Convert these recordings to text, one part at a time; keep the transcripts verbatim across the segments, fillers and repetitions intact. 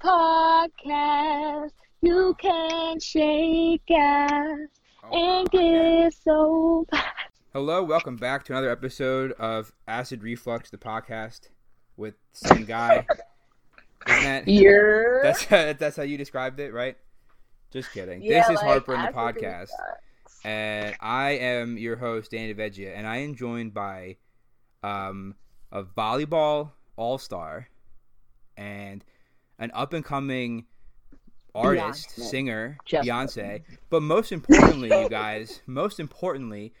podcast. You can shake ass oh, and get so bad. Hello, welcome back to another episode of Acid Reflux, the podcast with some guy. Isn't that, yeah. That's how, that's how you described it, right? Just kidding. Yeah, this is like Harper and the Podcast. Reflux. And I am your host, Danny Veggia, and I am joined by um, a volleyball all-star and an up-and-coming artist, Beyonce. singer, Just Beyonce. But most importantly, you guys, most importantly,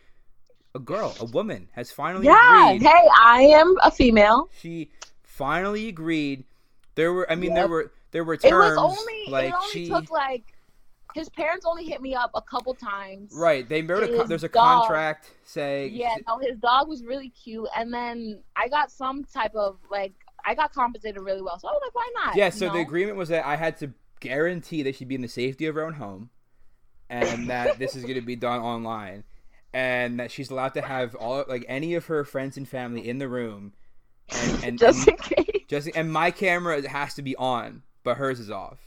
a girl, a woman has finally yeah, agreed. Yeah, hey, I am a female. She finally agreed. There were, I mean, yep. there were there were terms. It was only, like, it only she, took, like, his parents only hit me up a couple times. Right, they wrote a, there's a dog, contract saying. Yeah, no, his dog was really cute, and then I got some type of, like, I got compensated really well, so I was like, why not? Yeah, so you know? The agreement was that I had to guarantee that she'd be in the safety of her own home, and that this is going to be done online, and that she's allowed to have all, like, any of her friends and family in the room. And, and, just in case. Just, and my camera has to be on, but hers is off.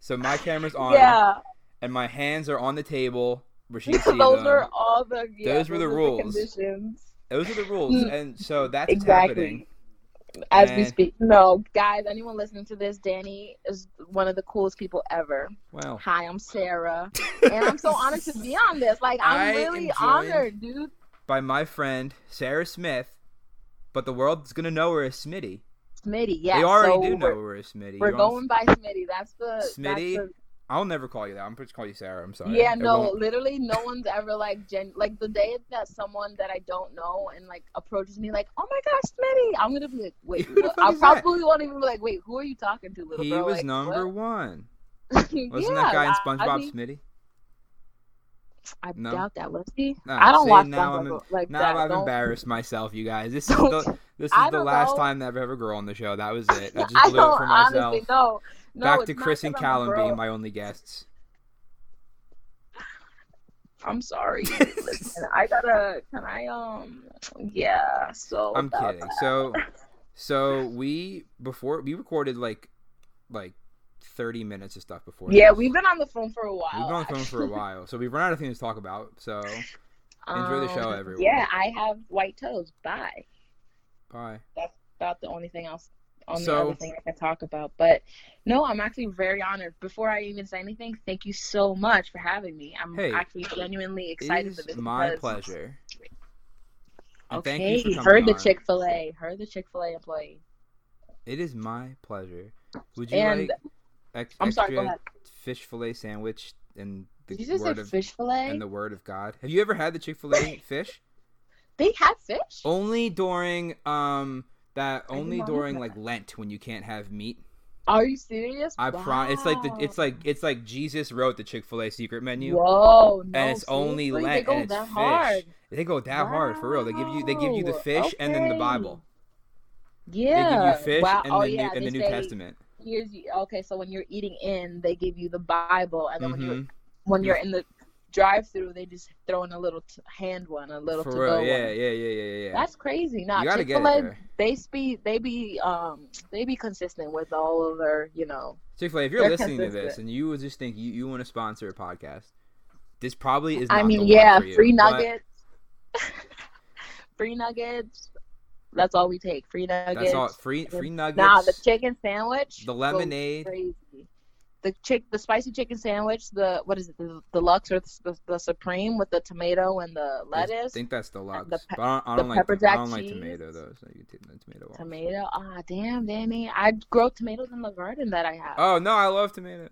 So my camera's on, yeah. and my hands are on the table where she can see those them. Are all the yeah, those, those were the rules. The those are the rules, and so that's exactly. happening as and... we speak. No, guys, anyone listening to this, Danny is one of the coolest people ever. Wow. Hi, I'm Sarah, and I'm so honored to be on this. Like, I'm I really honored, dude. By my friend Sarah Smith. But the world's gonna know her as Smitty. Smitty, yeah. They already so do know her as Smitty. We're going by Smitty. That's the Smitty. That's the... I'll never call you that. I'm just call you Sarah. I'm sorry. Yeah, no. Everyone... Literally, no one's ever like gen. Like the day that someone that I don't know and like approaches me, like, "Oh my gosh, Smitty," I'm gonna be like, "Wait." I probably that? won't even be like, "Wait, who are you talking to, little he bro?" He was like, number what? one. Wasn't yeah, that guy in SpongeBob I mean... Smitty? I no. doubt that. Was he? No, I don't see, watch now I'm, like now that. Now I've don't... embarrassed myself, you guys. This is the this is the last know. time that I've ever girl on the show. That was it. I just blew I it for myself. Honestly, no. No, back to Chris and Callum being my only guests. I'm sorry. Listen, I gotta. Can I? Um. Yeah. So. I'm kidding. That. So, so we before we recorded like, like. thirty minutes of stuff before. Yeah, this. We've been on the phone for a while. We've been on the phone for a while, so we've run out of things to talk about. So um, enjoy the show, everyone. Yeah, I have white toes. Bye. Bye. That's about the only thing else, only so, other thing I can talk about. But no, I'm actually very honored. Before I even say anything, thank you so much for having me. I'm hey, actually genuinely excited for this. It's my because... pleasure. And okay, thank you for coming heard the on. Chick-fil-A, heard the Chick-fil-A employee. It is my pleasure. Would you and, like? Extra I'm sorry, go ahead. Fish fillet sandwich and the Did you just word say of fish fillet? And the word of God. Have you ever had the Chick-fil-A fish? They have fish? Only during um that only during like that. Lent when you can't have meat. Are you serious? I wow. promise. It's like the it's like it's like Jesus wrote the Chick-fil-A secret menu. Whoa, no, and it's seriously? Only Lent they go and it's that fish. Hard. They go that wow. hard for real. They give you they give you the fish okay. and then the Bible. Yeah. They give you fish wow. and oh, the yeah, New and the New say... Testament. Here's, okay, so when you're eating in, they give you the Bible, and then mm-hmm. when you're when you're in the drive-through, they just throw in a little t- hand one, a little For to go. Yeah, yeah, yeah, yeah, yeah. That's crazy. Now nah, Chick-fil-A, they be they be um they be consistent with all of their, you know. Chick-fil-A, if you're listening consistent. to this and you just think you, you want to sponsor a podcast, this probably is. Not I mean, the yeah, one for you, free nuggets, but... free nuggets. That's all we take. Free nuggets. That's all. Free free nuggets. Nah, the chicken sandwich. The lemonade. Crazy. The chick, the spicy chicken sandwich. The what is it? The deluxe or the, the supreme with the tomato and the lettuce. I think that's deluxe. The pe- but I don't, I don't the like pepper jack I don't like cheese. tomato though. So you take the tomato. Off. Tomato. Ah, damn, Danny. I grow tomatoes in the garden that I have. Oh no, I love tomatoes.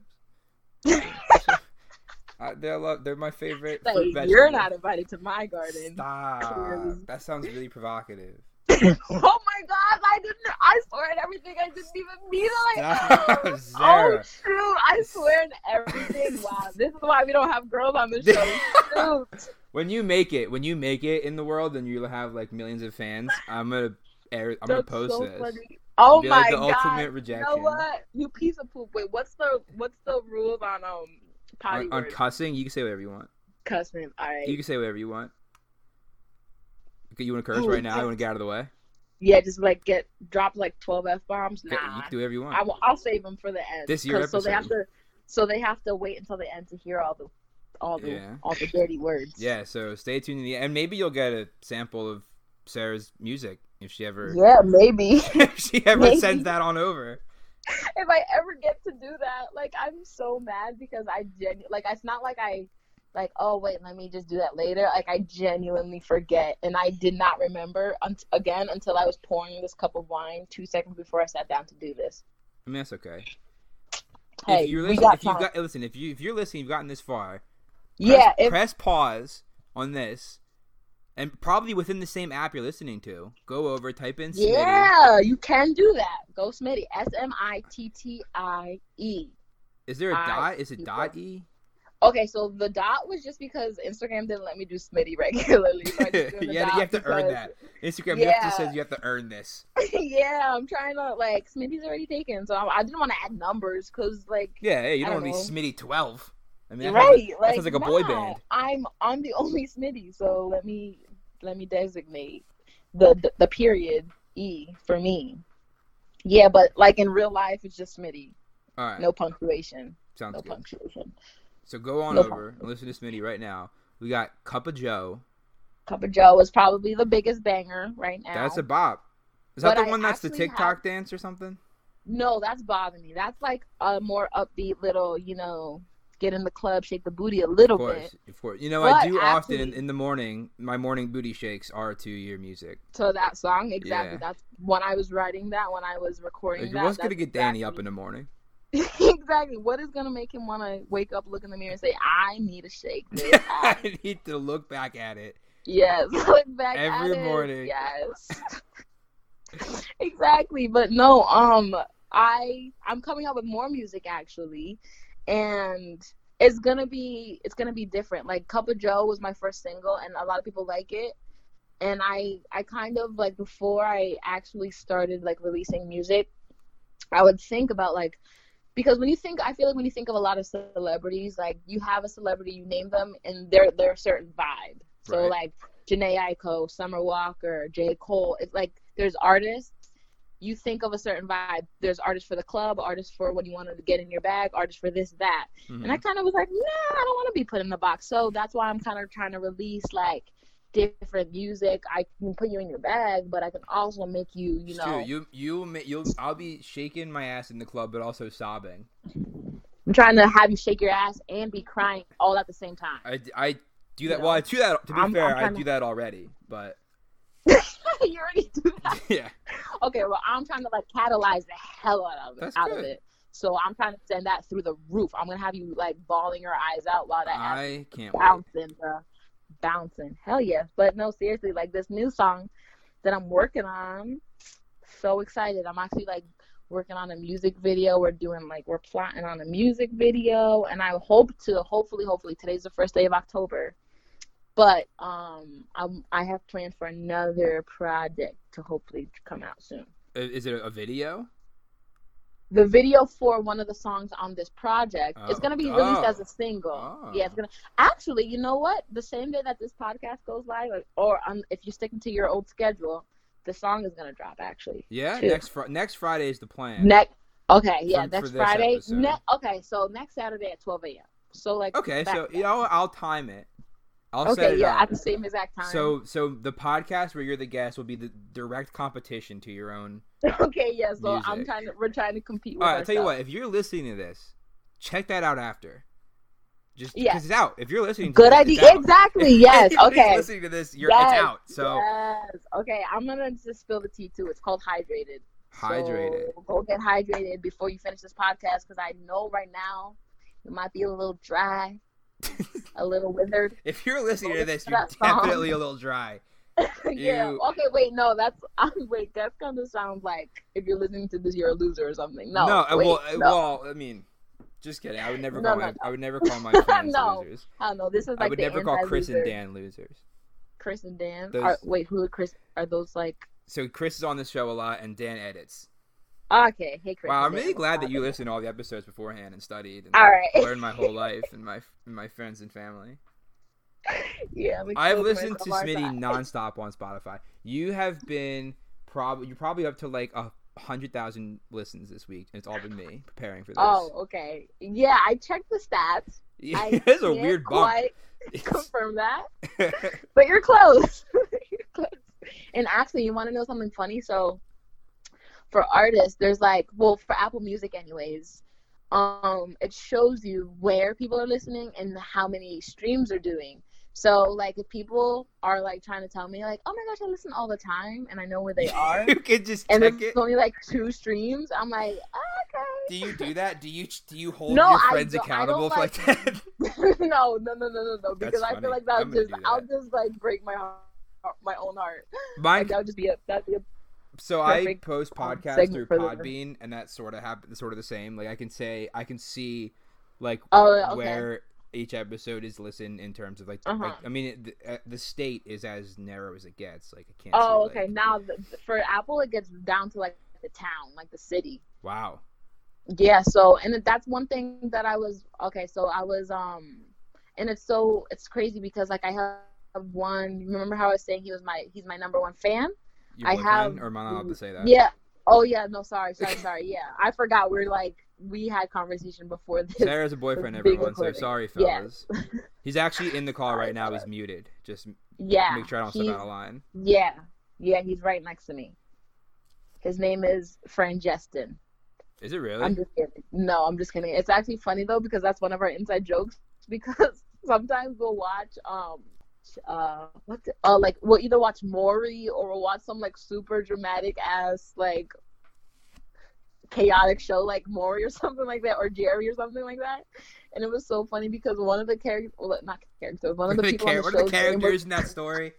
I, they're, love, they're my favorite. Like, fruit vegetable. You're not invited to my garden. Stop. That sounds really provocative. Oh my God! I didn't. I swear at everything. I didn't even mean it like that. Oh shoot! I swear at everything. Wow, this is why we don't have girls on this show. When you make it, when you make it in the world, and you have like millions of fans, I'm gonna air. I'm That's gonna post so this. Funny. Oh be my like the God! Ultimate rejection. You know what? You piece of poop. Wait, what's the what's the rule on um potty on, on cussing? You can say whatever you want. Cussing. All right. You can say whatever you want. You want to curse Ooh, right now? You want to get out of the way? Yeah, just like get drop like twelve F bombs. Nah, yeah, you can do whatever you want. I will, I'll save them for the end. This year, so they have to, so they have to wait until the end to hear all the, all the, yeah. all the dirty words. Yeah. So stay tuned in the end, and maybe you'll get a sample of Sarah's music if she ever. Yeah, maybe. If she ever maybe. sends that on over. If I ever get to do that, like I'm so mad because I genu- like it's not like I. Like, oh, wait, let me just do that later. Like, I genuinely forget. And I did not remember, un- again, until I was pouring this cup of wine two seconds before I sat down to do this. I mean, that's okay. Hey, if you're listening, we got if time. You've got, listen, if, you, if you're listening, you've gotten this far, press, yeah, if, press pause on this. And probably within the same app you're listening to, go over, type in Smitty. Yeah, you can do that. Go Smitty. S M I T T I E. Is there a I- dot? Is it dot E? Okay, so the dot was just because Instagram didn't let me do Smitty regularly. So yeah, you have to because... earn that. Instagram yeah. just says you have to earn this. yeah, I'm trying to, like, Smitty's already taken, so I, I didn't want to add numbers because, like, yeah, hey, you don't, don't want to be Smitty twelve. I mean, that right? Sounds, like, that sounds like a nah, boy band. I'm I'm the only Smitty, so let me let me designate the the, the period E for me. Yeah, but like in real life, it's just Smitty. All right. No punctuation. Sounds no good. Punctuation. So go on no over problem. and listen to Smitty right now. We got Cup of Joe. Cup of Joe is probably the biggest banger right now. That's a bop. Is that but the one I that's the TikTok have... dance or something? No, that's Bother Me. That's like a more upbeat little, you know, get in the club, shake the booty a little of course, bit. Of course. You know, but I do actually, often in, in the morning, my morning booty shakes are to your music. So that song, exactly. Yeah. That's when I was writing that, when I was recording like, that. What's going to get Danny exactly. up in the morning? Exactly. What is going to make him want to wake up, look in the mirror, and say, I need a shake this ass. I need to look back at it. Yes, look back at it. Every morning. Yes. Exactly. But no, um, I, I'm coming up with more music, actually. And it's going to be, it's going to be different. Like, Cup of Joe was my first single, and a lot of people like it. And I, I kind of, like, before I actually started, like, releasing music, I would think about, like, because when you think, I feel like when you think of a lot of celebrities, like you have a celebrity, you name them, and they're they're a certain vibe. So right. like Jhené Aiko, Summer Walker, J. Cole, it's like there's artists. You think of a certain vibe. There's artists for the club, artists for when you want to get in your bag, artists for this, that. Mm-hmm. And I kind of was like, nah, I don't want to be put in the box. So that's why I'm kind of trying to release like different music. I can put you in your bag, but I can also make you, you know. Dude, you you you'll I'll be shaking my ass in the club, but also sobbing. I'm trying to have you shake your ass and be crying all at the same time. I, I do that. You well, know? I do that. To be I'm, fair, I'm I do to... that already, but. You already do that. Yeah. Okay. Well, I'm trying to like catalyze the hell out of it. That's out good. Of it. So I'm trying to send that through the roof. I'm gonna have you like bawling your eyes out while that ass I can't bouncing. Wait. Bouncing, hell yeah. But no, seriously, like this new song that I'm working on, so excited. I'm actually like working on a music video. We're doing like we're plotting on a music video, and I hope to hopefully hopefully today's the first day of October, but um I'm, I have plans for another project to hopefully come out soon. Is it a video? The video for one of the songs on this project oh. is going to be released oh. as a single. Oh. Yeah, it's going to actually. You know what? The same day that this podcast goes live, like, or um, if you're sticking to your old schedule, the song is going to drop. Actually, yeah. Too. Next fr- next Friday is the plan. Next. Okay. Yeah. For, next for Friday. Ne- okay. So next Saturday at twelve a.m. So like. Okay. So you know, I'll time it. I'll okay, set it yeah, up. At the same exact time. So, so the podcast where you're the guest will be the direct competition to your own. Okay, yeah. So music. I'm trying to. We're trying to compete. With All right, I'll tell you what. If you're listening to this, check that out after. Just because yeah. it's out. If you're listening, to good this, idea. It's exactly. Out. Yes. If okay. Listening to this, you're yes, it's out. So. Yes. Okay, I'm gonna just spill the tea too. It's called Hydrated. Hydrated. So go get hydrated before you finish this podcast, because I know right now it might be a little dry. A little withered. If you're listening to this, you're definitely song. A little dry. Yeah. You... Okay. Wait. No. That's. Um, wait. That's kind of sounds like if you're listening to this, you're a loser or something. No. No. Wait, well. No. Well. I mean, just kidding. I would never no, call no, my. No. I would never call my friends no. losers. Oh no. This is. Like I would the never call Chris loser. And Dan losers. Chris and Dan. Those... Are, wait. Who are Chris? Are those like? So Chris is on the show a lot, and Dan edits. Okay. Hey, Chris. Wow, I'm really glad that you listened to all the episodes beforehand and studied and all right. learned my whole life and my and my friends and family. Yeah, I've listened to Smitty nonstop on Spotify. You have been probably you're probably up to like a hundred thousand listens this week, and it's all been me preparing for this. Oh, okay. Yeah, I checked the stats. Yeah, it's a weird bump. I can't quite confirm that, but you're close. You're close. And actually, you want to know something funny? So, for artists, there's like, well, for Apple Music, anyways, um, it shows you where people are listening and how many streams are doing. So, like, if people are, like, trying to tell me, like, oh, my gosh, I listen all the time, and I know where they are. You can just check it. And it's only, like, two streams. I'm like, oh, okay. Do you do that? Do you do you hold no, your friends accountable for, like, like that? no, no, no, no, no, no. Because I feel like that'll just, that. I'll just, like, break my heart, my own heart. My... Like, that would just be a, that'd be a So I post podcasts through Podbean, and that sort of happens, sort of the same. Like, I can say, I can see, like, oh, okay. where... each episode is listened in terms of like, uh-huh. like I mean the, the state is as narrow as it gets, like I can't oh say, okay like... now the, for Apple it gets down to like the town, like the city. Wow. Yeah, so and that's one thing that I was okay so I was um and it's so it's crazy because like I have one, remember how I was saying he was my he's my number one fan? Your I have or am I not allowed to say that? Yeah. Oh yeah, no sorry sorry sorry yeah I forgot we're like we had conversation before this. Sarah's a boyfriend, everyone, recording. So sorry, fellas. Yeah. He's actually in the call right now. He's muted. Just yeah, make sure I don't step out of line. Yeah. Yeah, he's right next to me. His name is Fran Jestin. Is it really? I'm just kidding. No, I'm just kidding. It's actually funny, though, because that's one of our inside jokes, because sometimes we'll watch, um, uh, what the, uh, like, we'll either watch Maury or we'll watch some, like, super dramatic-ass, like, chaotic show like Maury or something like that, or Jerry or something like that, and it was so funny because one of the characters, well, not characters, one of the, the people, char- on the, the characters was... in that story.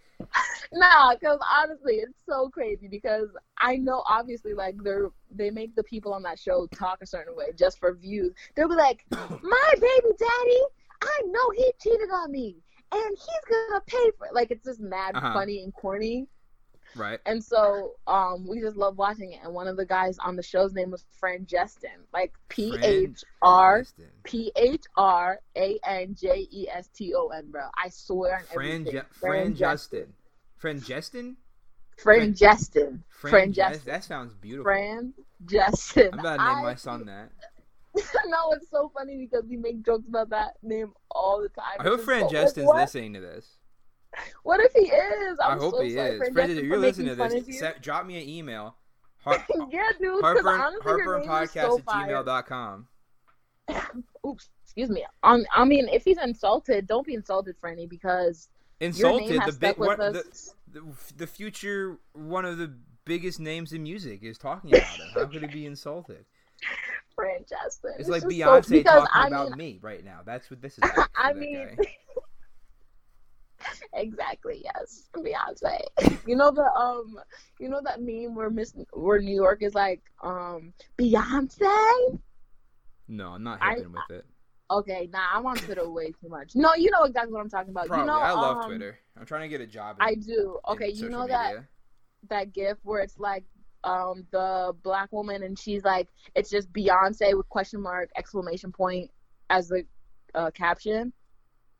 Nah, because honestly, it's so crazy because I know obviously like they're they make the people on that show talk a certain way just for views. They'll be like, "My baby daddy, I know he cheated on me, and he's gonna pay for it." Like it's just mad uh-huh. funny and corny. Right. And so um, we just love watching it. And one of the guys on the show's name was Fran Jestin. Like P H R P H R A N J E S T O N, bro. I swear on Fran everything. Je- Fran Jestin. Fran Jestin? Fran Jestin. Fran Jestin. That sounds beautiful. Fran Jestin. I'm about to name I... my son that. No, it's so funny because we make jokes about that name all the time. I hope Fran Jestin's like, listening to this. What if he is? I'm I hope so he is. Fred, if you're listening to this, set, drop me an email. Har- yeah, dude. Harper, honestly, Harper and Podcast so at gmail dot com. Oops, excuse me. Um, I mean, if he's insulted, don't be insulted, Franny, because insulted. Your name has the big one. The, the, the future, one of the biggest names in music is talking about him. How could he be insulted? Francesca. It's, it's like Beyonce so, talking I mean, about me right now. That's what this is. Like I mean. Guy. Exactly, yes, Beyonce. You know the um, you know that meme where Miss where New York is like um Beyonce. No, I'm not helping with it. Okay, nah, I'm on Twitter way too much. No, you know exactly what I'm talking about. Probably, you know, I love um, Twitter. I'm trying to get a job. In, I do. Okay, you know that media. That GIF where it's like um the black woman and she's like it's just Beyonce with question mark exclamation point as the uh, caption.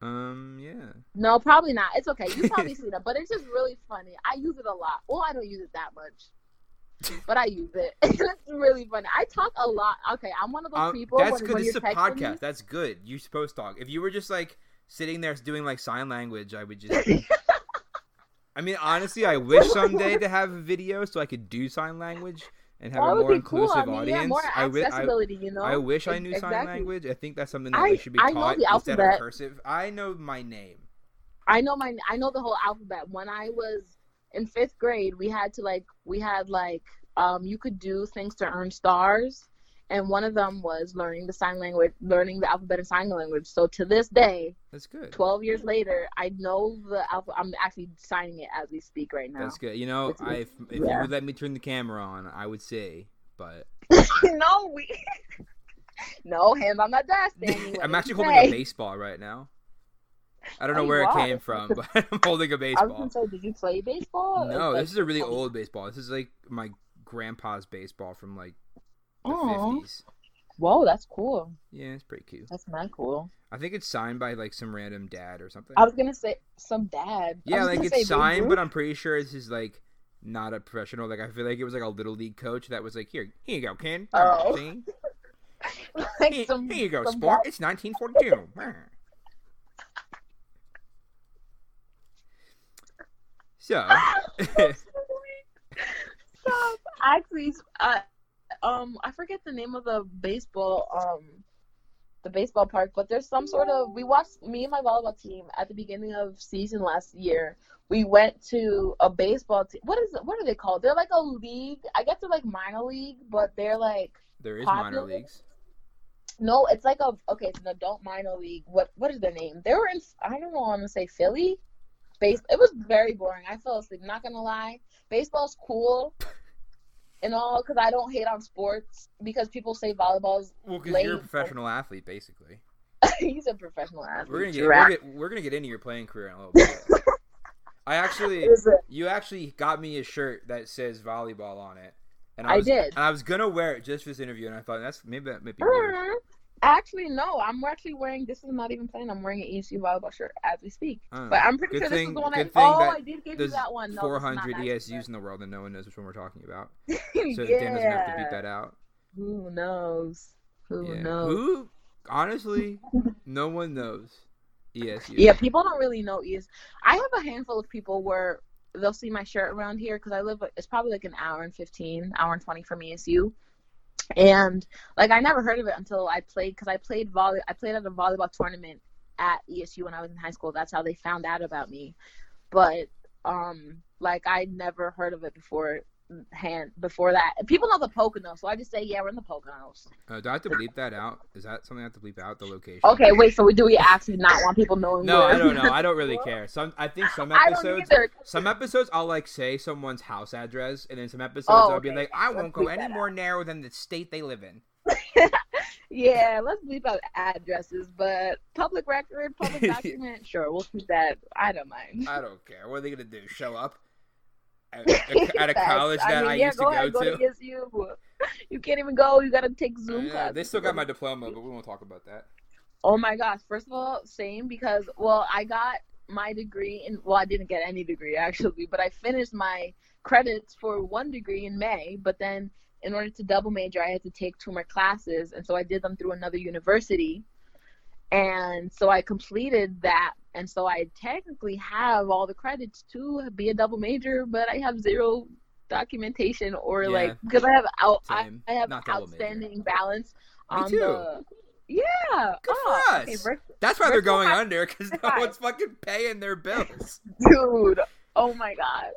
Um, yeah. No, probably not. It's okay. You probably see that, but it's just really funny. I use it a lot. Well, I don't use it that much, but I use it. It's really funny. I talk a lot. Okay, I'm one of those um, people. That's when, good. When this is a podcast. Me. That's good. You're supposed to talk. If you were just, like, sitting there doing, like, sign language, I would just... I mean, honestly, I wish someday to have a video so I could do sign language and have that a more inclusive cool. I mean, audience. Yeah, more accessibility, I, w- I, you know? I wish I knew exactly. Sign language. I think that's something that I, we should be I taught instead of cursive. I know my name. I know my. I know the whole alphabet. When I was in fifth grade, we had to like we had like um you could do things to earn stars, and one of them was learning the sign language, learning the alphabet and sign language. So to this day, that's good. Twelve years later, I know the alphabet. I'm actually signing it as we speak right now. That's good. You know, it's, I if, if yeah. you would let me turn the camera on, I would say, but no, we no hands on my desk. Anyway. I'm actually holding hey. a baseball right now. I don't know oh, where wow. it came from, but I'm holding a baseball. I was gonna say, did you play baseball? No, this like... is a really old baseball. This is like my grandpa's baseball from like. Oh, whoa, that's cool. Yeah, it's pretty cute. That's not cool. I think it's signed by like some random dad or something. I was gonna say some dad. Yeah, like it's signed, but I'm pretty sure it's his like not a professional. Like, I feel like it was like a little league coach that was like, here, here you go, Ken. Oh. Like here, some, here you go, sport. Guy. It's nineteen forty-two. So. Stop. Actually, I, um, I forget the name of the baseball, um, the baseball park, but there's some sort of, we watched, me and my volleyball team at the beginning of season last year, we went to a baseball team. What is it? What are they called? They're like a league. I guess they're like minor league, but they're like. There is popular. Minor leagues. No, it's like a, okay, it's an adult minor league. What, what is their name? They were in, I don't know, I'm going to say Philly. Base. It was very boring. I fell asleep, not going to lie. Baseball's cool and all, because I don't hate on sports, because people say volleyball's well, because you're a professional athlete, basically. He's a professional athlete. We're going to get, we're get, we're gonna get into your playing career in a little bit. I actually, you actually got me a shirt that says volleyball on it. And I, was, I did. And I was going to wear it just for this interview, and I thought, that's maybe that might be weird. Actually, no. I'm actually wearing – this is not even playing. I'm wearing an E S U volleyball shirt as we speak. Uh, but I'm pretty sure thing, this is the one I – oh, I did give you that one. No, four hundred E S Us in the world, and no one knows which one we're talking about. So yeah. Dan doesn't have to beat that out. Who knows? Who yeah. knows? Who? Honestly, no one knows E S U. Yeah, people don't really know E S U. I have a handful of people where – they'll see my shirt around here because I live, it's probably like an hour and fifteen, hour and twenty from E S U. And like, I never heard of it until I played, because I played volley, I played at a volleyball tournament at E S U when I was in high school. That's how they found out about me. But um, like, I never heard of it before hand before that. People know the Poconos, so I just say, yeah, we're in the Poconos. Uh, do I have to bleep that out? Is that something I have to bleep out, the location? Okay, wait, so we do we actually not want people knowing? No, I don't know. I don't really care. Some I think some episodes some episodes I'll like say someone's house address, and then some episodes oh, okay. I'll be like, I let's won't go any more out. Narrow than the state they live in. Yeah, let's bleep out addresses, but public record, public document, sure, we'll keep that. I don't mind. I don't care. What are they gonna do? Show up? At a college that I, mean, I yeah, used go to ahead, go, go to. to E S U. You can't even go. You got to take Zoom uh, classes. They still got my diploma, but we won't talk about that. Oh, my gosh. First of all, same, because, well, I got my degree in, well, I didn't get any degree, actually, but I finished my credits for one degree in May, but then in order to double major, I had to take two more classes, and so I did them through another university, and so I completed that. And so I technically have all the credits to be a double major, but I have zero documentation or yeah. like because I have out, I, I have Not outstanding balance on Me too. the yeah. Good oh, for us. Okay, we're, That's why they're going high. under because no one's fucking paying their bills. Dude, oh my god,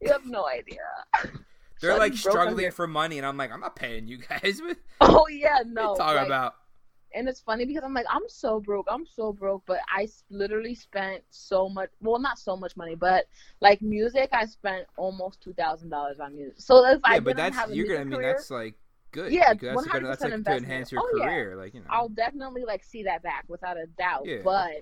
you have no idea. They're Shut like struggling for money, and I'm like, I'm not paying you guys. Oh yeah, no. What are you talking like, about? And it's funny because I'm like, I'm so broke. I'm so broke. But I literally spent so much. Well, not so much money, but like music, I spent almost two thousand dollars on music. So if yeah, I but that's, have a you're gonna, career, I mean, that's like good. Yeah, that's, gonna, that's like to enhance your oh, career. Yeah. Like, you know. I'll definitely like see that back without a doubt. Yeah. But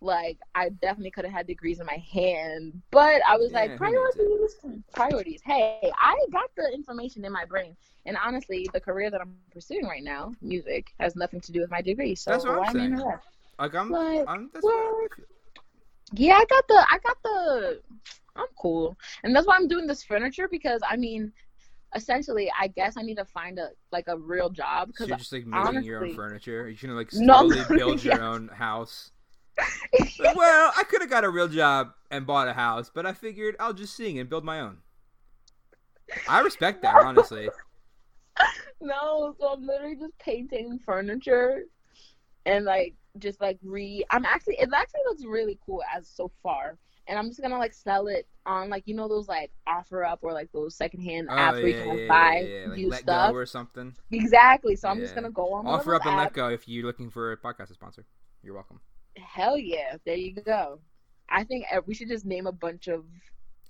like, I definitely could have had degrees in my hand. But I was yeah, like, priorities, priorities. Hey, I got the information in my brain. And honestly, the career that I'm pursuing right now, music, has nothing to do with my degree. So that's what I'm saying. That? Like I'm, like, I'm that's well, yeah, I got the, I got the, I'm cool, and that's why I'm doing this furniture because I mean, essentially, I guess I need to find a like a real job. Because so you're just like moving honestly, your own furniture. You're gonna like slowly no, build your yes. own house. Like, well, I could have got a real job and bought a house, but I figured I'll just sing and build my own. I respect that, honestly. No, so I'm literally just painting furniture and like just like re I'm actually it actually looks really cool as so far, and I'm just gonna like sell it on like you know those like offer up or like those secondhand oh, apps yeah, where you can yeah, buy yeah, yeah. Like let stuff. Go or something exactly so I'm yeah. just gonna go on offer up and app. Let go if you're looking for a podcast sponsor, you're welcome. Hell yeah, there you go. I think we should just name a bunch of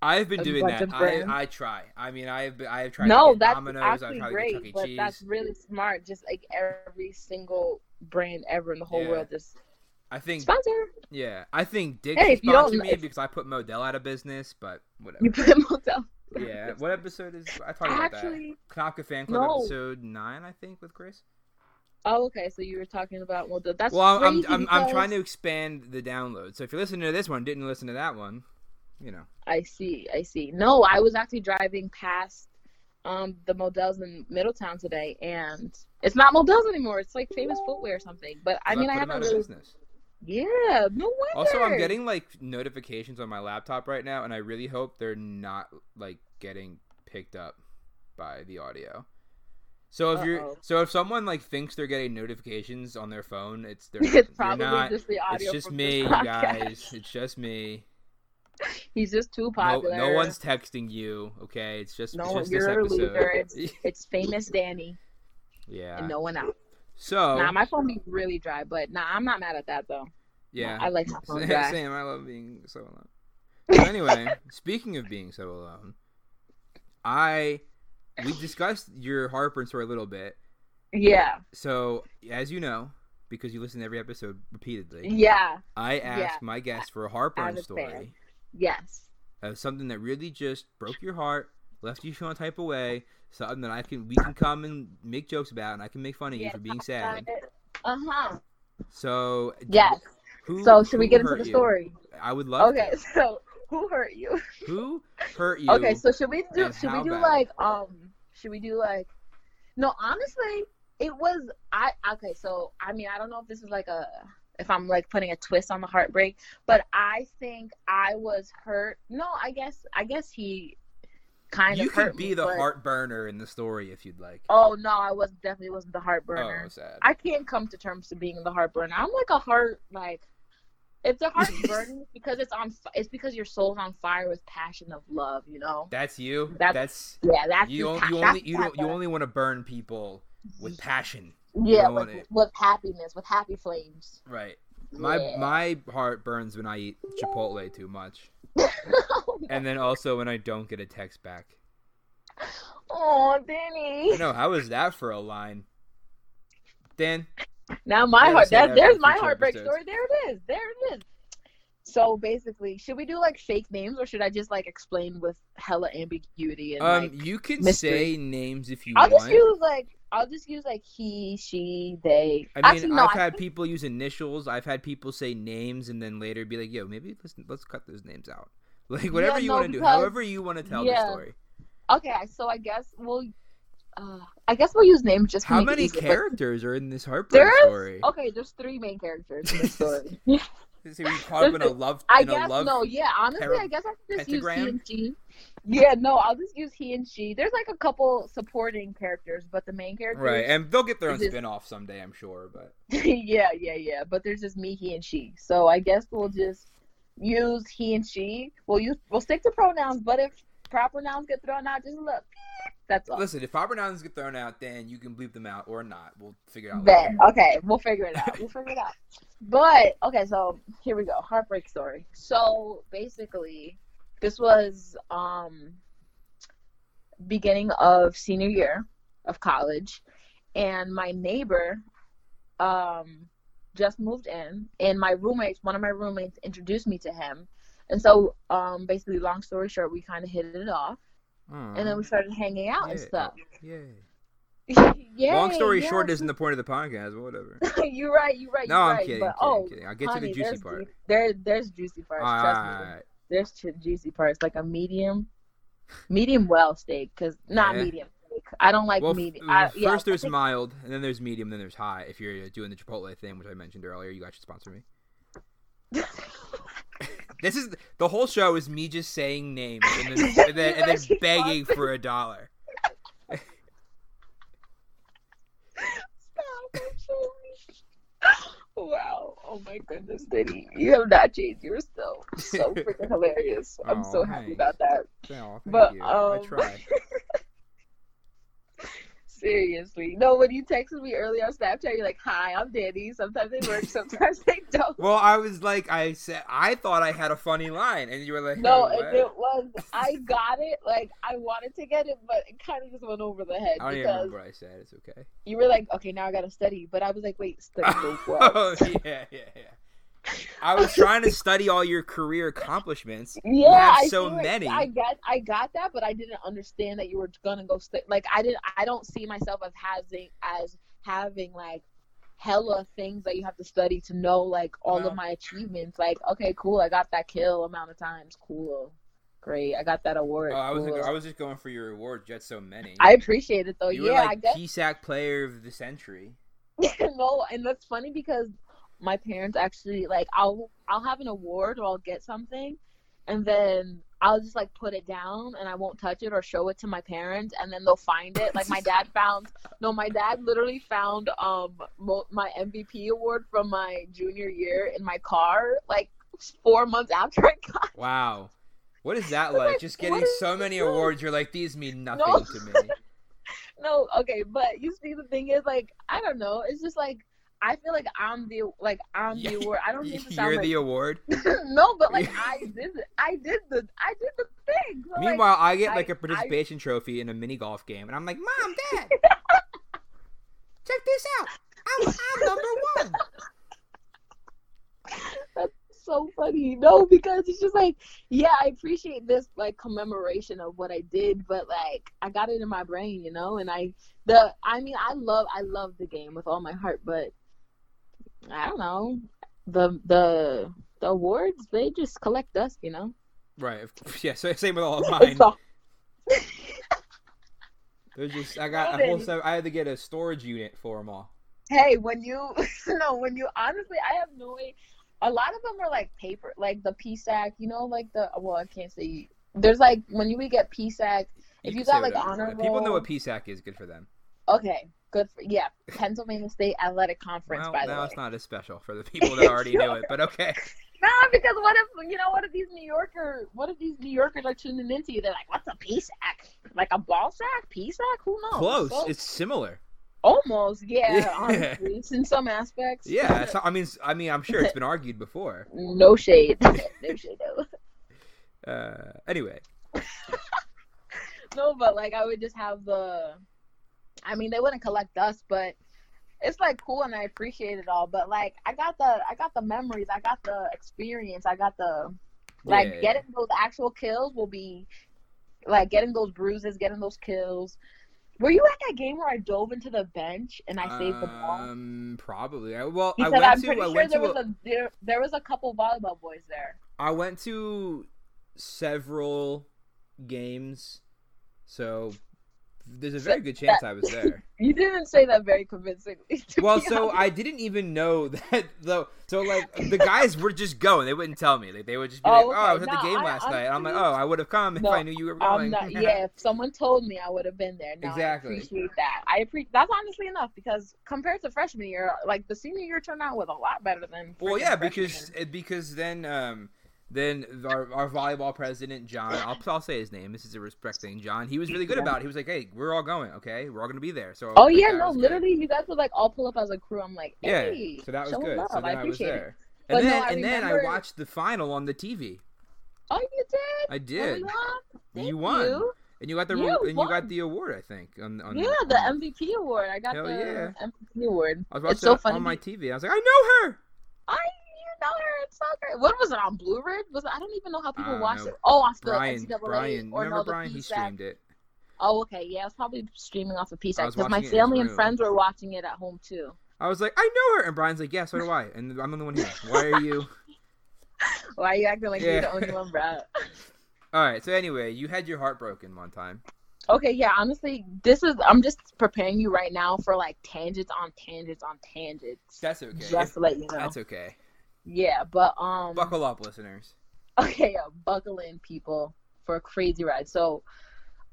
I've been doing that. I, I try. I mean, I have. I have tried. No, to get that's Domino's. Actually I great. To get but cheese. That's really smart. Just like every single brand ever in the whole yeah. world, just I think sponsor. Yeah, I think Dick hey, sponsored me if... because I put Modell out of business. But whatever. You put Modell. Yeah. What episode is I talked about actually, that? Knopka Fan Club no. episode nine, I think, with Chris. Oh, okay. So you were talking about Modell. That's well, I'm I'm, because... I'm trying to expand the download. So if you're listening to this one, didn't listen to that one. you know. I see. I see. No, I was actually driving past um, the Modell's in Middletown today, and it's not Modell's anymore. It's like Famous Footwear or something. But I mean, I haven't really. Business. Yeah, no wonder. Also, I'm getting like notifications on my laptop right now, and I really hope they're not like getting picked up by the audio. So if Uh-oh. you're, so if someone like thinks they're getting notifications on their phone, it's they're it's probably not, just the audio. It's just me, you guys. It's just me. He's just too popular. No, no one's texting you. Okay, it's just no. It's just you're this a loser. It's, it's Famous Danny. Yeah, and no one else. So nah, my phone be really dry, but nah, I'm not mad at that though. Yeah, nah, I like my phone dry. Same, I love being so alone. So anyway, speaking of being so alone, I we discussed your Harper story a little bit. Yeah. So as you know, because you listen to every episode repeatedly. Yeah. I asked yeah. my guests for a Harper story. Fan. Yes. Of something that really just broke your heart, left you feeling type of way. Something that I can we can come and make jokes about, and I can make fun of you yeah, for being sad. Uh huh. So yes. Who, so should we get into the you? story? I would love. Okay. To. So who hurt you? Who hurt you? Okay. So should we do? Should we do bad? like um? Should we do like? No, honestly, it was I. Okay. So I mean, I don't know if this is like a if I'm like putting a twist on the heartbreak, but I think I was hurt. No, I guess I guess he. Kind you could be me, the but... heart burner in the story if you'd like. Oh no, I was definitely wasn't the heart burner. Oh, sad. I can't come to terms to being the heart burner. I'm like a heart like it's a heart burning because it's on. It's because your soul's on fire with passion of love. You know. That's you. That's, that's yeah. That's you. Only, you only you don't you only want to burn people with passion. Yeah, with, to... with happiness, with happy flames. Right. My yeah. my heart burns when I eat Chipotle too much. And then also when I don't get a text back. Oh, Danny. I know. How is that for a line? Dan. Now my heart. That, that there's my heartbreak episodes. story. There it is. There it is. So basically, should we do like fake names or should I just like explain with hella ambiguity? And, um, like, you can mystery? say names if you I'll want. I'll just use like I'll just use like he, she, they. I mean, Actually, no, I've I had think... people use initials. I've had people say names and then later be like, "Yo, maybe let's let's cut those names out." Like whatever yeah, you no, want to because... do, however you want to tell yeah. the story. Okay, so I guess we'll, uh, I guess we'll use names just. To How make many it easier, characters but... are in this heartbreak there's... story? Okay, there's three main characters in this story. Yeah. So we caught up in a love. I in guess a love no, yeah. Honestly, ter- I guess I can just pentagram? use he and she. Yeah, no, I'll just use he and she. There's like a couple supporting characters, but the main characters. Right, and they'll get their own just... spin-off someday, I'm sure. But yeah, yeah, yeah. But there's just me, he, and she. So I guess we'll just use he and she. We'll use we'll stick to pronouns, but if proper nouns get thrown out, just look. That's all. Listen, if proper nouns get thrown out, then you can bleep them out or not. We'll figure it out. Then later. Okay, we'll figure it out. We'll figure it out. But okay, so here we go. Heartbreak story. So basically, this was um beginning of senior year of college, and my neighbor um just moved in, and my roommates, one of my roommates, introduced me to him, and so um basically, long story short, we kind of hit it off, mm. and then we started hanging out yeah. and stuff. Yeah. Yay, Long story yeah. short isn't the point of the podcast, but whatever. you're right, you're right. You're no, right, I'm kidding. But, kidding, oh, kidding. I'll get honey, to the juicy there's, part. There, there's juicy parts. All trust right. me. There's juicy parts, like a medium, medium well steak, because not yeah. medium. I don't like well, medium. F- I, yeah, first there's think... mild, and then there's medium, then there's high. If you're doing the Chipotle thing, which I mentioned earlier, you guys should sponsor me. This is the whole show is me just saying names and then, and then, and then begging for a dollar. Wow. Oh my goodness, Diddy. You have not changed. You're still so freaking hilarious. I'm oh, so happy nice. about that. Oh, thank but you. Um, I try. Seriously. No, when you texted me earlier on Snapchat, you're like, "Hi, I'm Danny." Sometimes they work, sometimes they don't. Well, I was like, I said, I thought I had a funny line, and you were like, "No, oh, it was." I got it. Like, I wanted to get it, but it kind of just went over the head. I don't even remember what I said. It's okay. You were like, "Okay, now I gotta study," but I was like, "Wait, study what?" Oh yeah, yeah, yeah. I was trying to study all your career accomplishments. Yeah, have I so many. Like, I got, I got that, but I didn't understand that you were gonna go. St- like I didn't. I don't see myself as having as having like hella things that you have to study to know, like, all wow. of my achievements. Like, okay, cool, I got that kill amount of times. Cool. Great. I got that award. Oh, I was cool. like, I was just going for your awards. You had so many. I appreciate it, though. You yeah, were, like, I guess. P S A C player of the century. No, and that's funny because my parents actually, like, I'll I'll have an award or I'll get something, and then I'll just, like, put it down and I won't touch it or show it to my parents, and then they'll find it. Like, my dad found – no, my dad literally found um my M V P award from my junior year in my car, like, four months after I got it. Wow. What is that like? like just getting so many doing? awards, you're like, these mean nothing no. to me. No, okay, but you see, the thing is, like, I don't know. It's just, like, I feel like I'm the like I'm yeah. the award. I don't need to sound You're like, the award. No, but like I did it. I did the I did the thing. So, meanwhile, like, I get like I, a participation I, trophy in a mini golf game, and I'm like, Mom, Dad, check this out. I'm, I'm number one. That's so funny. No, because it's just like, yeah, I appreciate this like commemoration of what I did, but like I got it in my brain, you know. And I the I mean I love I love the game with all my heart, but I don't know, the the the awards, they just collect dust, you know? Right. Yeah, so same with all of mine. They're just I got a whole seven, I had to get a storage unit for them all. Hey, when you no, when you honestly, I have no way. A lot of them are like paper, like the P S A C, you know, like the well, I can't say. There's like when you get P S A C, if you, you got like honor roll. People know what P S A C is. Good for them. Okay. Good for, yeah, Pennsylvania State Athletic Conference, well, by the way. No, it's not as special for the people that already knew it, but okay. No, because what if, you know, what if these New Yorkers, what if these New Yorkers are tuning into you? They're like, what's a P S A C? Like a ball sack? P S A C? Who knows? Close. So, it's similar. Almost, yeah, yeah. honestly. It's in some aspects. Yeah, so, I mean, I mean, I'm sure it's been argued before. No shade. No shade, though. Uh, anyway. No, but, like, I would just have the... I mean, they wouldn't collect dust, but it's like cool and I appreciate it all. But like, I got the, I got the memories, I got the experience, I got the, like, yeah. getting those actual kills will be, like, getting those bruises, getting those kills. Were you at that game where I dove into the bench and I um, saved the ball? Um, probably. I, well, he I said, went I'm to. Pretty I sure went there to. Was a, there, there was a couple volleyball boys there. I went to several games, so. There's a very good chance that, I was there. You didn't say that very convincingly. Well, so honest. I didn't even know that, though. So, like, the guys were just going. They wouldn't tell me. Like, they would just be oh, like, okay. oh, I was no, at the game I, last I'm night. And I'm like, oh, I would have come no, if I knew you were going. Not, yeah, if someone told me, I would have been there. No, exactly. I appreciate that. I appreciate That's honestly enough because compared to freshman year, like, the senior year turned out with a lot better than Well, yeah, because year. because then um, Then our, our volleyball president, John, I'll, I'll say his name. This is a respect thing, John. He was really good yeah. about it. He was like, hey, we're all going, okay? We're all going to be there. So Oh, yeah, no, literally, good. You guys would, like, all pull up as a crew. I'm like, hey, yeah, so that was good. Love. So then I, I was there. It. And, then, no, I, and remember... then I watched the final on the T V. Oh, you did? I did. Oh, yeah. You won. You. And you got the yeah, and won. you got the award, I think. On, on yeah, the, the M V P award. I got Hell the yeah. M V P award. I was watching it's so funny. on my T V. I was like, I know her. I know her. It's so great. What was it on Blue Ridge? Was it, I don't even know how people watch it. Oh, off the N C double A Brian, or remember no, the Brian? P S A C. He streamed it. Oh, okay. Yeah, I was probably streaming off of P S A C because my family and friends were watching it at home too. I was like, I know her, and Brian's like, yeah, so do I, and I'm the one here. Why are you? Why are you acting like yeah. you're the only one, bro? All right. So anyway, you had your heart broken one time. Okay, yeah, honestly, this is, I'm just preparing you right now for, like, tangents on tangents on tangents. That's okay. Just to let you know. That's okay. Yeah, but, um... buckle up, listeners. Okay, yeah, buckle in, people, for a crazy ride. So,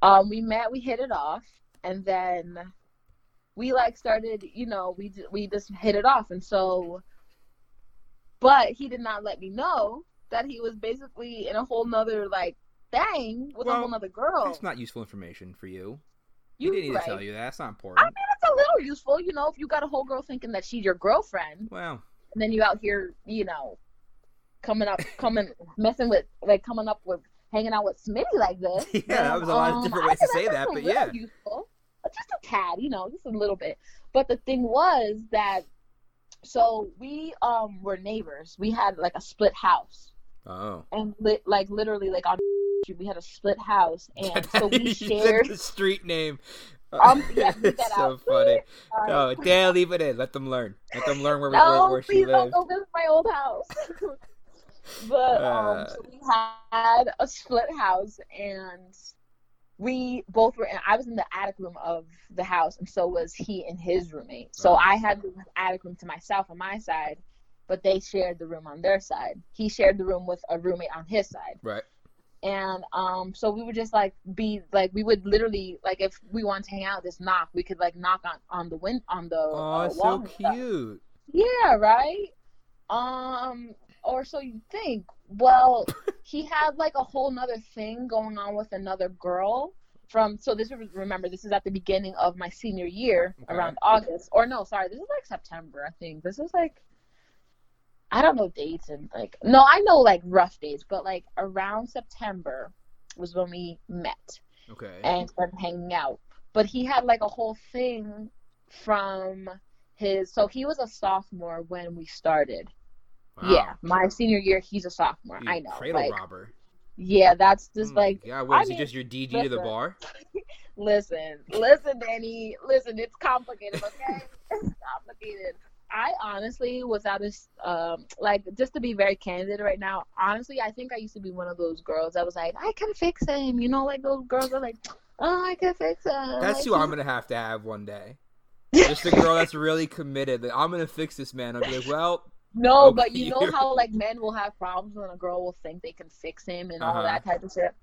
um, we met, we hit it off, and then we, like, started, you know, we we just hit it off, and so, but he did not let me know that he was basically in a whole nother, like, thing with well, a whole other girl. That's not useful information for you. You didn't need right. to tell you that. That's not important. I mean, it's a little useful, you know, if you got a whole girl thinking that she's your girlfriend. Well. And then you out here, you know, coming up, coming, messing with, like, coming up with, hanging out with Smitty like this. Yeah, then, that was a lot um, of different ways to say that, but yeah. Useful. Just a tad, you know, just a little bit. But the thing was that, so we um were neighbors. We had, like, a split house. Oh. And, li- like, literally, like, on... we had a split house, and so we shared the street name. Um, yeah, leave that so out. Funny. All no, right. Dan, leave it in. Let them learn. Let them learn where we no, where, where she lives. No, please don't go visit my old house. But um, uh, so we had a split house, and we both were in, I was in the attic room of the house, and so was he and his roommate. So uh, I had the attic room to myself on my side, but they shared the room on their side. He shared the room with a roommate on his side. Right. And um, so we would just, like, be, like, we would literally, like, if we wanted to hang out, just knock. We could, like, knock on, on the wind on the uh, wall. Oh, so cute. Yeah, right? Um, or so you think. Well, he had, like, a whole nother thing going on with another girl from, so this, remember, this is at the beginning of my senior year, okay. around August. Or, no, sorry, this is, like, September, I think. This is, like, I don't know dates and like no, I know like rough dates, but like around September was when we met. Okay. And started hanging out. But he had like a whole thing from his so he was a sophomore when we started. Wow. Yeah. My senior year he's a sophomore. You I know. Cradle like, robber. Yeah, that's just oh like yeah, wait, I is mean, it just your D G listen, to the bar? listen, listen, Danny. Listen, it's complicated, okay? It's complicated. I honestly was out of, um, like, just to be very candid right now, honestly, I think I used to be one of those girls that was like, I can fix him. You know, like, those girls are like, oh, I can fix him. That's like, who I'm going to have to have one day. Just a girl that's really committed. Like, I'm going to fix this man. I'll be like, well. No, okay. But you know how, like, men will have problems when a girl will think they can fix him and uh-huh. all that type of shit?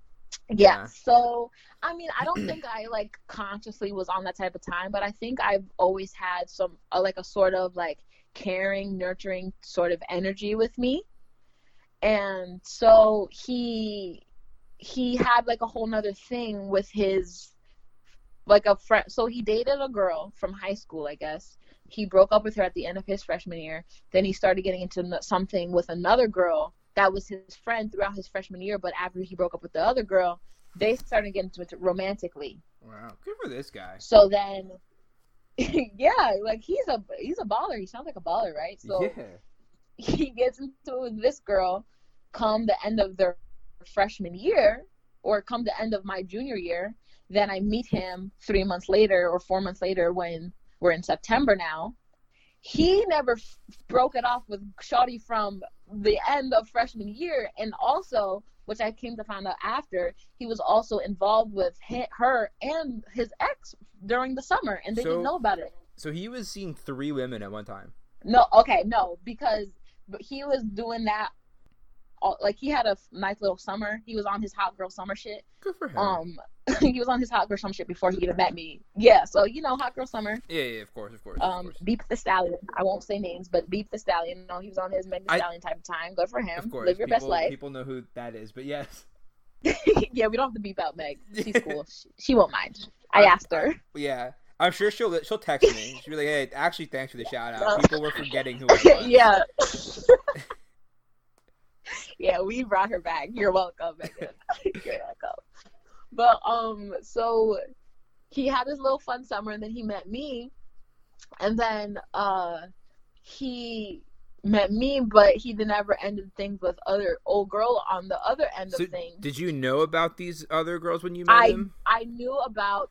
Yeah. yeah. So, I mean, I don't think I, like, consciously was on that type of time, but I think I've always had some, uh, like, a sort of, like, caring, nurturing sort of energy with me. And so he, he had, like, a whole nother thing with his, like, a friend. So he dated a girl from high school, I guess. He broke up with her at the end of his freshman year. Then he started getting into something with another girl that was his friend throughout his freshman year, but after he broke up with the other girl, they started getting into it romantically. Wow, good for this guy. So then, yeah, like he's a he's a baller. He sounds like a baller, right? So yeah. He gets into it with this girl. Come the end of their freshman year, or come the end of my junior year, then I meet him three months later or four months later when we're in September now. He never f- broke it off with Shawty from the end of freshman year, and also, which I came to find out after, he was also involved with he- her and his ex during the summer, and they so, didn't know about it. So he was seeing three women at one time. No, okay, no, because he was doing that. Like, he had a nice little summer. He was on his hot girl summer shit. Good for him. Um, he was on his hot girl summer shit before he even met me. Yeah, so, you know, hot girl summer. Yeah, yeah, of course, of course. Um, of course. Beep the Stallion. I won't say names, but Beep the Stallion. No, he was on his Meg the Stallion type of time. Good for him. Of course. Live your people, best life. People know who that is, but yes. Yeah, we don't have to beep out Meg. She's cool. she, she won't mind. I, I asked her. Yeah. I'm sure she'll she'll text me. She'll be like, hey, actually, thanks for the shout out. People were forgetting who I was. Yeah. Yeah, we brought her back. You're welcome, Megan. You're welcome. But, um, so he had his little fun summer, and then he met me. And then uh, he met me, but he never ended things with other old girl on the other end so of things. Did you know about these other girls when you met I, them? I knew about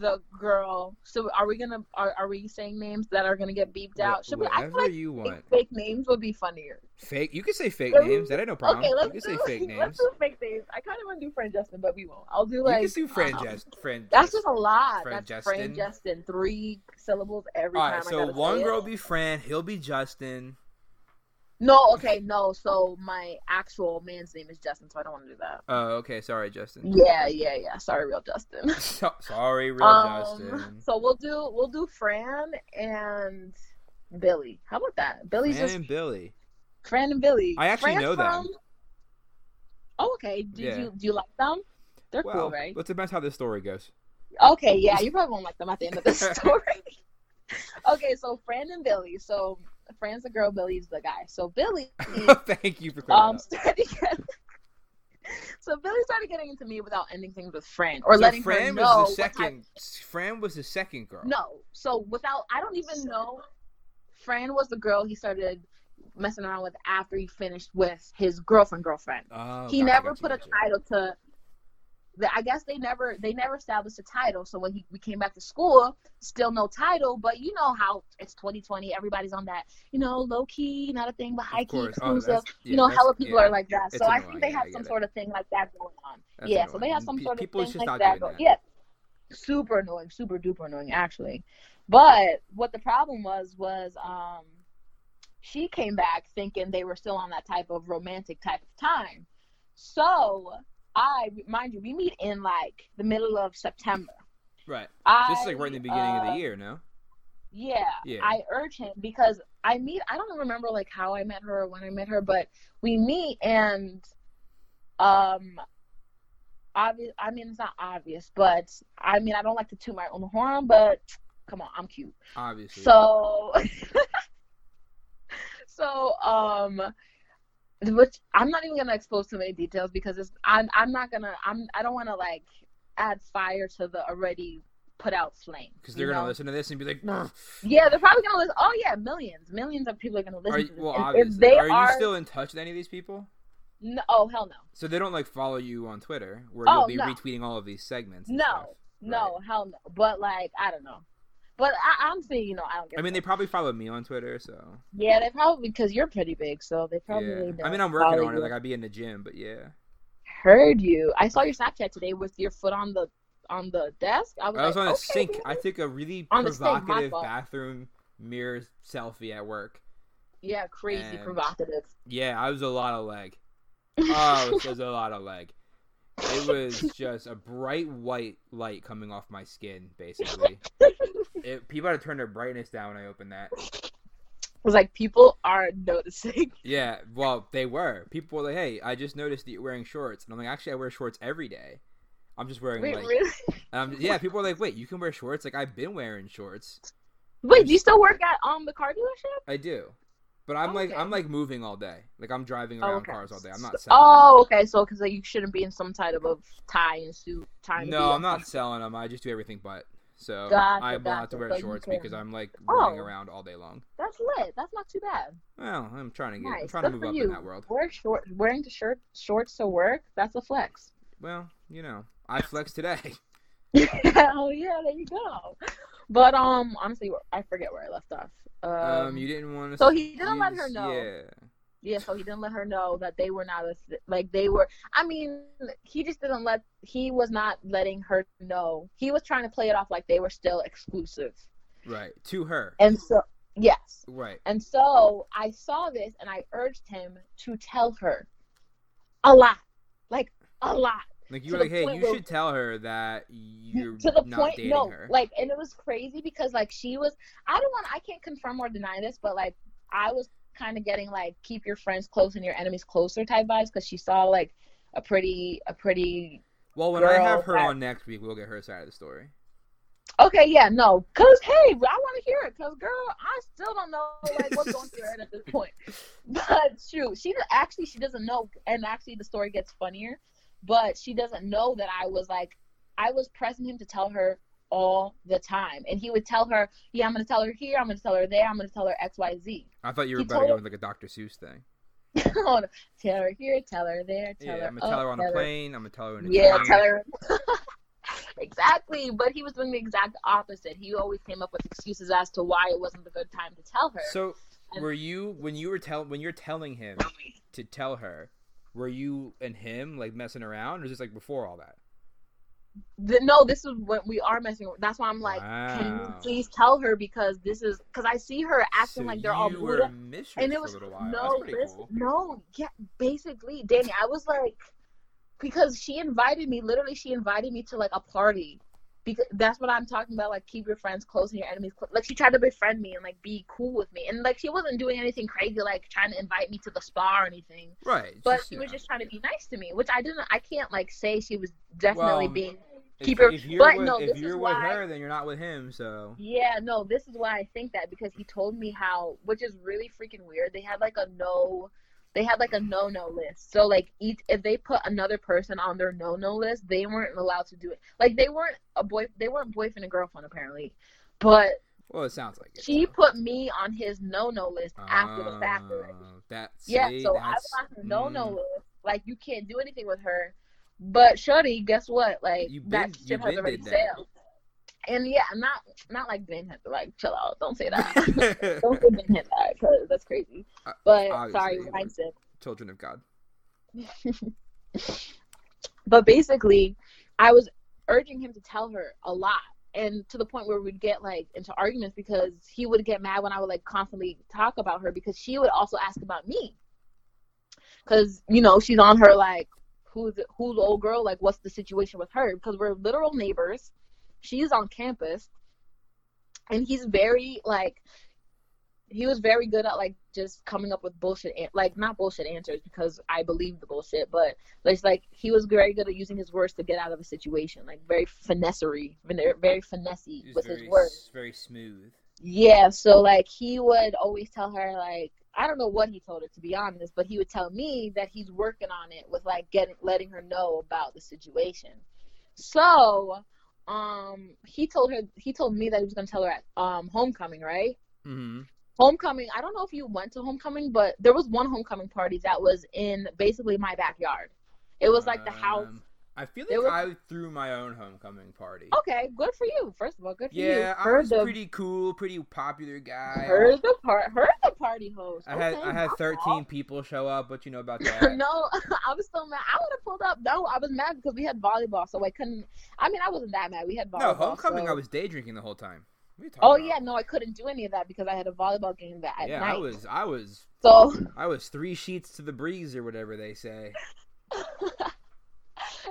the girl. So are we going to – are we saying names that are going to get beeped out? Should Whatever we, I feel like you want. Fake names would be funnier. Fake? You can say fake let's, names. That ain't no problem. Okay, let's you can do, say fake names. Let's do fake names. I kind of want to do Friend Justin, but we won't. I'll do like. You can do Friend um, Justin. Friend that's just a lot. Friend that's Justin. Friend Justin. Three syllables every All time. All right, so one girl it. Be Friend. He'll be Justin. No, okay, no. So my actual man's name is Justin, so I don't want to do that. Oh, okay. Sorry, Justin. Yeah, yeah, yeah. Sorry, real Justin. so, sorry, real um, Justin. So we'll do we'll do Fran and Billy. How about that? Billy's Fran just. Fran and Billy. Fran and Billy. I actually Fran's know from... them. Oh, okay. Did yeah. you do you like them? They're well, cool, right? Well, it depends how this story goes. Okay, yeah, you probably won't like them at the end of the story. Okay, so Fran and Billy. So Fran's the girl, Billy's the guy. So Billy. Thank you for clearing um, up. Getting... So Billy started getting into me without ending things with Fran or so letting Fran her know. Fran was the second. Type... Fran was the second girl. No, so without I don't even know. Fran was the girl he started messing around with after he finished with his girlfriend girlfriend. Oh, he God, never put a title to I guess they never they never established a title. So when he, we came back to school, still no title. But you know how it's twenty twenty. Everybody's on that, you know, low key, not a thing, but high key, exclusive. Oh, yeah, you know, hella people yeah, are like that. So annoying. I think they have yeah, some sort of thing like that going on. That's yeah, annoying. So they have some sort people of thing like that. Going. That. Yeah, super annoying, super duper annoying, actually. But what the problem was was um, she came back thinking they were still on that type of romantic type of time. So I, mind you, we meet in like the middle of September. Right. I, this is like right in the beginning uh, of the year, no? Yeah, yeah. I urge him because I meet, I don't remember like how I met her or when I met her, but we meet and um, obvious. I mean, it's not obvious, but I mean, I don't like to toot my own horn, but come on, I'm cute. Obviously. So, so, um, which I'm not even gonna expose too many details because it's I'm I'm not gonna I'm I don't want to like add fire to the already put out flame because they're gonna know? Listen to this and be like Burr. Yeah, they're probably gonna listen. Oh yeah, millions millions of people are gonna listen. Are you, to this. Well, obviously. If they are, are you still in touch with any of these people? No, oh hell no. So they don't like follow you on Twitter where oh, you'll be no. retweeting all of these segments. And no, stuff, no, right? Hell no. But like I don't know. But I, I'm saying, you know, I don't get I mean, that. They probably follow me on Twitter, so. Yeah, they probably, because you're pretty big, so they probably yeah. know. I mean, I'm working on it. You. Like, I'd be in the gym, but yeah. Heard you. I saw your Snapchat today with your foot on the on the desk. I was, I was like, on a okay, sink. Baby. I took a really on provocative sink, bathroom mirror selfie at work. Yeah, crazy and provocative. Yeah, I was a lot of leg. Oh, it was a lot of leg. It was just a bright white light coming off my skin, basically. It, people had to turn their brightness down when I opened that. It was like, people are noticing. Yeah, well, they were. People were like, hey, I just noticed that you're wearing shorts. And I'm like, actually, I wear shorts every day. I'm just wearing, wait, like... Really? Um, yeah, people were like, wait, you can wear shorts? Like, I've been wearing shorts. Wait, do you still work at um the car dealership? I do. But I'm, oh, like, okay. I'm like moving all day. Like, I'm driving around oh, okay. cars all day. I'm not selling Oh, them. Okay, so because like, you shouldn't be in some type of tie and suit. Tie and no, deal. I'm not selling them. I just do everything but... So gotcha, I will gotcha. Have to wear so shorts because I'm like running oh, around all day long. That's lit. That's not too bad. Well, I'm trying to get. Nice. I'm trying Good to move up you. In that world. Wear short, wearing the shirt shorts to work. That's a flex. Well, you know, I flex today. Oh yeah, there you go. But um, honestly, I forget where I left off. Um, um you didn't want to. So he didn't use, let her know. Yeah. Yeah, so he didn't let her know that they were not a, like they were. I mean, he just didn't let. He was not letting her know. He was trying to play it off like they were still exclusive. Right to her. And so yes. Right. And so I saw this, and I urged him to tell her a lot, like a lot. Like you were like, hey, you where, should tell her that you're to the not point, dating no, her. Like, and it was crazy because like she was. I don't want. I can't confirm or deny this, but like I was. Kind of getting like keep your friends close and your enemies closer type vibes because she saw like a pretty a pretty well when girl I have her that... on next week we'll get her side of the story. Okay, yeah, no, because hey, I want to hear it because girl, I still don't know like what's going through her at this point. But shoot, she actually she doesn't know, and actually the story gets funnier, but she doesn't know that I was like I was pressing him to tell her all the time, and he would tell her, "Yeah, I'm gonna tell her here. I'm gonna tell her there. I'm gonna tell her X, Y, Z." I thought you were he about to go with like a Doctor Seuss thing. Oh, no. Tell her here, tell her there, tell yeah, her. I'm gonna tell oh, her on a plane. Her. I'm gonna tell her in a yeah, train. Tell her. Exactly, but he was doing the exact opposite. He always came up with excuses as to why it wasn't a good time to tell her. So, and... were you when you were tell when you're telling him to tell her? Were you and him like messing around, or is this like before all that? The, no, this is what we are messing with. That's why I'm like, wow. Can you please tell her because this is because I see her acting so like they're all blue. And it was no, this, cool. no, yeah, basically, Danny. I was like, because she invited me. Literally, she invited me to like a party. Because that's what I'm talking about. Like, keep your friends close and your enemies close. Like, she tried to befriend me and like be cool with me, and like she wasn't doing anything crazy, like trying to invite me to the spa or anything. Right. But just, she yeah. was just trying to be nice to me, which I didn't. I can't like say she was definitely well, being. Keep her, if you're but with, no, if this you're is with why, her, then you're not with him. So yeah, no, this is why I think that because he told me how, which is really freaking weird. They had like a no, they had like a no-no list. So like, each if they put another person on their no-no list, they weren't allowed to do it. Like they weren't a boy, they weren't boyfriend and girlfriend apparently. But well, it sounds like it. She so. Put me on his no-no list uh, after the fact. That yeah, so that's, I was on her no-no mm. list. Like you can't do anything with her. But shorty, guess what? Like been, that ship has already sailed. And yeah, not not like Ben Hitler. Like, chill out. Don't say that. Don't say Ben Hitler, because that's crazy. But uh, sorry, I said children of God. But basically, I was urging him to tell her a lot, and to the point where we'd get like into arguments because he would get mad when I would like constantly talk about her, because she would also ask about me. Because, you know, she's on her like, who's who's the old girl? Like, what's the situation with her? Because we're literal neighbors. She's on campus, and he's very, like, he was very good at, like, just coming up with bullshit, an- like, not bullshit answers, because I believe the bullshit, but it's like, he was very good at using his words to get out of a situation, like, very finessery, very finessey with very, his words. Very smooth. Yeah, so, like, he would always tell her, like, I don't know what he told her, to be honest, but he would tell me that he's working on it with, like, getting letting her know about the situation. So... Um, he told her, he told me that he was going to tell her at, um, homecoming, right? Mm-hmm. Homecoming, I don't know if you went to homecoming, but there was one homecoming party that was in basically my backyard. It was like the house. Um, I feel like was... I threw my own homecoming party. Okay, good for you. First of all, good for yeah, you. Yeah, I was the... pretty cool, pretty popular guy. Heard the, par- heard the party host. I had, okay, I had thirteen all. people show up, but you know about that. No, I was still mad. I would have pulled up. No, I was mad because we had volleyball, so I couldn't. I mean, I wasn't that mad. We had volleyball. No, homecoming, so... I was day drinking the whole time. Oh, about? yeah, no, I couldn't do any of that because I had a volleyball game that yeah, night. Yeah, I was, I was, so... I was three sheets to the breeze or whatever they say.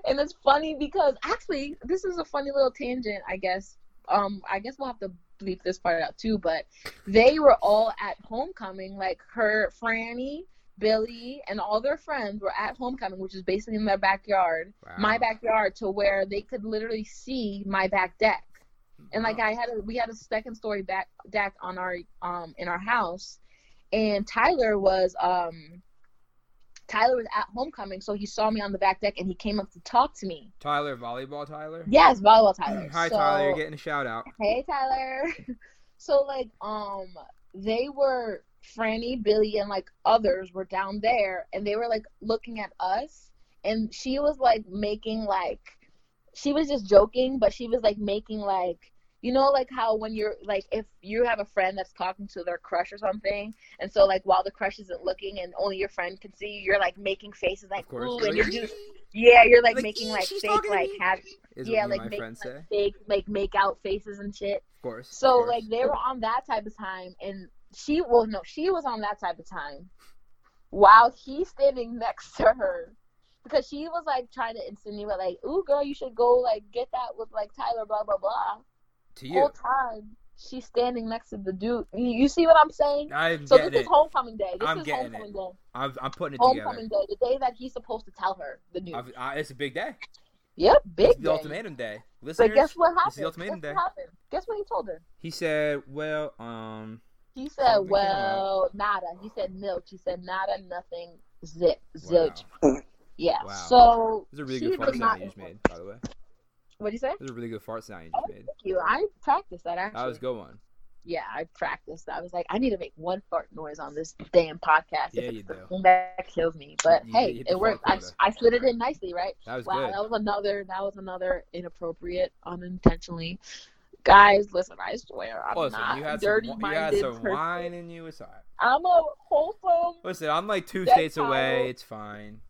And it's funny because actually this is a funny little tangent, I guess. Um, I guess we'll have to bleep this part out too, but they were all at homecoming, like her, Franny, Billy, and all their friends were at homecoming, which is basically in their backyard, wow. my backyard, to where they could literally see my back deck. And like wow. I had a, we had a second story back deck on our um in our house, and Tyler was um. Tyler was at homecoming, so he saw me on the back deck, and he came up to talk to me. Tyler, volleyball Tyler? Yes, volleyball Tyler. Hi, so, Tyler. You're getting a shout-out. Hey, Tyler. So, like, um, they were, Franny, Billy, and, like, others were down there, and they were, like, looking at us, and she was, like, making, like, she was just joking, but she was, like, making, like, you know, like how when you're, like, if you have a friend that's talking to their crush or something, and so, like, while the crush isn't looking and only your friend can see you, you're, like, making faces, like, ooh, and you're just, yeah, you're, like, like making, like, fake, like, have, yeah, like, making, like, fake, like, make-out faces and shit. Of course. So, like, they were on that type of time, and she, well, no, she was on that type of time while he's standing next to her. Because she was, like, trying to insinuate, like, ooh, girl, you should go, like, get that with, like, Tyler, blah, blah, blah. The whole time she's standing next to the dude. You see what I'm saying? I'm so this it. is homecoming day. This I'm is homecoming it. day. I'm, I'm putting it homecoming together. Homecoming day, the day that he's supposed to tell her the news. I, it's a big day. Yep, big it's the day. The ultimatum day. Listeners, but guess what happened? It's the ultimatum guess day. What happened? Guess what he told her? He said, "Well, um." He said, "Well, nada." He said, "Milk." He said, "Nada, nothing, zip, zilch." Wow. Yeah. Wow. So this is a really good fart sound you just made, by the way. What'd you say? That was a really good fart sound you just oh, made. Thank you. I practiced that, actually. That was a good one. Yeah, I practiced that. I was like, I need to make one fart noise on this damn podcast. Yeah, you do. That kills me. But, you, hey, you it worked. I, I slid it in nicely, right? That was wow, good. That was another, that was another inappropriate, unintentionally. Guys, listen, I swear, I'm listen, not you had dirty-minded some, You had some person. wine in you. It's all right. I'm a wholesome. Listen, I'm like two states title. away. It's fine.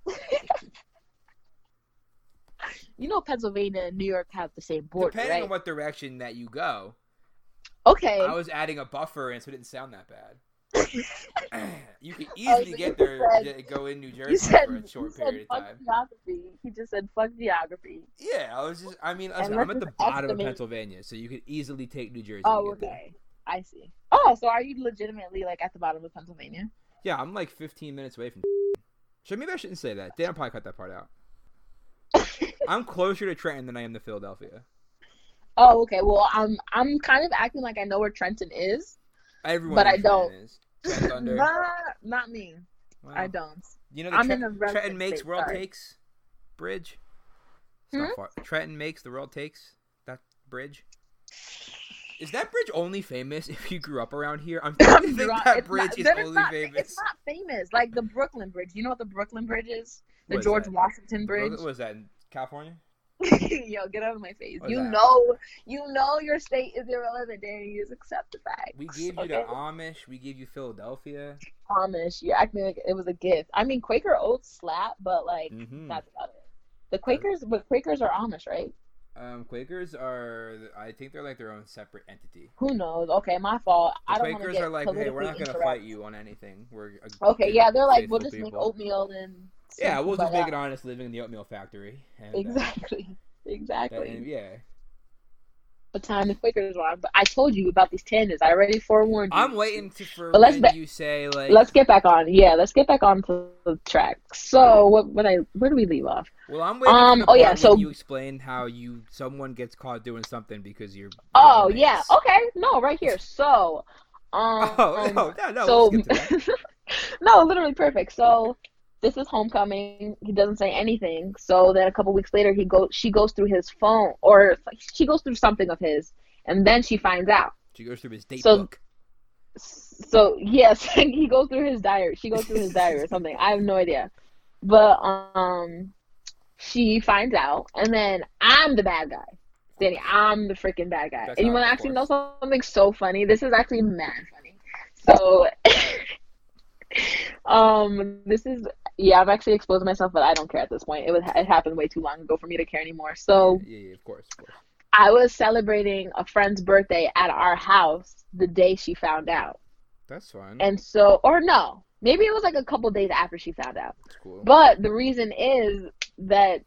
You know Pennsylvania and New York have the same border, Depending right? on what direction that you go. Okay. I was adding a buffer, and so it didn't sound that bad. You could easily oh, get there said, and go in New Jersey said, for a short period of time. Geography. He just said, fuck geography. Yeah, I was just, I mean, listen, I'm at the bottom estimate. of Pennsylvania, so you could easily take New Jersey. Oh, okay. There. I see. Oh, so are you legitimately, like, at the bottom of Pennsylvania? Yeah, I'm, like, fifteen minutes away from So maybe I shouldn't say that. Damn, I'll probably cut that part out. I'm closer to Trenton than I am to Philadelphia. Oh, okay. Well, I'm I'm kind of acting like I know where Trenton is, Everyone but I don't. Is. not, not me. Wow. I don't. You know, the I'm Tre- in the Trenton makes state, world sorry. takes bridge. It's hmm? not far. Trenton makes the world takes that bridge. Is that bridge only famous if you grew up around here? I'm thinking that it's bridge not, is only not, famous. It's not famous. Like the Brooklyn Bridge. You know what the Brooklyn Bridge is? The what George is Washington Bridge. The Brooklyn, what was that? California? Yo, get out of my face. You that? know you know your state is irrelevant, Danny. You just accept the facts. We give you okay? the Amish. We give you Philadelphia. Amish. You're acting like it was a gift. I mean, Quaker Oats slap, but, like, mm-hmm. that's about it. The Quakers, but Quakers are Amish, right? Um, Quakers are, I think they're like their own separate entity. Who knows? Okay, my fault. The I don't Quakers get are like, hey, we're not going to fight you on anything. We're a, Okay, yeah, they're like, we'll just people. make oatmeal and... Yeah, we'll just make that. It honest living in the oatmeal factory. And, exactly. Uh, exactly. That, yeah. What time the Quakers are on. But I told you about these tangents. I already forewarned you. I'm waiting to, for but when ba- you say, like... Let's get back on. Yeah, let's get back on to the track. So, what, what I, where do we leave off? Well, I'm waiting um, for oh, yeah, so, you explained how you someone gets caught doing something because you're... Oh, nice. yeah. Okay. No, right here. So, um... Oh, no, no, no. So, let's get to that. No, literally perfect. So... This is homecoming. He doesn't say anything. So then a couple weeks later, he go. She goes through his phone, or she goes through something of his, and then she finds out. She goes through his date so, book. So yes, he goes through his diary. She goes through his diary or something. I have no idea, but um, she finds out, and then I'm the bad guy. Danny, I'm the freaking bad guy. That's and you want to actually know something so funny? This is actually mad funny. So. Um, this is, yeah, I'm actually exposing myself, but I don't care at this point. It was, it happened way too long ago for me to care anymore. So yeah, yeah, yeah, of course, of course. I was celebrating a friend's birthday at our house the day she found out. That's fine. And so, or no, maybe it was like a couple days after she found out. That's cool. But the reason is that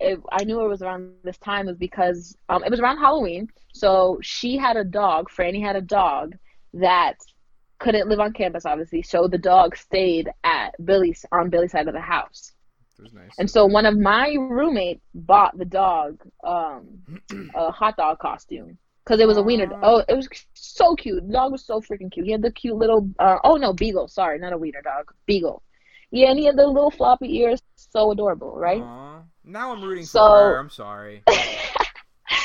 it, I knew it was around this time was because, um, it was around Halloween. So she had a dog, Franny had a dog that couldn't live on campus, obviously, so the dog stayed at Billy's on Billy's side of the house. It was nice. And so one of my roommates bought the dog um, a hot dog costume because it was a wiener. Dog. Oh, it was so cute. The dog was so freaking cute. He had the cute little uh, oh no beagle. Sorry, not a wiener dog. Beagle. Yeah, and he had the little floppy ears. So adorable, right? Aww. Now I'm rooting so... for her. I'm sorry.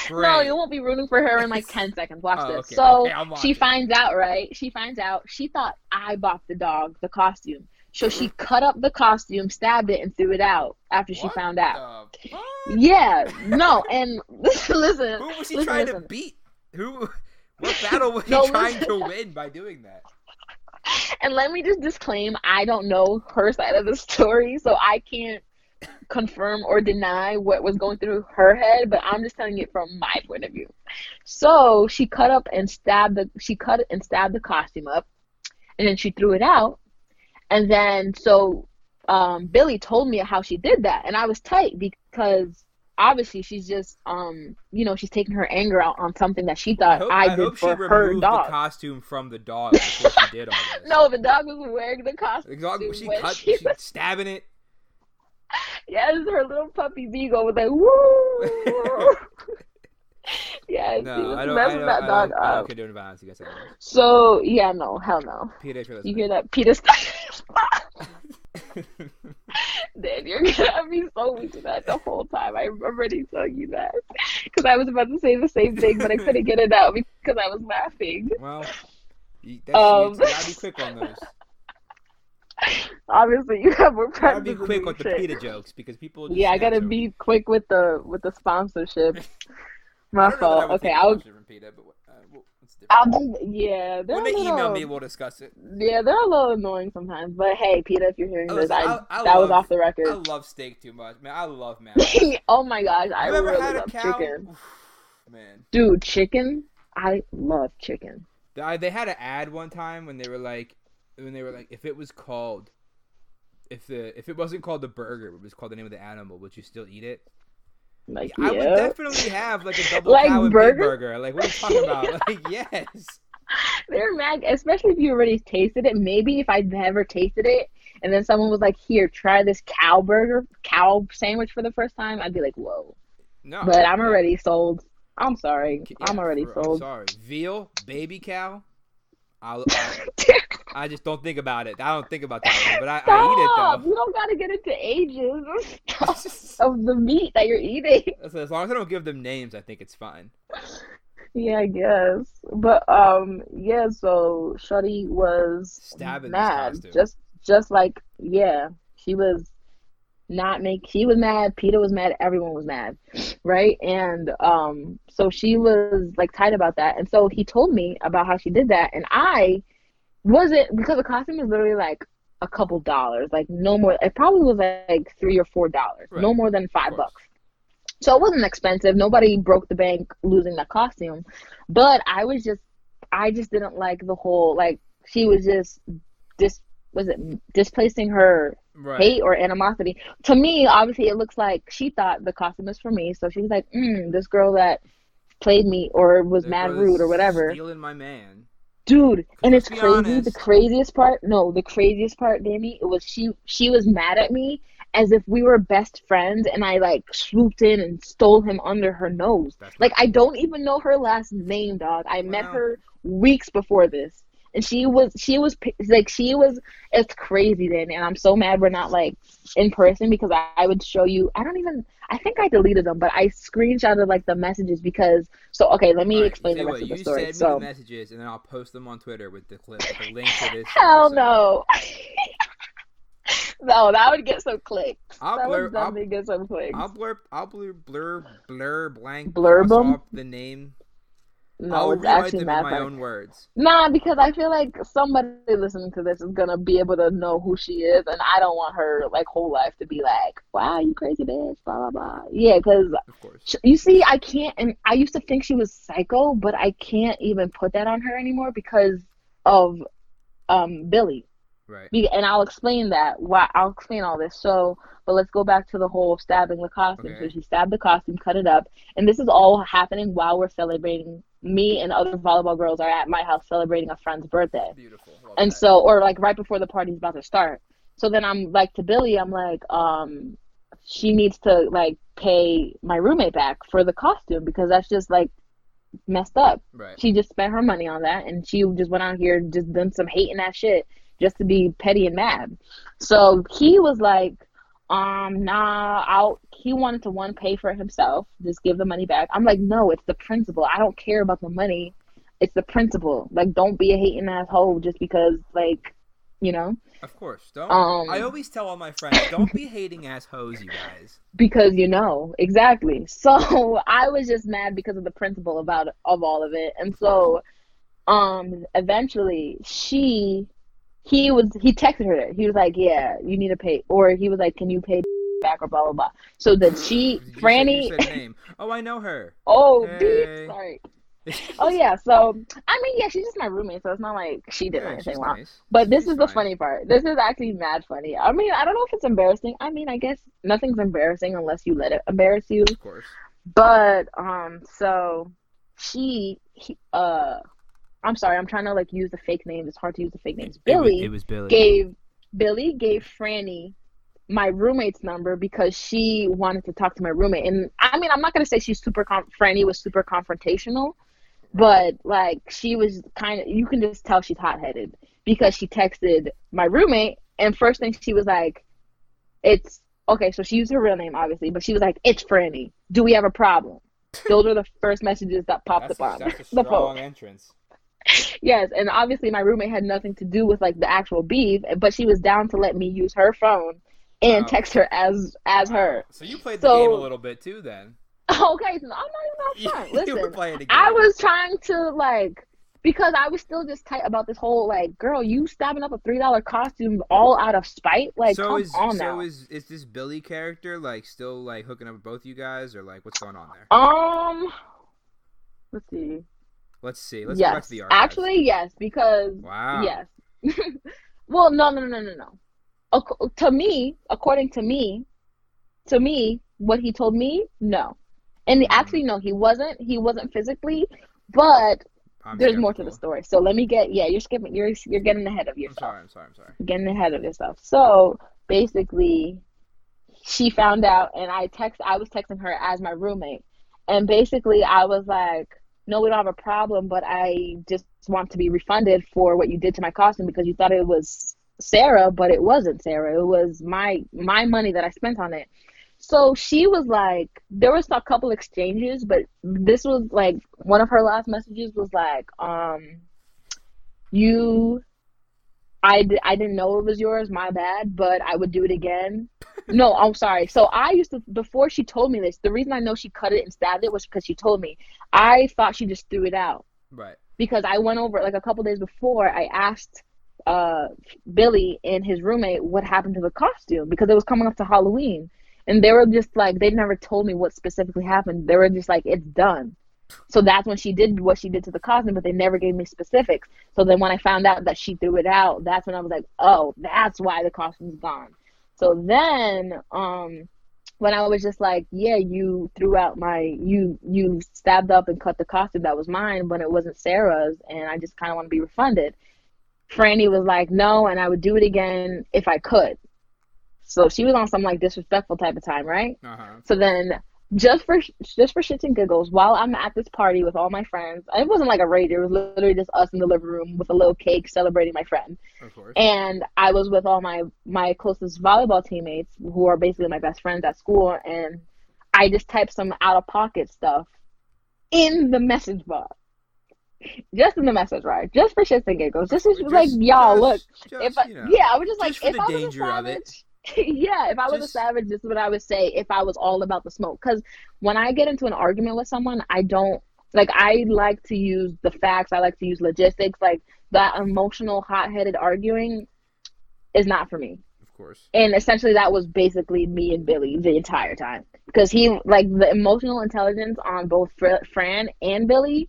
No, you won't be rooting for her in like ten seconds. Watch oh, this. Okay. So okay, she finds out, right? She finds out. She thought I bought the dog the costume. So she cut up the costume, stabbed it, and threw it out after what she found out. Yeah. No, and listen. Who was she listen, trying listen. to beat? Who? What battle was no, he trying listen. to win by doing that? And let me just disclaim, I don't know her side of the story, so I can't confirm or deny what was going through her head, but I'm just telling it from my point of view. So she cut up and stabbed the she cut and stabbed the costume up, and then she threw it out. And then so um, Billy told me how she did that, and I was tight because obviously she's just um you know she's taking her anger out on something that she thought I, hope, I, I did hope for she her dog. The costume from the dog. Before she did all this. No, the dog was wearing the costume. The dog, she cut. She was stabbing it. Yes, her little puppy Beagle was like, woo! Yes, no, he was messing that dog up. I don't care doing violence against anyone. So, yeah, no, hell no. Peter, you me. hear that? Peter, stop! Then you're gonna be so weak to that the whole time. I'm already telling you that. Because I was about to say the same thing, but I couldn't get it out because I was laughing. Well, that's, um, you gotta be quick on those. Obviously, you have more practice. Gotta be quick with the PETA jokes because people. Just yeah, I gotta be over. quick with the with the sponsorship. My fault. Okay, I'll. From PETA, but, uh, well, it's I'll do, yeah, when they little, email me, we'll discuss it. Yeah, they're a little annoying sometimes, but hey, PETA, if you're hearing oh, this, I, I, I that love, was off the record. I love steak too much, man. I love man. Oh my gosh, you I really love chicken. Oof, man, dude, chicken. I love chicken. I, they had an ad one time when they were like. When they were like, if it was called, if the if it wasn't called the burger, it was called the name of the animal. Would you still eat it? Like, yeah, yeah. I would definitely have like a double like cow and burger? Big burger. Like, what are you talking about? Like, yes. They're mad, especially if you already tasted it. Maybe if I never tasted it, and then someone was like, "Here, try this cow burger, cow sandwich for the first time," I'd be like, "Whoa!" No, but I'm already sold. I'm sorry, yeah, I'm already for, sold. I'm sorry, veal, baby cow. I'll, I'll, I just don't think about it. I don't think about that one, but I, I eat it though. You don't gotta get into ages of the meat that you're eating. As long as I don't give them names, I think it's fine. Yeah, I guess. But um, yeah. So Shuddy was stabbing mad. Just, just like yeah, she was not make, she was mad, Peter was mad, everyone was mad, right? And um, so she was like tight about that. And so he told me about how she did that, and I wasn't, because the costume is literally like a couple dollars, like no more, it probably was like three or four dollars, right. No more than five bucks. So it wasn't expensive. Nobody broke the bank losing that costume, but I was just, I just didn't like the whole, like, she was just, dis, was it displacing her right. hate or animosity? To me, obviously, it looks like she thought the costume was for me, so she's like, mm, this girl that played me or was there mad was rude or whatever. Stealing my man. Dude, and it's crazy. Honest. The craziest part, no, the craziest part, Danny, it was she, she was mad at me as if we were best friends, and I, like, swooped in and stole him under her nose. That's like, I don't even know her last name, dog. I wow. met her weeks before this. And she was, she was, like, she was, it's crazy then. And I'm so mad we're not, like, in person, because I, I would show you, I don't even, I think I deleted them, but I screenshotted, like, the messages because, so, okay, let me right, explain the rest of the you story. You send me so. the messages, and then I'll post them on Twitter with the clip, with the link to this. Hell episode. no. No, that would get some clicks. I'll that blur, would definitely I'll, get some clicks. I'll blur, I'll blur, blur, blur, blank, blurb the name. No, I'll it's actually them mad in my own words. Nah, because I feel like somebody listening to this is gonna be able to know who she is, and I don't want her like whole life to be like, "Wow, you crazy bitch," blah blah blah. Yeah, because you see, I can't, and I used to think she was psycho, but I can't even put that on her anymore because of um Billy. Right. And I'll explain that. Why I'll explain all this. So, but let's go back to the whole stabbing the costume. Okay. So she stabbed the costume, cut it up, and this is all happening while we're celebrating. Me and other volleyball girls are at my house celebrating a friend's birthday. Beautiful. Love and that. So, or like right before the party's about to start. So then I'm like to Billy, I'm like, um, she needs to like pay my roommate back for the costume because that's just like messed up. Right. She just spent her money on that, and she just went out here and just done some hating that shit just to be petty and mad. So he was like, um, nah, I'll, he wanted to one pay for it himself, just give the money back. I'm like, no, it's the principle. I don't care about the money. It's the principle. Like, don't be a hating asshole just because, like, you know. Of course, don't. Um, I always tell all my friends, don't be hating assholes, you guys. Because you know exactly. So I was just mad because of the principle about of all of it, and so, um, eventually she, he was he texted her. He was like, yeah, you need to pay, or he was like, can you pay back or blah blah blah. So that she Franny said, said name. Oh, I know her. Oh, hey. Beep, sorry. Oh yeah, so I mean yeah, she's just my roommate, so it's not like she did yeah, anything wrong. Nice. But this she's is fine. The funny part. This is actually mad funny. I mean, I don't know if it's embarrassing. I mean, I guess nothing's embarrassing unless you let it embarrass you. Of course. But um so she he, uh I'm sorry, I'm trying to like use the fake names. It's hard to use the fake names. It, Billy it was, it was Billy gave Billy gave Franny my roommate's number because she wanted to talk to my roommate. And I mean, I'm not going to say she's super, con- Franny was super confrontational, but like she was kind of, you can just tell she's hot headed because she texted my roommate. And first thing she was like, it's okay. So she used her real name obviously, but she was like, it's Franny. Do we have a problem? Those are the first messages that popped that's up a, on that's a strong the phone. Entrance. Yes, and obviously my roommate had nothing to do with like the actual beef, but she was down to let me use her phone and text her as as her. So you played the so, game a little bit too, then. Okay, so I'm not even outside. Listen, you were playing the game. I was trying to like because I was still just tight about this whole like, girl, you stabbing up a three dollar costume all out of spite. Like, so come is on so now. is is this Billy character like still like hooking up with both you guys or like what's going on there? Um, let's see. Let's see. Let's yes. go back to the archives. Actually, yes, because wow, yes. Well, no, no, no, no, no. To me, according to me, to me, what he told me, no, and actually, no, he wasn't. He wasn't physically, but I'm there's more to the story. So let me get. Yeah, you're skipping. You're you're getting ahead of yourself. I'm sorry. I'm sorry. I'm sorry. You're getting ahead of yourself. So basically, she found out, and I text. I was texting her as my roommate, and basically, I was like, no, we don't have a problem, but I just want to be refunded for what you did to my costume because you thought it was Sarah, but it wasn't Sarah. It was my my money that I spent on it. So she was like, there was a couple exchanges, but this was like one of her last messages was like, um, you, I, I didn't know it was yours, my bad, but I would do it again. No, I'm sorry. So I used to, before she told me this, the reason I know she cut it and stabbed it was because she told me. I thought she just threw it out. Right. Because I went over, like a couple days before, I asked uh, Billy and his roommate what happened to the costume, because it was coming up to Halloween. And they were just like, they never told me what specifically happened. They were just like, it's done. So that's when she did what she did to the costume, but they never gave me specifics. So then when I found out that she threw it out, that's when I was like, oh, that's why the costume's gone. So then um, when I was just like, yeah, you threw out my, you you stabbed up and cut the costume that was mine when it wasn't Sarah's, and I just kind of want to be refunded. Franny was like, no, and I would do it again if I could. So she was on some like disrespectful type of time, right? Uh-huh. So then... Just for just for shits and giggles, while I'm at this party with all my friends, it wasn't like a raid. It was literally just us in the living room with a little cake celebrating my friend. Of course. And I was with all my, my closest volleyball teammates, who are basically my best friends at school, and I just typed some out-of-pocket stuff in the message bar. Just in the message bar. Just for shits and giggles. Just, just like, y'all, look. Just, if I, you know, yeah, I was just like, just if I was a savage... yeah, if I was just... a savage, this is what I would say if I was all about the smoke. Because when I get into an argument with someone, I don't, like, I like to use the facts. I like to use logistics. Like, that emotional, hot-headed arguing is not for me. Of course. And essentially that was basically me and Billy the entire time. Because he, like, the emotional intelligence on both Fr- Fran and Billy,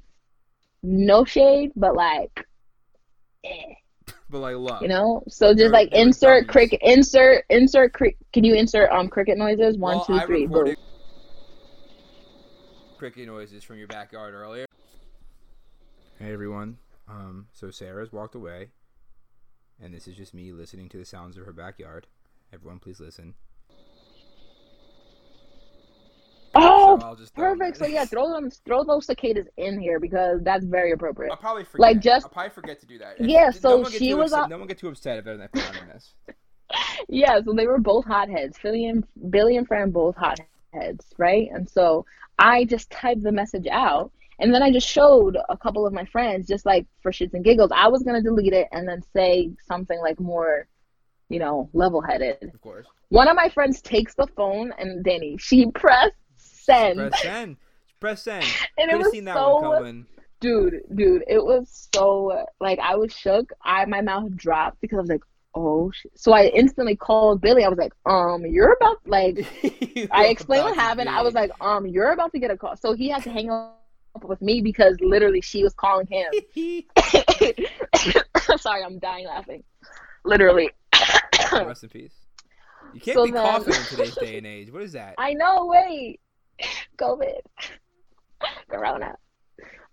no shade, but, like, eh. But like love, you know. So just or, like insert cricket, insert insert. Cri- can you insert um cricket noises? One, well, two, I three. Boom. Cricket noises from your backyard earlier. Hey everyone. Um. So Sarah's walked away, and this is just me listening to the sounds of her backyard. Everyone, please listen. Oh, so I'll just perfect. So yeah, throw them, throw those cicadas in here because that's very appropriate. I'll probably forget. Like just, I'll probably forget to do that. Yeah. If, so no she was. Upset, a... No one get too upset about that. This. Yeah. So they were both hotheads. Billy and Billy and Fran both hotheads, right? And so I just typed the message out, and then I just showed a couple of my friends, just like for shits and giggles. I was gonna delete it and then say something like more, you know, level-headed. Of course. One of my friends takes the phone, and Danny, she pressed. Send. Press send. Press send. And it was seen that so, one coming. dude, dude, it was so, like, I was shook. I my mouth dropped because I was like, oh, shit. So I instantly called Billy. I was like, um, you're about, like, I explained what happened. I was like, um, you're about to get a call. So he had to hang up with me because literally she was calling him. Sorry, I'm dying laughing. Literally. Rest in peace. You can't so be then... coughing in today's day and age. What is that? I know, wait. COVID, Corona,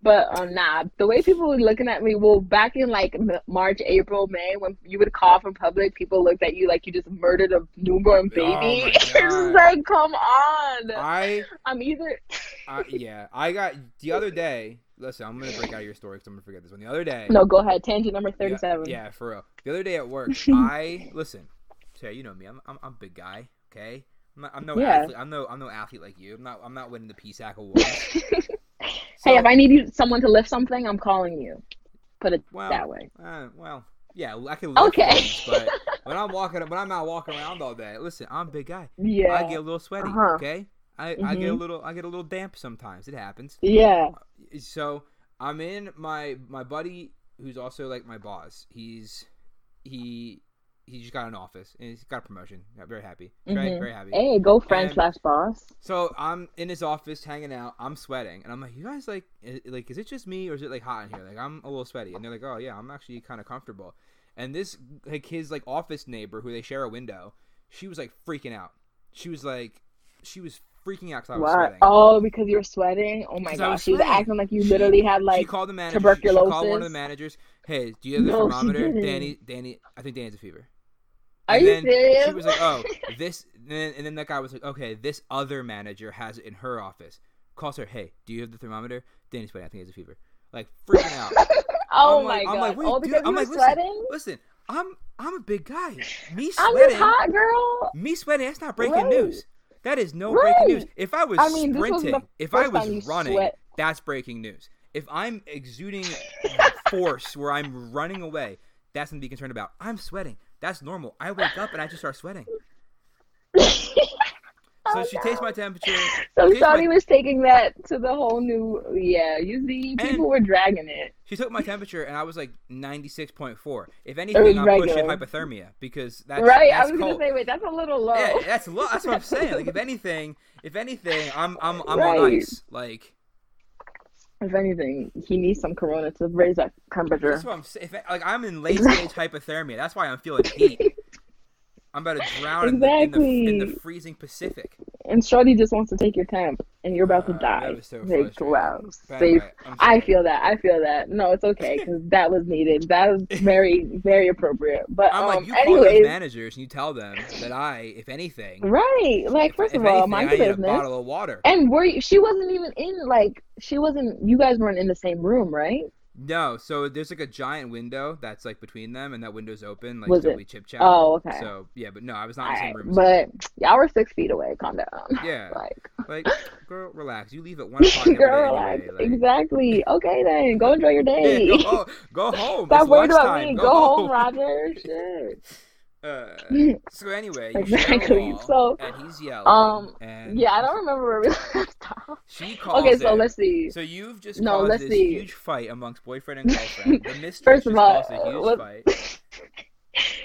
but um, nah. The way people were looking at me, well, back in like March, April, May, when you would cough in public, people looked at you like you just murdered a newborn baby. It's oh like, come on. I, I'm either. uh, yeah, I got the other day. Listen, I'm gonna break out of your story because I'm gonna forget this one. The other day. No, go ahead. Tangent number thirty-seven. Yeah, yeah for real. The other day at work, I listen. Sarah, you know me. I'm, I'm, I'm a big guy. Okay. I'm, not, I'm no yeah. athlete. I'm no. I'm no athlete like you. I'm not. I'm not winning the P S A C award. So, hey, if I need you, someone to lift something, I'm calling you. Put it well, that way. Uh, well, yeah, I can lift okay. things, but when I'm walking, when I'm out walking around all day, listen, I'm a big guy. Yeah. I get a little sweaty. Uh-huh. Okay. I, mm-hmm. I get a little. I get a little damp sometimes. It happens. Yeah. So I'm in my my buddy who's also like my boss. He's he. He just got an office and he's got a promotion. Got very happy. Very, mm-hmm. very happy. Hey, go friend slash boss. So I'm in his office hanging out. I'm sweating. And I'm like, you guys like, is, like, is it just me or is it like hot in here? Like, I'm a little sweaty. And they're like, oh, yeah, I'm actually kind of comfortable. And this, like, his, like, office neighbor who they share a window, she was like freaking out. She was like, she was freaking out because I was what? sweating. Oh, because you were sweating? Oh, my gosh. She was acting like you literally had, like, she called the manager. tuberculosis. She called one of the managers. Hey, do you have the no, thermometer? Danny, Danny, I think Danny has a fever. And Are you serious? She was like, "Oh, this," and then, and then that guy was like, "Okay, this other manager has it in her office." Calls her, "Hey, do you have the thermometer?" Danny's sweating. I think he has a fever. Like freaking out. oh I'm my like, god! I'm like, wait, oh, dude. I'm like, sweating? listen, listen, I'm I'm a big guy. Me sweating. I'm a hot girl. Me sweating. That's not breaking right. news. That is no right. breaking news. If I was I mean, sprinting, if I was running, sweat. that's breaking news. If I'm exuding force where I'm running away, that's something to be concerned about. I'm sweating. That's normal. I wake up and I just start sweating. So oh, she no. takes my temperature. So Sonny my... was taking that to the whole new, yeah, you see, people and were dragging it. She took my temperature, and I was like ninety-six point four. If anything, I'm regular. pushing hypothermia, because that's Right, that's I was cold. gonna say, wait, that's a little low. Yeah, that's low, that's what I'm saying. Like, if anything, if anything, I'm I'm I'm right. on ice. Like, if anything, he needs some Corona to raise that temperature. That's what I'm saying. If, like, I'm in late-stage hypothermia. That's why I'm feeling heat. I'm about to drown exactly. in, the, in, the, in the freezing Pacific. And Shorty just wants to take your temp, and you're about uh, to die. So like, wow, safe. I feel that. I feel that. No, it's okay, because that was needed. That was very, very appropriate. But I'm um, like, you anyways, call those managers, and you tell them that I, if anything, right? Like, if, first if of all, mind your business. A bottle of water. And were you, she wasn't even in. Like, she wasn't. You guys weren't in the same room, right? No, so there's like a giant window that's like between them, and that window's open, like totally chip chat. Oh, okay. So yeah, but no, I was not All in the same room. Right, but y'all were six feet away. Calm down. Yeah. Like, like, girl, relax. You leave at one o'clock. Girl, relax. Anyway, like... Exactly. Okay, then go enjoy your day. Yeah, go, oh, go home. Stop it's worried about me. Go, go home, Roger. Shit. Uh, so anyway, you exactly. So and he's yelling. Um, and yeah, I don't remember where we left off. She calls. Okay, so it. let's see. So you've just no, caused let's this see. huge fight amongst boyfriend and girlfriend. The mistress First of all, caused a huge let's... fight.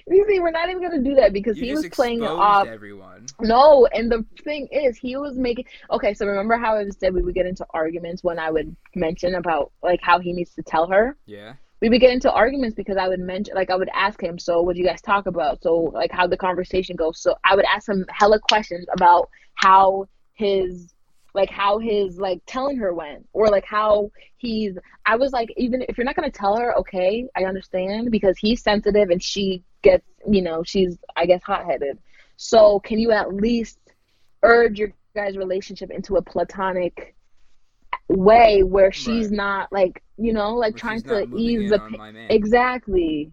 You see, we're not even gonna do that because you he was playing off everyone. No, and the thing is, he was making. Okay, so remember how I said we would get into arguments when I would mention about like how he needs to tell her. Yeah. We would get into arguments because I would mention, like, I would ask him, so what do you guys talk about? So, like, how the conversation goes. So I would ask him hella questions about how his, like, how his, like, telling her went. Or, like, how he's, I was like, even if you're not going to tell her, okay, I understand. Because he's sensitive and she gets, you know, she's, I guess, hot-headed. So can you at least urge your guys' relationship into a platonic way where she's right. not, like, you know, like, well, trying to ease the pain. Exactly.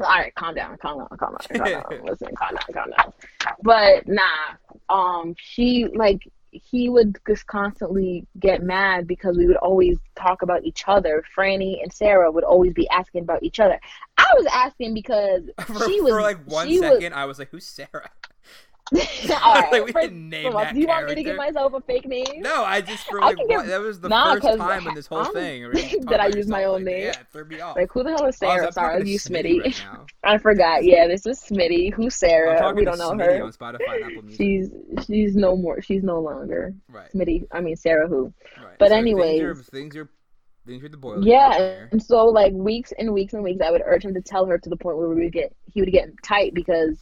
All right, calm down, calm down, calm down, calm down. Listen, calm down, calm down. But nah, um, she like he would just constantly get mad because we would always talk about each other. Franny and Sarah would always be asking about each other. I was asking because for, she was for like one second. Was, I was like, who's Sarah? All right. Like, we first, didn't name that Do you character. want me to give myself a fake name? No, I just really I give, that was the nah, first time in this whole I'm, thing that I used my own like, name. Yeah, threw me off. Like, who the hell is Sarah? Oh, Sorry, are you Smitty? Smitty right now. I forgot. Yeah, this is Smitty. Who's Sarah? We don't know Smitty her. On Spotify and Apple Music. She's she's no more. She's no longer right. Smitty. I mean Sarah. Who? Right. But so anyways, things are, things are things are the boiler. Yeah, and so like weeks and weeks and weeks, I would urge him to tell her to the point where we would get he would get tight because.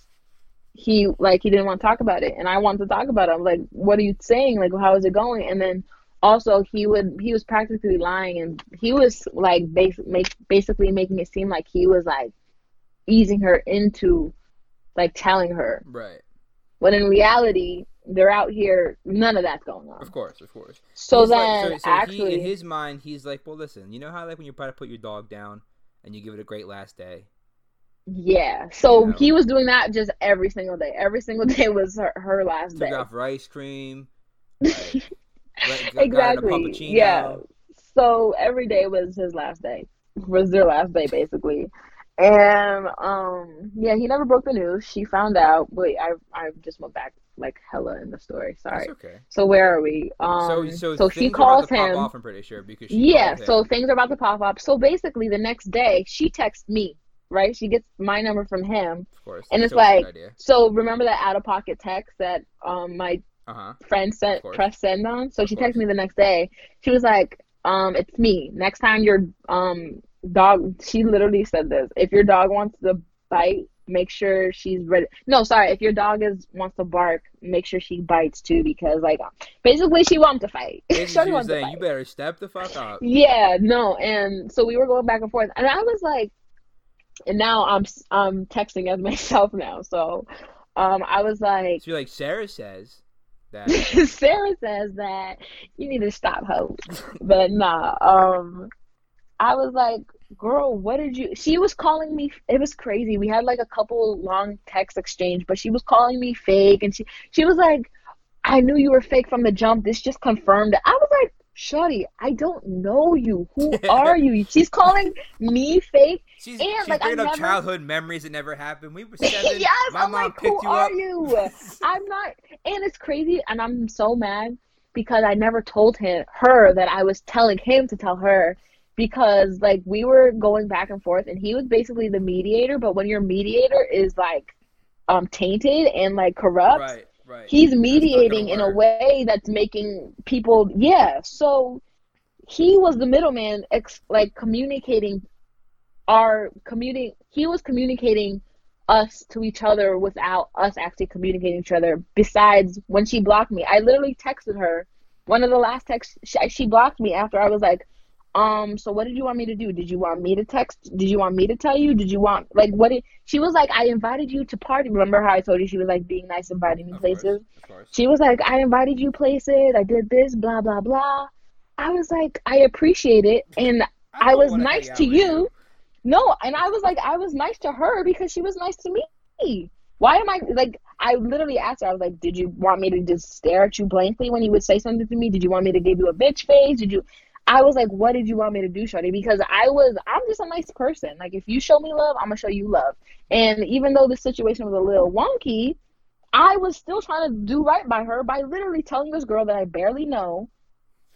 He like he didn't want to talk about it, and I wanted to talk about it. I'm like, what are you saying? Like, how is it going? And then also he would he was practically lying, and he was like basic, make, basically making it seem like he was like easing her into like telling her. Right. When in reality, they're out here. None of that's going on. Of course, of course. So he's then like, so, so actually, he, in his mind, he's like, well, listen, you know how like when you're about to put your dog down and you give it a great last day. Yeah, so you know. He was doing that just every single day. Every single day was her, her last Took day. Took off ice cream. Like, like, exactly. Yeah. So every day was his last day. Was their last day basically, and um, yeah, he never broke the news. She found out. Wait, I I just went back like hella in the story. Sorry. That's okay. So where are we? Um, so so, so she calls him. Pop off, I'm pretty sure because she yeah. So things are about to pop off. So basically, the next day she texts me. Right, she gets my number from him, of course, and it's like, so remember that out-of-pocket text that um my uh-huh. friend sent, press send on. So of she course. texted me the next day. She was like, um, it's me. Next time your um dog, she literally said this. If your dog wants to bite, make sure she's ready. No, sorry. If your dog is wants to bark, make sure she bites too, because like basically she wants to fight. She she wants saying, to fight. You better step the fuck up. Yeah, no, and so we were going back and forth, and I was like. And now I'm I'm texting as myself now. So um, I was like... So you're like, Sarah says that... Sarah says that you need to stop, ho. But nah. Um, I was like, girl, what did you... She was calling me... It was crazy. We had like a couple long text exchange, but she was calling me fake. And she, she was like, I knew you were fake from the jump. This just confirmed it. I was like, Shawty, I don't know you. Who are you? She's calling me fake. She's, and, she's like, bringing I up never... childhood memories that never happened. We were seven. Yes, my I'm mom like, who you are up. you? I'm not. And it's crazy. And I'm so mad because I never told him her that I was telling him to tell her, because like we were going back and forth, and he was basically the mediator. But when your mediator is like um tainted and like corrupt. Right. Right. He's mediating in a way that's making people, yeah. So he was the middleman, ex- like communicating our commuting. He was communicating us to each other without us actually communicating each other. Besides, when she blocked me, I literally texted her. One of the last texts she, she blocked me after. I was like, um, so what did you want me to do? Did you want me to text? Did you want me to tell you? Did you want, like, what did, she was like, I invited you to party. Remember how I told you she was like being nice, inviting me of places? Course, of course. She was like, I invited you places. I did this, blah, blah, blah. I was like, I appreciate it. And I, I was nice to you. No. And I was like, I was nice to her because she was nice to me. Why am I, like, I literally asked her, I was like, did you want me to just stare at you blankly when you would say something to me? Did you want me to give you a bitch face? Did you, I was like, what did you want me to do, shawty? Because I was, I'm just a nice person. Like, if you show me love, I'm going to show you love. And even though the situation was a little wonky, I was still trying to do right by her by literally telling this girl that I barely know.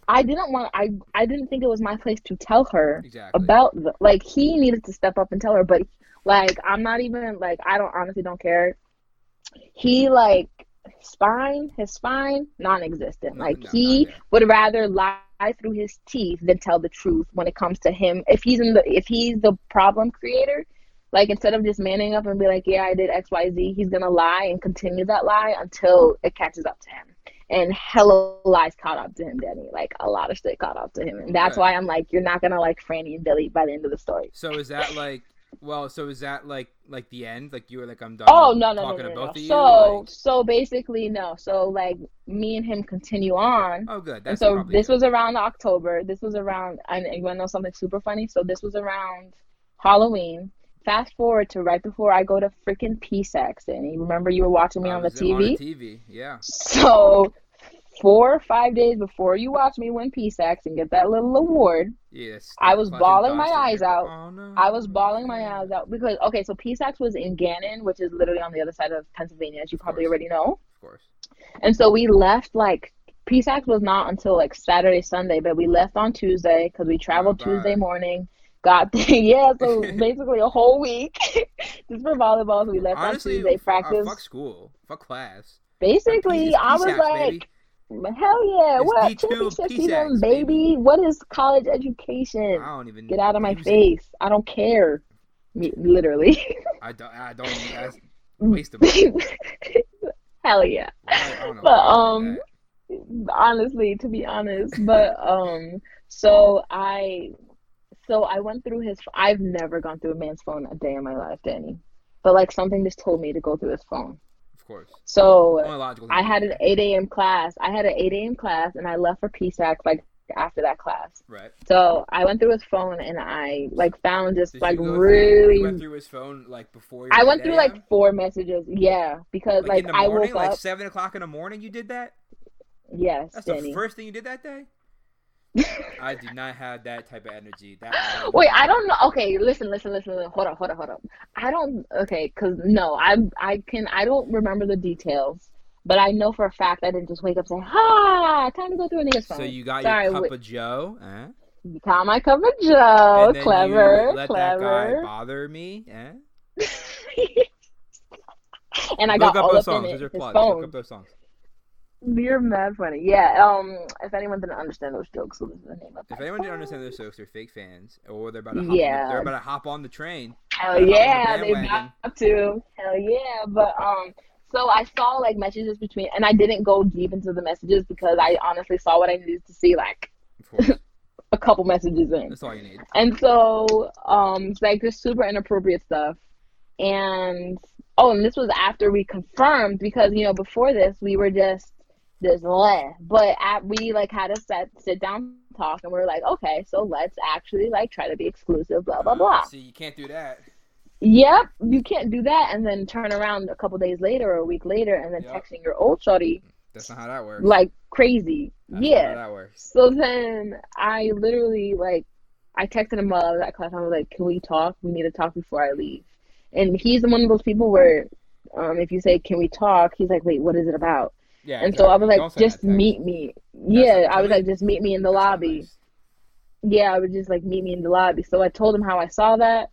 I didn't want, I, I didn't think it was my place to tell her exactly. about, the, like, he needed to step up and tell her. But, like, I'm not even, like, I don't, honestly don't care. He, like, spine, his spine, non-existent. Like, no, he would rather lie through his teeth than tell the truth when it comes to him. If he's in the, if he's the problem creator, like, instead of just manning up and be like, yeah, I did X, Y, Z, he's gonna lie and continue that lie until it catches up to him. And hella lies caught up to him, Danny. Like, a lot of shit caught up to him, and that's right. why I'm like, you're not gonna like Franny and Billy by the end of the story. So is that like, well, so is that like like the end? Like, you were like, I'm done. Oh no no talking no, no, no. Both of you, so like... so basically no. So like me and him continue on. Oh good. That's and so this good. was around October. This was around. And you want to know something super funny? So this was around Halloween. Fast forward to right before I go to freaking P S A C, and you remember you were watching me on the T V. On the T V, yeah. So four or five days before you watch me win P S A C and get that little award, yes, I was bawling my eyes out. Oh, no. I was bawling my eyes out because, okay, so P S A C was in Gannon, which is literally on the other side of Pennsylvania, as you probably already know. Of course. And so we left, like, P S A C was not until, like, Saturday, Sunday, but we left on Tuesday because we traveled oh, Tuesday morning. Got there. Yeah, so basically a whole week just for volleyball. So we left Honestly, on Tuesday, practice. Uh, fuck school. Fuck class. Basically, I was like, baby. Hell yeah! It's what championship, baby? What is college education? I don't even get out of my face. It. I don't care. Literally. I don't. I don't. That's waste of money. Hell yeah! I, I don't know but um, honestly, to be honest, but um, so I, so I went through his. I've never gone through a man's phone a day in my life, Danny. But like something just told me to go through his phone. Course. So I had an eight a.m. class. I had an eight a.m. class, and I left for P S A C like after that class. Right. So I went through his phone, and I like found just Did like really. Through, went through his phone like before. I went through a m? Like four messages. Yeah, because like, like in the morning, I woke like up like seven o'clock in the morning. You did that. Yes. That's Danny. The first thing you did that day. I do not have that type of energy. That energy. Wait, I don't know. Okay, listen, listen, listen, listen. Hold up, hold up, hold up. I don't. Okay, cause no, I, I can. I don't remember the details, but I know for a fact I didn't just wake up and say, "Ha, time to go through a nigga's phone." So you got Sorry, your cup wait. of Joe. Eh? You got my cup of Joe. And then clever, you let clever. That guy bother me. Eh? And I Look got up all those up in it. His phone. Look up those songs. You're mad funny. Yeah, um, if anyone didn't understand those jokes, what was the name of If anyone didn't understand those jokes, they're fake fans. Or they're about to hop, yeah. on, the, they're about to hop on the train. Hell yeah, the they about to. Hell yeah, but, um, so I saw, like, messages between, and I didn't go deep into the messages because I honestly saw what I needed to see, like, a couple messages in. That's all you need. And so, um, it's like, just super inappropriate stuff. And, oh, and this was after we confirmed because, you know, before this, we were just, This leh. But at, we like had a set sit down talk, and we were like, okay, so let's actually like try to be exclusive, blah blah blah. Uh, so you can't do that. Yep, you can't do that, and then turn around a couple days later or a week later, and then yep. texting your old shawty That's not how that works. Like crazy. That's yeah. Not how that works. So then I literally like I texted him while I was at class. I was like, "Can we talk? We need to talk before I leave." And he's one of those people where, um, if you say, "Can we talk?" he's like, "Wait, what is it about?" Yeah. And exactly. So I was like, "Just meet me." Yeah, that's I was like, "Just meet me in the lobby." Nice. Yeah, I would just like meet me in the lobby. So I told him how I saw that.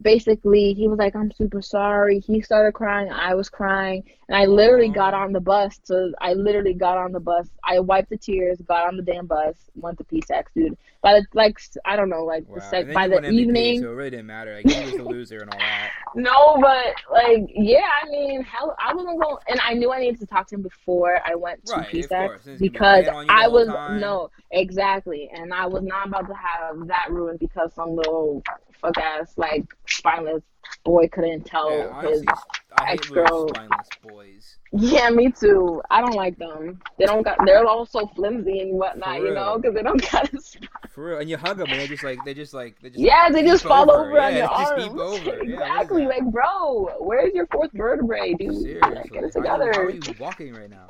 Basically, he was like, "I'm super sorry." He started crying. I was crying. And I literally got on the bus. So I literally got on the bus. I wiped the tears, got on the damn bus, went to P SAC, dude. By the, like, I don't know, like, wow. the sec- by the M V P, evening. So it really didn't matter. Like, he was a loser and all that. No, but, like, yeah, I mean, hell, I wasn't going. And I knew I needed to talk to him before I went to right, P SAC because I was, no, exactly. And I was not about to have that ruined because some little fuck ass, like, spineless boy couldn't tell yeah, honestly, his ex girl. Yeah, me too. I don't like them. They don't got. They're all so flimsy and whatnot, you know, because they don't got. For real, and you hug them, and they just like they just like they just. Yeah, like, they just fall over, over yeah, on your arms. Over. Exactly, yeah, like bro, where's your fourth vertebrae, dude? Seriously, like, get it together. How are you walking right now?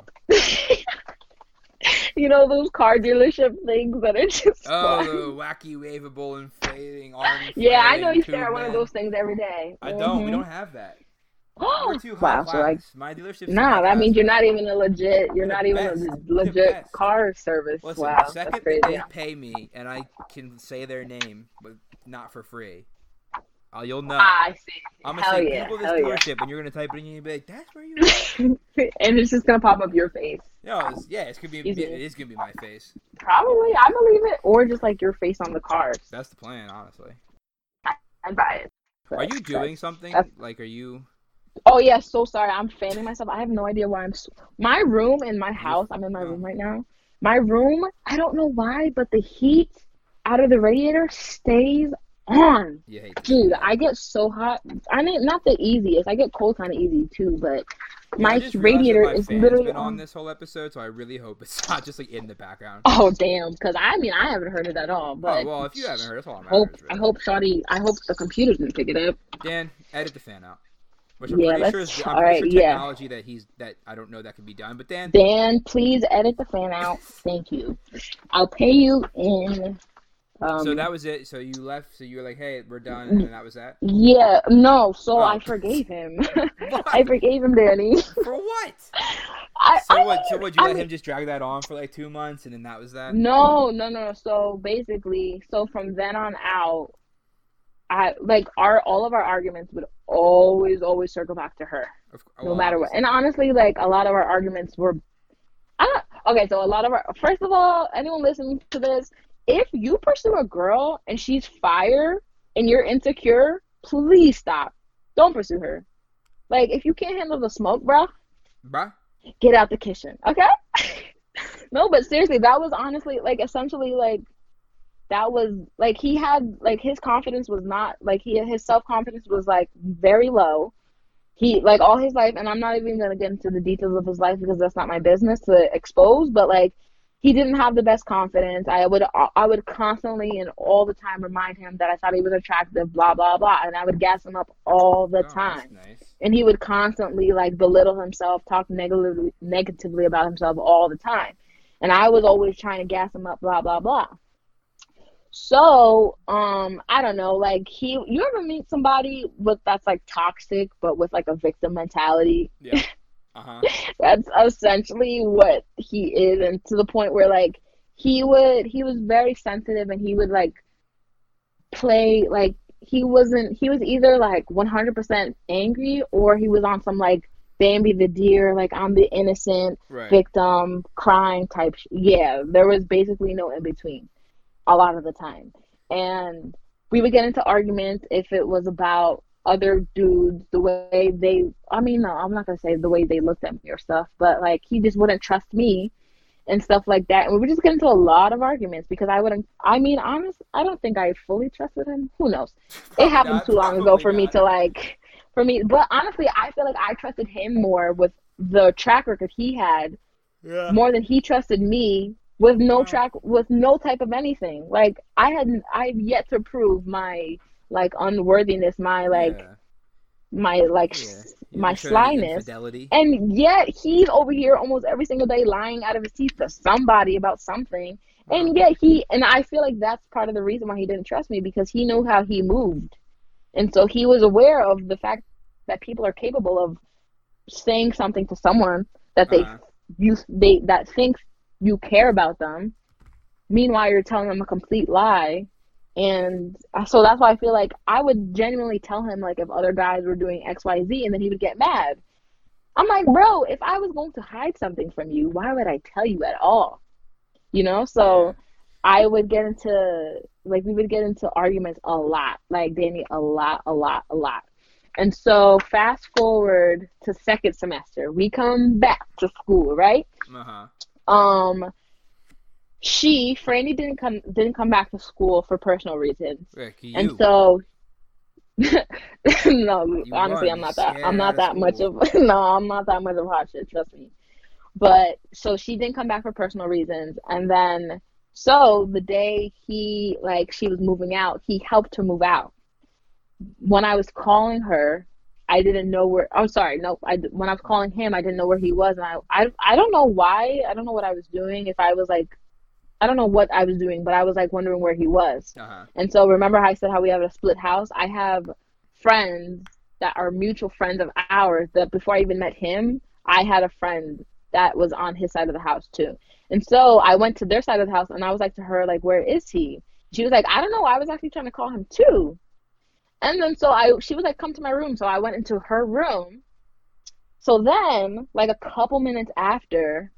You know, those car dealership things that are just Oh, fun. The wacky, waveable, inflating, arm Yeah, I know you stare at one of those things every day. I mm-hmm. don't. We don't have that. Oh, we're too high wow, so like, my dealership's Nah, that means you're not even a legit, you're not even best. a legit car service. Listen, wow, the second that's crazy. They pay me, and I can say their name, but not for free. Oh, you'll know. Ah, I see. I'm going to say, yeah, Google this dealership, yeah. and you're going to type it in, and you'll be like, that's where you are. And it's just going to pop up your face. No, it's, yeah, it's gonna be, it is going to be my face. Probably. I believe it. Or just, like, your face on the car. That's the plan, honestly. I, I'd buy it. But, are you doing something? Like, are you... Oh, yeah, so sorry. I'm fanning myself. I have no idea why I'm... So... My room in my house, I'm in my room right now. My room, I don't know why, but the heat out of the radiator stays on. Yeah, dude, I get so hot. I mean, not the easiest. I get cold kind of easy too, but my yeah, radiator my is literally been on this whole episode, so I really hope it's not just like in the background. Oh damn, because I mean I haven't heard it at all. But oh well, if you haven't heard, it's all. That matters, hope, really. I hope Shawty. I hope the computer didn't pick it up. Dan, edit the fan out. Which I'm yeah, pretty sure is I'm all right, sure technology yeah. that he's that I don't know that can be done. But Dan, Dan, please edit the fan out. Thank you. I'll pay you in. Um, so that was it. So you left. So you were like, "Hey, we're done," and that was that. Yeah. No. So oh. I forgave him. I forgave him, Danny. For what? I, so I, what? So what? You I, let him just drag that on for like two months, and then that was that. No, no, no. So basically, so from then on out, I like our all of our arguments would always, always circle back to her, of, oh, no well, matter what. And honestly, like a lot of our arguments were, I don't, okay. So a lot of our. First of all, anyone listening to this. If you pursue a girl and she's fire and you're insecure, please stop. Don't pursue her. Like, if you can't handle the smoke, bro, bro. get out the kitchen, okay? No, but seriously, that was honestly, like, essentially, like, that was, like, he had, like, his confidence was not, like, he his self-confidence was, like, very low. He, like, all his life, and I'm not even going to get into the details of his life because that's not my business to expose, but, like, he didn't have the best confidence. I would I would constantly and all the time remind him that I thought he was attractive, blah, blah, blah. And I would gas him up all the oh, time. That's nice. And he would constantly, like, belittle himself, talk negatively, negatively about himself all the time. And I was always trying to gas him up, blah, blah, blah. So, um, I don't know, like, he. You ever meet somebody with that's, like, toxic but with, like, a victim mentality? Yeah. Uh-huh. That's essentially what he is, and to the point where like he would he was very sensitive, and he would like play like he wasn't he was either like one hundred percent angry, or he was on some like Bambi the deer, like I'm the innocent right. victim crying type sh- yeah there was basically no in between a lot of the time. And we would get into arguments if it was about other dudes, the way they I mean no I'm not gonna say the way they looked at me or stuff, but like he just wouldn't trust me and stuff like that, and we were just getting into a lot of arguments because I wouldn't I mean honest I don't think I fully trusted him. Who knows? Probably it happened not, too long ago for me it. to like for me but honestly I feel like I trusted him more with the track record he had yeah. more than he trusted me with no yeah. track with no type of anything. Like I hadn't I've yet to prove my like unworthiness, my like yeah. my like yeah. You're my slyness. And yet he's over here almost every single day lying out of his teeth to somebody about something. Wow. And yet he, and I feel like that's part of the reason why he didn't trust me, because he knew how he moved. And so he was aware of the fact that people are capable of saying something to someone that they, uh-huh. you, they that thinks you care about them. Meanwhile, you're telling them a complete lie. And so that's why I feel like I would genuinely tell him, like, if other guys were doing X, Y, Z, and then he would get mad. I'm like, bro, if I was going to hide something from you, why would I tell you at all? You know? So I would get into, like, we would get into arguments a lot. Like, Danny, a lot, a lot, a lot. And so fast forward to second semester. We come back to school, right? Uh-huh. Um... She, Franny, didn't come didn't come back to school for personal reasons, Rick, you. and so no, you honestly, I'm not that I'm not that school. much of no, I'm not that much of hot shit. Trust me. But so she didn't come back for personal reasons, and then so the day he like she was moving out, he helped her move out. When I was calling her, I didn't know where. I'm oh, sorry, no. I when I was calling him, I didn't know where he was, and I I I don't know why. I don't know what I was doing. If I was like. I don't know what I was doing, but I was like wondering where he was. Uh-huh. And so remember how I said how we have a split house? I have friends that are mutual friends of ours that before I even met him, I had a friend that was on his side of the house too. And so I went to their side of the house and I was like to her, like, where is he? She was like, I don't know. I was actually trying to call him too. And then so I, she was like, come to my room. So I went into her room. So then like a couple minutes after,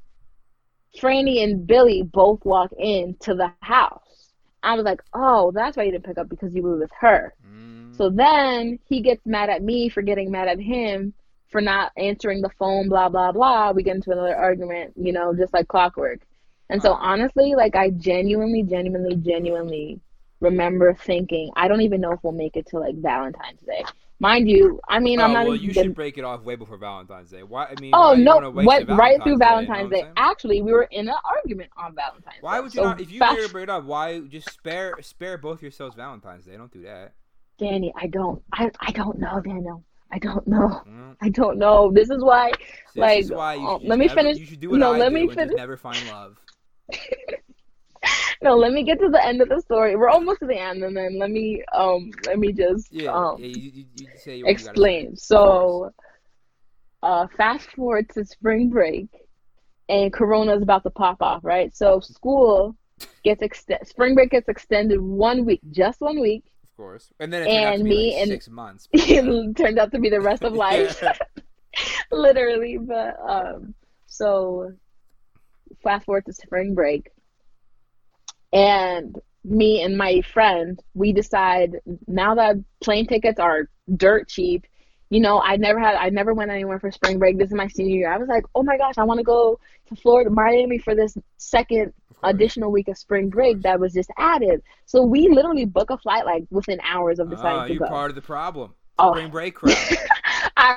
Franny and Billy both walk into the house. I was like, oh, that's why you didn't pick up, because you were with her. Mm. So then he gets mad at me for getting mad at him for not answering the phone, blah, blah, blah. We get into another argument, you know, just like clockwork. And wow. So honestly, like I genuinely, genuinely, genuinely remember thinking, I don't even know if we'll make it to like Valentine's Day. Mind you, I mean, oh, I'm not. Well, you getting... should break it off way before Valentine's Day. Why? I mean, oh why, no, what, right through Valentine's Day. Day. Actually, we were in an argument on Valentine's. Why Day. Why would you so not? If you fast... break it off, why just spare spare both yourselves Valentine's Day? Don't do that, Danny. I don't. I I don't know, Daniel. I don't know. Mm. I don't know. This is why. So like, this is why you, um, you let me never, finish. You should do what no, I let do me finish. Never find love. No, let me get to the end of the story. We're almost to the end, and then let me um let me just yeah, um yeah, you, you, you say you explain. So, uh, fast forward to spring break, and Corona's about to pop off, right? So school gets extended. Spring break gets extended one week, just one week. Of course, and then it turned and out to be me like and six months. But, yeah. It turned out to be the rest of life, literally. But um, so fast forward to spring break. And me and my friend, we decide now that plane tickets are dirt cheap, you know, I never had, I never went anywhere for spring break. This is my senior year. I was like, oh my gosh, I want to go to Florida, Miami for this second additional week of spring break that was just added. So we literally book a flight like within hours of deciding uh, to go. You're part of the problem. Oh. Spring break crowd.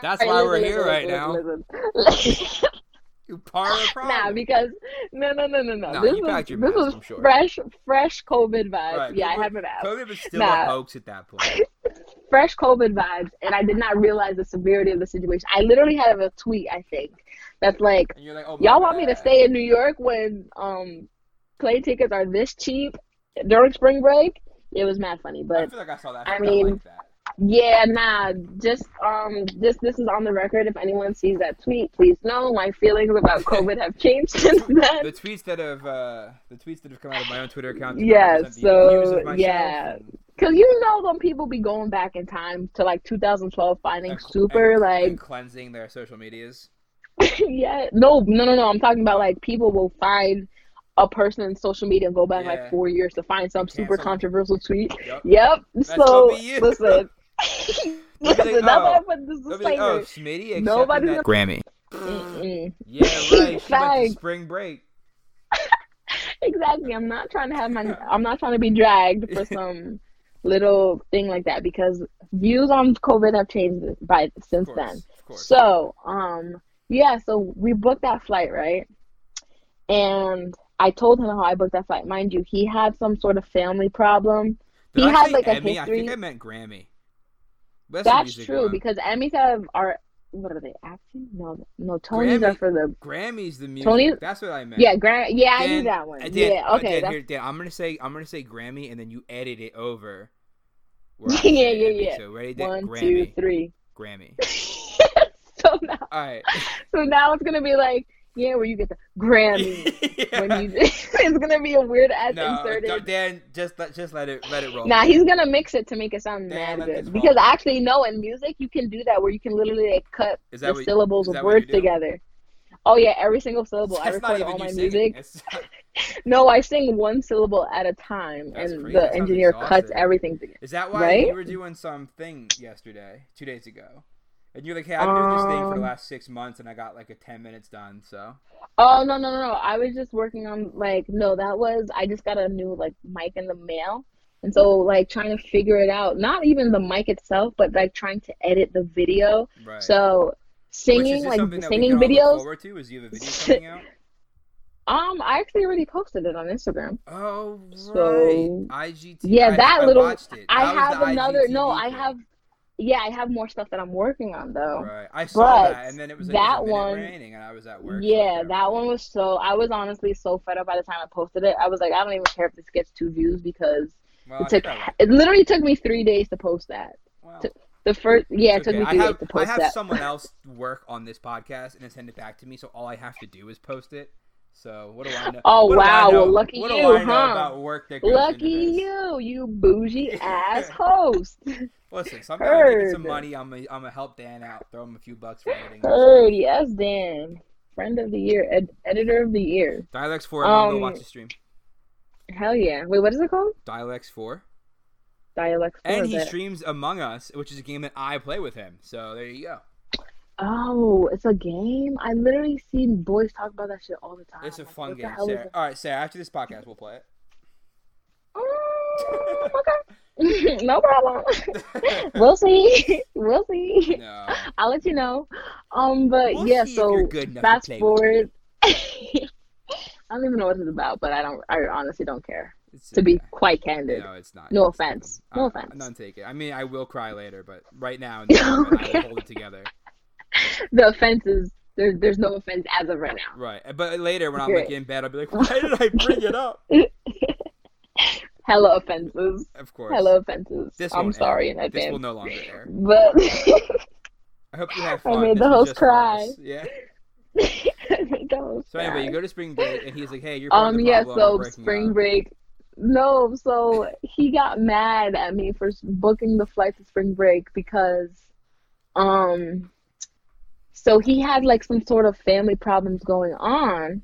That's why we're here right now. You're part of the problem. Nah, because no, no, no, no, no. Nah, this you was, your mask, this was I'm sure. fresh, fresh COVID vibes. Right, yeah, COVID, I had my mask. COVID was still nah. a hoax at that point. Fresh COVID vibes, and I did not realize the severity of the situation. I literally had a tweet, I think, that's like, and you're like oh, y'all want God. me to stay in New York when um, plane tickets are this cheap during spring break? It was mad funny, but I feel like I saw that. I, I mean. Like that. Yeah, nah, just, um, just, this is on the record. If anyone sees that tweet, please know my feelings about COVID have changed since then. The tweets that have, uh, the tweets that have come out of my own Twitter account. Yeah, so, yeah. And... Cause you know them people be going back in time to like two thousand twelve finding and, super and, like. And cleansing their social medias. Yeah, no, no, no, no. I'm talking about like people will find a person in social media and go back yeah. like four years to find some super controversial tweet. Yep. yep. So, listen. Listen, like, oh, that's why I put this disclaimer. Like, oh, Smitty, nobody's that Grammy. Mm-mm. Yeah, right. She went to spring break. Exactly. I'm not trying to have my. I'm not trying to be dragged for some little thing like that because views on COVID have changed by since of course, then. Of course. So, um, yeah. So we booked that flight, right? And I told him how I booked that flight. Mind you, he had some sort of family problem. Did he I had say like a Emmy? history. I think I meant Grammy. That's, That's true, going. Because Emmys have, are what are they? Acting? No, no. Tonys Grammy, are for the Grammys. The music. Tony? That's what I meant. Yeah, Grammy. Yeah, Dan, I knew that one. Dan, yeah. Okay. Dan, here, Dan, I'm gonna say I'm gonna say Grammy, and then you edit it over. Yeah, yeah, yeah. So ready? Dan, one, Grammy, two, three. Grammy. So now, all right. So now it's gonna be like, yeah, where you get the Grammy. Yeah. When you, it's gonna be a weird ass no, inserted. Dan, just let just let it let it roll. Nah, he's gonna mix it to make it sound Dan, mad good. Because I actually know in music you can do that where you can literally like, cut the you, syllables of words together. Oh yeah, every single syllable. That's I record all my music. Not... no, I sing one syllable at a time, That's and crazy. the that engineer cuts everything together. Is that why right? you were doing something yesterday, two days ago? And you're like, hey, I've been doing this thing for the last six months, and I got, like, a ten minutes done, so. Oh, no, no, no, no. I was just working on, like, no, that was, I just got a new, like, mic in the mail. And so, like, trying to figure it out. Not even the mic itself, but, like, trying to edit the video. Right. So, singing, like, singing videos. Which is something that we can all look forward to? Is you have a video coming out? Um, I actually already posted it on Instagram. Oh, right. So, I G T V. Yeah, that I, little. I watched it. I have another, no, I have. Yeah, I have more stuff that I'm working on though. Right, I saw but that, and then it was like, that it was one raining, and I was at work. Yeah, so that one was so. I was honestly so fed up by the time I posted it. I was like, I don't even care if this gets two views because well, it took. It literally took me three days to post that. Wow. To, the first, yeah, it took okay. me three have, days to post that. I have that. Someone else work on this podcast and then send it back to me, so all I have to do is post it. So what do I know? Oh what wow! Know? Well, lucky what you, do I know huh? About work that goes lucky you, you bougie ass host. Listen, sometimes Heard. I get some money. I'm gonna I'm help Dan out. Throw him a few bucks for editing. Oh yes, Dan, friend of the year, ed- editor of the year. Dialects Four. I'm um, gonna watch the stream. Hell yeah! Wait, what is it called? Dialects Four. Dialects Four. And he streams Among Us, which is a game that I play with him. So there you go. Oh, it's a game? I literally see boys talk about that shit all the time. It's a fun like, game, Sarah. All right, Sarah, after this podcast, we'll play it. Um, okay. No problem. We'll see. We'll see. No. I'll let you know. Um, But, we'll yeah, so fast forward. I don't even know what it's about, but I don't. I honestly don't care, it's to okay. be quite candid. No, it's not. No it's offense. Not. No uh, offense. None taken. I mean, I will cry later, but right now, in this moment, I will hold it together. The offense is there, there's no offense as of right now. Right, but later when I'm Great. like in bed, I'll be like, why did I bring it up? Hello offenses. Of course. Hello offenses. This I'm sorry air. in advance. This will no longer air. But I hope you have fun. I made this the host cry. Yeah. I made the host so anyway, cry. You go to spring break, and he's like, "Hey, you're part um, of the problem." Um. Yeah. So spring up. break. No. So he got mad at me for booking the flight to spring break because, um. So he had, like, some sort of family problems going on,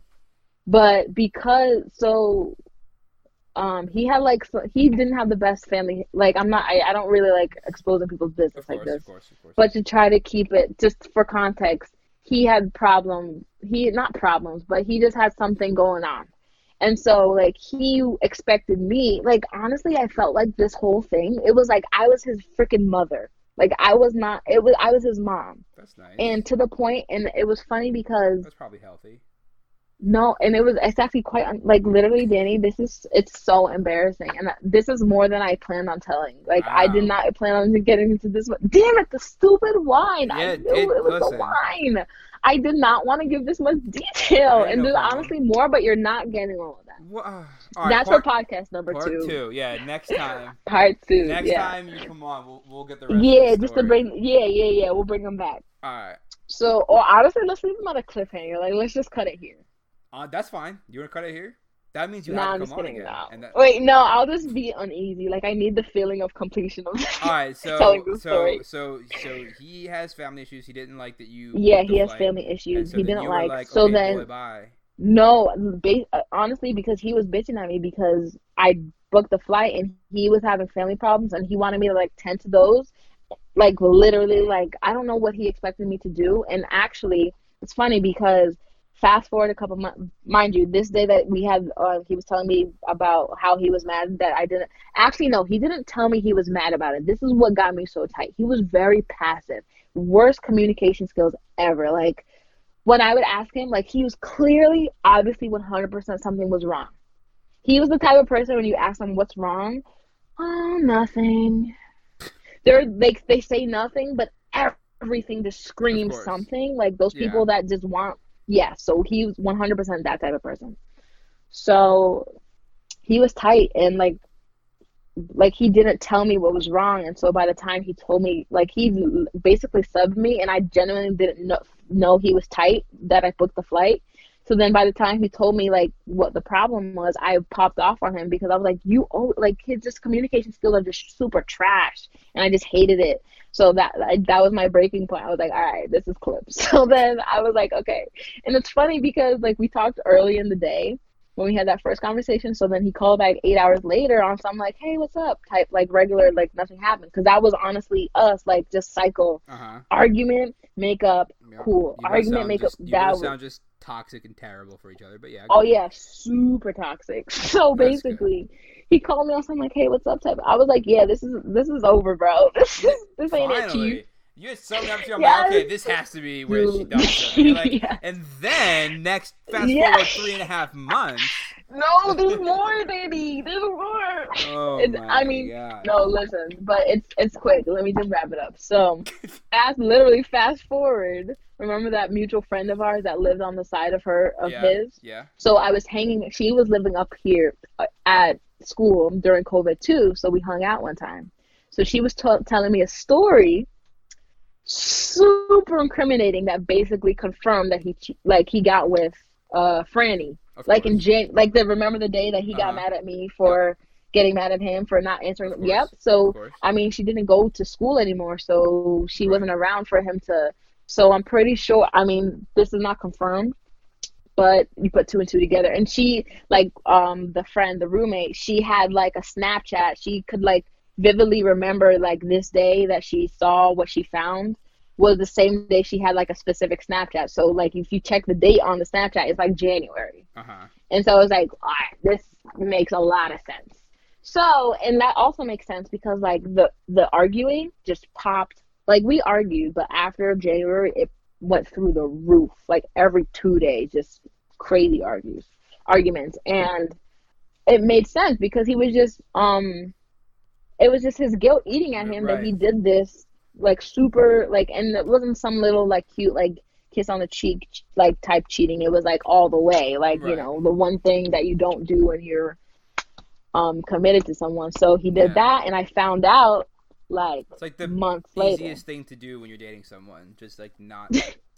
but because, so, um, he had, like, so he didn't have the best family, like, I'm not, I, I don't really, like, exposing people's business like this, of course, of course. But to try to keep it, just for context, he had problems, he, not problems, but he just had something going on, and so, like, he expected me, like, honestly, I felt like this whole thing, it was like, I was his freaking mother. Like, I was not, it was, I was his mom. That's nice. And to the point, and it was funny because. That's probably healthy. No, and it was, it's actually quite, like, literally, Danny, this is, it's so embarrassing. And this is more than I planned on telling. Like, wow. I did not plan on getting into this one. Damn it, the stupid wine. Yeah, I knew it, it was listen. the wine. I did not want to give this much detail. And there's honestly more, but you're not getting all of that. Well, uh, all right, That's part, for podcast number part two. Part two, yeah, next time. Part two, Next yeah. time you come on, we'll, we'll get the rest Yeah, of the just story. to bring, yeah, yeah, yeah, we'll bring them back. All right. So, or honestly, let's leave them on a cliffhanger. Like, let's just cut it here. Uh, that's fine. You want to cut it here? That means you nah, have to I'm come on again. No. And that... Wait, no, I'll just be uneasy. Like, I need the feeling of completion of All right, so telling the so, story. so so he has family issues. He didn't like that you. Yeah, he has light. family issues. So he didn't like, like. So okay, then, boy, bye. no, ba- honestly, because he was bitching at me because I booked the flight and he was having family problems and he wanted me to like tend to those, like literally, like I don't know what he expected me to do. And actually, it's funny because. Fast forward a couple months, mind you, this day that we had, uh, he was telling me about how he was mad that I didn't, actually, no, he didn't tell me he was mad about it. This is what got me so tight. He was very passive. Worst communication skills ever. Like, when I would ask him, like, he was clearly, obviously, one hundred percent something was wrong. He was the type of person when you ask him what's wrong, oh, nothing. They're, they, they say nothing, but everything. everything to scream something. Like those yeah. people that just want, yeah. So he was one hundred percent that type of person. So he was tight, and like, like he didn't tell me what was wrong. And so by the time he told me, like he basically subbed me, and I genuinely didn't know, know he was tight that I booked the flight. So then by the time he told me like what the problem was, I popped off on him because I was like, you oh, like his just communication skills are just super trash. And I just hated it. So that, that was my breaking point. I was like, all right, this is clips. So then I was like, okay. And it's funny because like we talked early in the day when we had that first conversation. So then he called back eight hours later on some like, hey, what's up type, like regular, like nothing happened. Cause that was honestly us, like just cycle uh-huh. argument, makeup, yeah. cool you argument, makeup. Just, that was sound just toxic and terrible for each other, but yeah. Oh ahead. Yeah. Super toxic. So that's basically good. He called me on something like, hey, what's up type. I was like, yeah, this is, this is over, bro. This is, this ain't it, Chief. You just summed up to your yes. okay, this has to be where she done something. Like, yeah. And then, next, fast yeah. forward three and a half months. No, there's more, baby. There's more. Oh, it's, my I mean, God. No, listen, but it's it's quick. Let me just wrap it up. So, fast, literally fast forward. Remember that mutual friend of ours that lived on the side of her, of yeah. his? Yeah. So, I was hanging. She was living up here at school during COVID, too. So, we hung out one time. So, she was t- telling me a story. Super incriminating that basically confirmed that he like he got with uh Franny like in Jan- like the remember the day that he uh-huh. got mad at me for yep. getting mad at him for not answering yep so I mean she didn't go to school anymore so she right. wasn't around for him to so I'm pretty sure I mean this is not confirmed but you put two and two together and she like um the friend the roommate she had like a Snapchat she could like vividly remember like this day that she saw what she found was the same day she had like a specific Snapchat. So like if you check the date on the Snapchat, it's like January. Uh-huh. And so I was like, all right, this makes a lot of sense. So, and that also makes sense because like the, the arguing just popped, like we argued, but after January, it went through the roof, like every two days, just crazy argues, arguments. And it made sense because he was just, um, it was just his guilt eating at him right. that he did this, like, super, like, and it wasn't some little, like, cute, like, kiss on the cheek, like, type cheating. It was, like, all the way, like, right. you know, the one thing that you don't do when you're um, committed to someone. So he did yeah. that, and I found out, like, it's like the months later. Easiest thing to do when you're dating someone, just, like, not,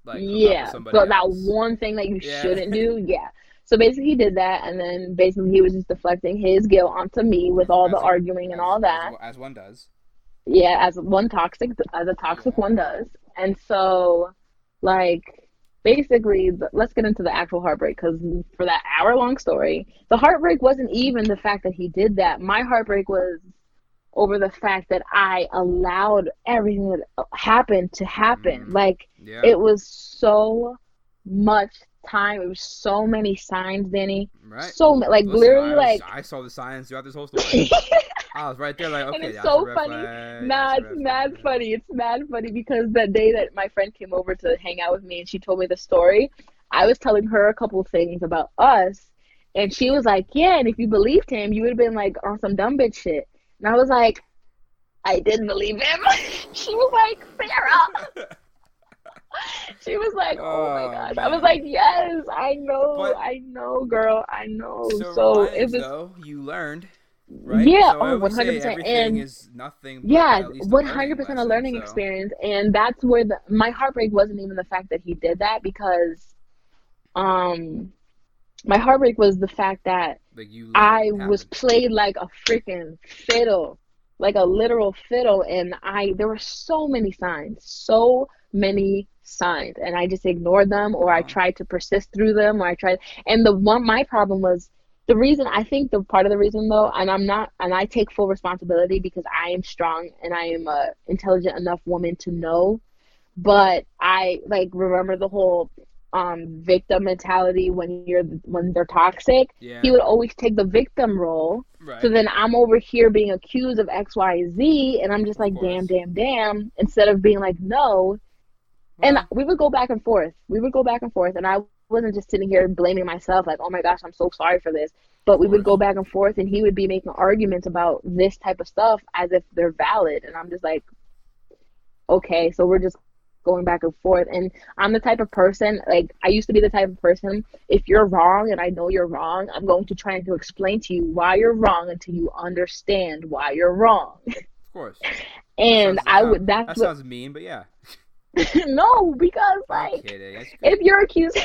like, yeah. somebody so else. That one thing that you yeah. shouldn't do, yeah. So basically he did that, and then basically he was just deflecting his guilt onto me with all as the a, arguing as, and all that. As, as one does. Yeah, as one toxic, as a toxic yeah. one does. And so, like, basically, let's get into the actual heartbreak, because for that hour-long story, the heartbreak wasn't even the fact that he did that. My heartbreak was over the fact that I allowed everything that happened to happen. Mm. Like, yeah. it was so much time. It was so many signs, Danny. Right. So like Listen, literally, I was, like I saw the signs throughout this whole story. I was right there, like okay. And it's so funny. Flag, nah, it's mad flag. funny. It's mad funny because that day that my friend came over to hang out with me and she told me the story, I was telling her a couple of things about us, and she was like, "Yeah, and if you believed him, you would have been like on some dumb bitch shit." And I was like, "I didn't believe him." She was like, "Sarah." She was like, oh, oh my gosh. Man. I was like, yes, I know, but, I know, girl, I know. So, so it was, though, you learned, right? Yeah, so oh, one hundred percent. And is nothing but yeah, one hundred percent a learning so. experience. And that's where the my heartbreak wasn't even the fact that he did that because um, my heartbreak was the fact that like you I was played like a freaking fiddle, like a literal fiddle. And I there were so many signs, so many signs, and I just ignored them, or I tried to persist through them, or I tried. And the one my problem was the reason I think the part of the reason though, and I'm not, and I take full responsibility because I am strong and I am a intelligent enough woman to know. But I like remember the whole um victim mentality when you're when they're toxic. Yeah. He would always take the victim role. Right. So then I'm over here being accused of X, Y, Z, and I'm just like damn, damn, damn. Instead of being like no. And we would go back and forth. We would go back and forth. And I wasn't just sitting here blaming myself like, oh, my gosh, I'm so sorry for this. But we would go back and forth, and he would be making arguments about this type of stuff as if they're valid. And I'm just like, okay, so we're just going back and forth. And I'm the type of person, like, I used to be the type of person, if you're wrong and I know you're wrong, I'm going to try to explain to you why you're wrong until you understand why you're wrong. Of course. And I would, that's that what, sounds mean, but yeah. No, because like if you're accused,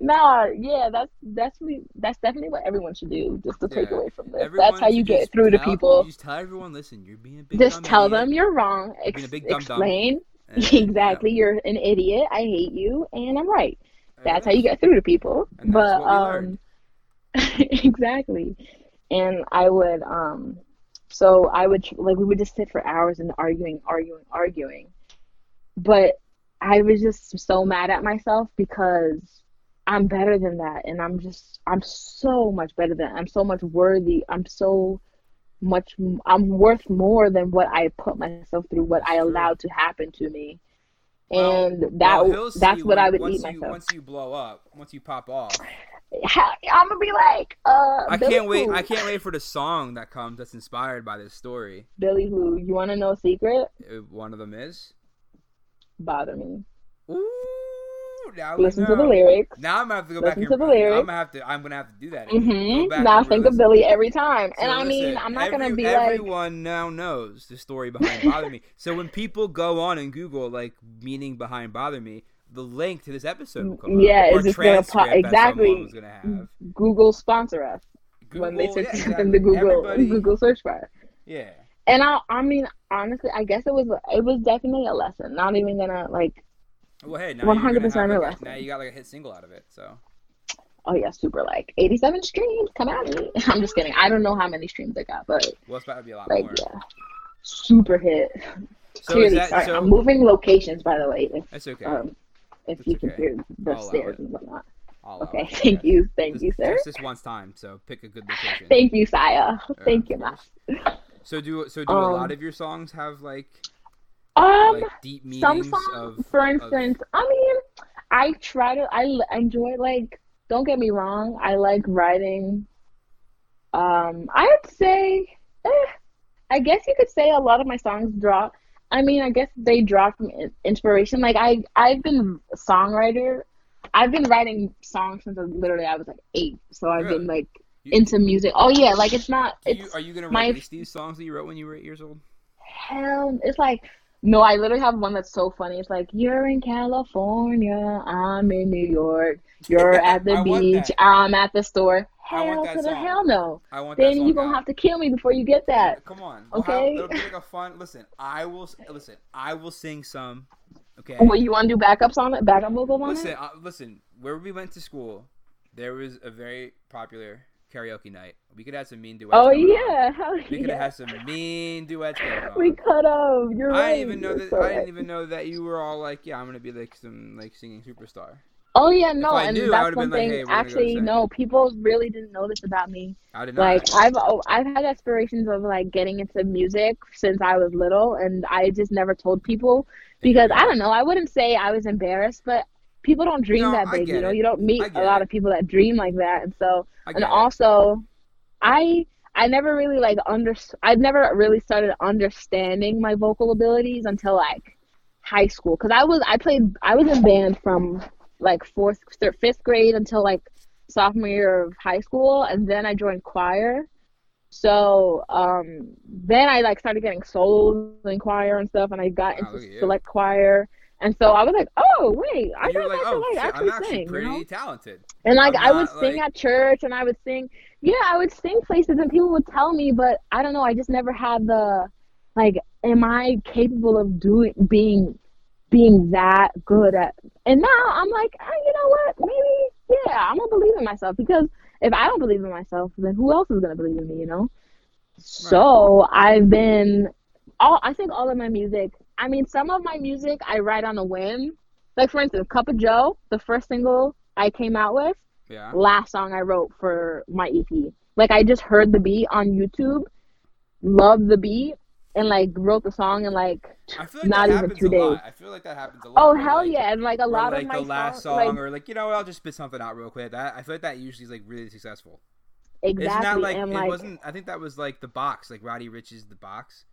nah, yeah, that's that's really, that's definitely what everyone should do. Just to yeah. take away from this, everyone, that's how you get through tell, to people. Just tell everyone, listen, you're being a big. Just dumb tell idiot. Them you're wrong. You're Ex- being a big explain dumb dumb. Exactly. Yeah. You're an idiot. I hate you, and I'm right. That's how you get through to people. And but um, exactly, and I would um, so I would like we would just sit for hours and arguing, arguing, arguing. But I was just so mad at myself because I'm better than that. And I'm just, I'm so much better than, I'm so much worthy. I'm so much, I'm worth more than what I put myself through, what I allowed to happen to me. Well, and that well, that's what when, I would eat myself. You, once you blow up, once you pop off. How, I'm going to be like, uh, I Billy can't wait. Who. I can't wait for the song that comes that's inspired by this story. Billy who? You want to know a secret? One of them is? Bother Me. Ooh, now listen to the lyrics. Now I'm gonna have to go listen back to and, the lyrics. I'm gonna have to. I'm gonna have to do that. Mm-hmm. Now think of Billy every time, and so I mean, listen, I'm not every, gonna be everyone like. Everyone now knows the story behind Bother Me. So when people go on and Google like meaning behind Bother Me, the link to this episode will come yeah, up. Yeah, it's just gonna pop exactly. Gonna have. Google sponsor us Google, when they search yeah, exactly. something to Google Everybody, Google search bar. Yeah. And I, I mean, honestly, I guess it was, it was definitely a lesson. Not even gonna like. Well, hey, now one hundred percent have, a lesson. Now you got like a hit single out of it, so. Oh yeah, super like eighty-seven streams. Come at me. I'm just kidding. I don't know how many streams I got, but. Well, it's about to be a lot like, more. Yeah, super hit. So Clearly, is that, sorry, so... I'm moving locations by the way. If, that's okay. Um, if that's you can okay. hear the I'll stairs and whatnot. I'll okay, it. thank yeah. you, thank just, you, sir. Just this one time, so pick a good location. Thank you, Saya. Uh, thank you, Max. So do so do um, a lot of your songs have like, um, like deep meanings? Some songs, of, for instance, of... I mean, I try to I, I enjoy like don't get me wrong, I like writing. Um, I'd say, eh, I guess you could say a lot of my songs draw. I mean, I guess they draw from inspiration. Like I I've been a songwriter. I've been writing songs since I, literally I was like eight. So I've really? been like. into music. Oh yeah, like it's not. It's you, are you gonna write my, these songs that you wrote when you were eight years old? Hell, it's like no. I literally have one that's so funny. It's like you're in California, I'm in New York. You're at the beach, I'm at the store. Hell to the hell no. I want then that you're gonna out. have to kill me before you get that. Come on. Okay. We'll have, it'll be like a fun. Listen, I will listen. I will sing some. Okay. Well, you want to do backups on it? Backup vocal on listen, it? Listen, uh, listen. Where we went to school, there was a very popular karaoke night. We could have some mean duets. Oh yeah, hell yeah. We could have had some mean duets. We cut off. You're right. I didn't even know that. So I didn't right. even know that you were all like, yeah, I'm gonna be like some like singing superstar. Oh yeah, no, I and knew, that's one thing. Like, hey, actually, go no, people really didn't know this about me. I did not. Like I've oh, I've had aspirations of like getting into music since I was little, and I just never told people because I don't know. I wouldn't say I was embarrassed, but. People don't dream no, that big, you know. It. You don't meet a lot it. of people that dream like that, and so and also, it. I I never really like under I never really started understanding my vocal abilities until like high school, because I was I played I was in band from like fourth third, fifth grade until like sophomore year of high school, and then I joined choir. So um, then I like started getting solos in choir and stuff, and I got wow, into select you. choir. And so I was like, oh, wait, I thought like, I could oh, like, actually, actually sing. I'm pretty you know? talented. And like I'm I would not, sing like... at church and I would sing. Yeah, I would sing places and people would tell me, but I don't know. I just never had the, like, am I capable of doing being being that good at. And now I'm like, oh, you know what, maybe, yeah, I'm going to believe in myself. Because if I don't believe in myself, then who else is going to believe in me, you know? Right. So I've been, all I think all of my music, I mean, some of my music I write on a whim. Like, for instance, Cup of Joe, the first single I came out with, yeah. last song I wrote for my E P. Like, I just heard the beat on YouTube, loved the beat, and, like, wrote the song in, like, I feel like not even two days. I feel like that happens a lot. Oh, hell like, yeah. And, like, a lot like of my songs. Like, the last song, song like, or, like, you know, I'll just spit something out real quick. That, I feel like that usually is, like, really successful. Exactly. It's not like, and, it like, wasn't, I think that was, like, The Box, like, Roddy Rich's The Box.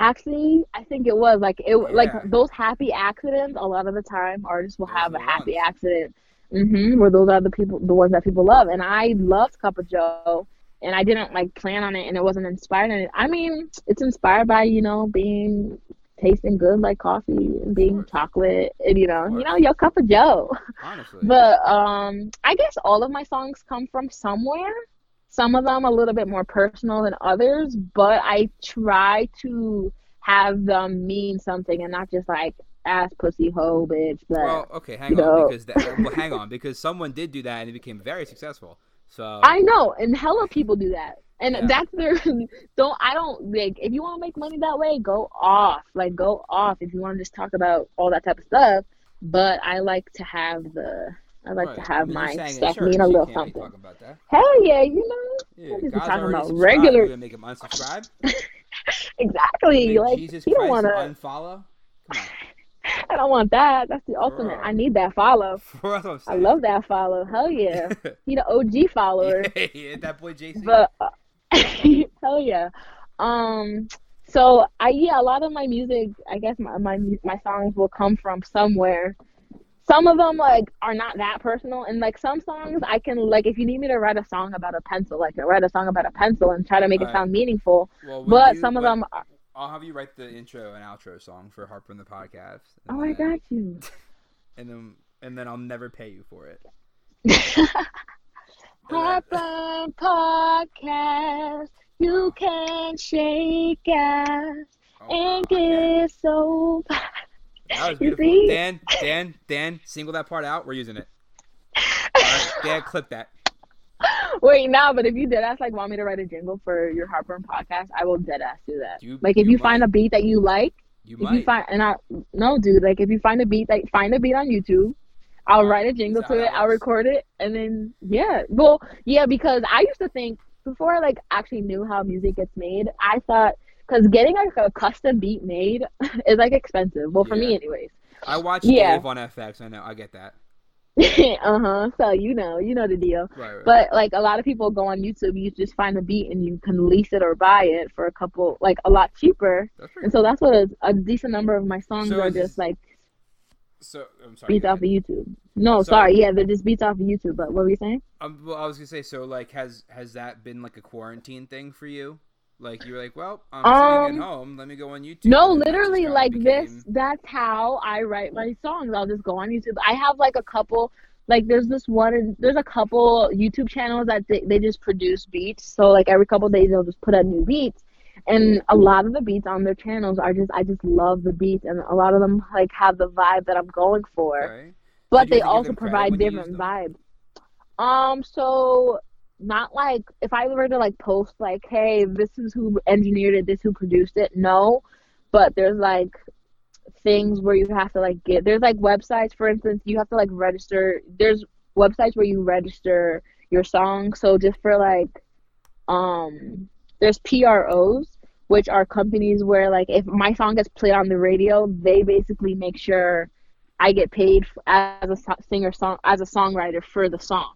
Actually, I think it was like it yeah. like those happy accidents. A lot of the time, artists will those have a happy ones. accident, mm-hmm, where those are the people, the ones that people love. And I loved Cup of Joe, and I didn't like plan on it, and it wasn't inspired. And I mean, it's inspired by, you know, being tasting good like coffee and being chocolate, and you know, you know, your Cup of Joe. Honestly, but um, I guess all of my songs come from somewhere. Some of them a little bit more personal than others, but I try to have them mean something and not just like ass, pussy, hoe, bitch. But, well, okay, hang on know. because that, well, hang on because someone did do that and it became very successful. So I know, and hella people do that, and yeah. that's their don't. I don't like if you want to make money that way, go off, like go off. If you want to just talk about all that type of stuff, but I like to have the. I like right. to have my stuff mean a little something. Hell yeah, you know. Yeah, I'm just talking about regular. Gonna make him unsubscribe. Exactly. Make like Jesus you Christ don't want to unfollow. Come on. I don't want that. That's the ultimate. Bro. I need that follow. Bro, I love that follow. Hell yeah. He the O G follower. Yeah, that boy J C. But uh, hell yeah. Um. So I yeah, a lot of my music, I guess my my my songs will come from somewhere. Some of them, like, are not that personal. And, like, some songs I can, like, if you need me to write a song about a pencil, like, I write a song about a pencil and try to make All it right. sound meaningful. Well, but you, some of them are... I'll have you write the intro and outro song for Harper and the Podcast. And oh, then, I got you. And then and then I'll never pay you for it. Harper Podcast, you can shake ass oh, and get so bad. That was beautiful. Dan, Dan, Dan, single that part out. We're using it. All right, Dan, clip that. Wait, no, nah, but if you deadass like want me to write a jingle for your Heartburn podcast, I will deadass do that. You, like if you, you find a beat that you like, you if might. You find and I no, dude, like if you find a beat, like find a beat on YouTube. I'll write a jingle to it. I'll record it, and then yeah, well, yeah, because I used to think before I like actually knew how music gets made, I thought. Because getting like a custom beat made is like expensive. Well, for yeah. me, anyways. I watch yeah. Dave on F X. I know. I get that. uh huh. So you know, you know the deal. Right, right, but like a lot of people go on YouTube, you just find a beat and you can lease it or buy it for a couple, like a lot cheaper. And so that's what a, a decent number of my songs so are just like. So I'm sorry. Beats off of YouTube. No, so, sorry. Yeah, they're just beats off of YouTube. But what were you saying? Um, well, I was gonna say. So like, has has that been like a quarantine thing for you? Like, you were like, well, I'm um, sitting at home. Let me go on YouTube. No, literally, like became... this, that's how I write my songs. I'll just go on YouTube. I have, like, a couple, like, there's this one, there's a couple YouTube channels that they, they just produce beats. So, like, every couple of days, they'll just put out new beats. And a lot of the beats on their channels are just, I just love the beats. And a lot of them, like, have the vibe that I'm going for. Right. But so they also provide different vibes. Um, so... Not like if I were to like post like, hey, this is who engineered it, this who produced it. No, but there's like things where you have to like get there's like websites. For instance, you have to like register. There's websites where you register your song. So just for like, um, there's P R Os, which are companies where like if my song gets played on the radio, they basically make sure I get paid as a singer song as a songwriter for the song.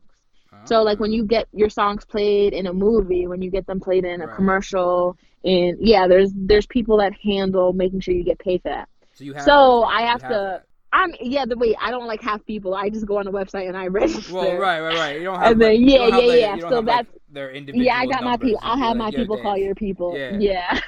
So, like, when you get your songs played in a movie, when you get them played in a right. commercial, and, yeah, there's there's people that handle making sure you get paid for that. So, you have so I have, have to, that. I'm, yeah, the wait, I don't, like, have people. I just go on the website and I register. Well, right, right, right. You don't have, and then, like, yeah, yeah, have, like, yeah. So, have, that's, like, their individual yeah, I got my people. I'll have like, my yo, people dance. Call your people. Yeah. yeah.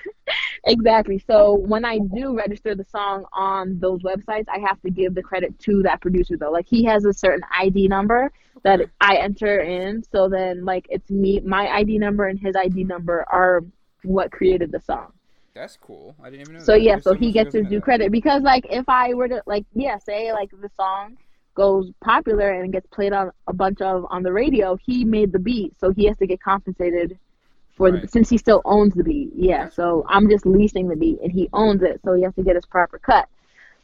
Exactly. So, when I do register the song on those websites, I have to give the credit to that producer, though. Like, he has a certain I D number that I enter in, so then, like, it's me, my I D number and his I D number are what created the song. That's cool. I didn't even know that. So, yeah, so he gets his due credit. Because, like, if I were to, like, yeah, say, like, the song goes popular and gets played on a bunch of, on the radio, he made the beat, so he has to get compensated for the, since he still owns the beat. Yeah, so I'm just leasing the beat, and he owns it, so he has to get his proper cut.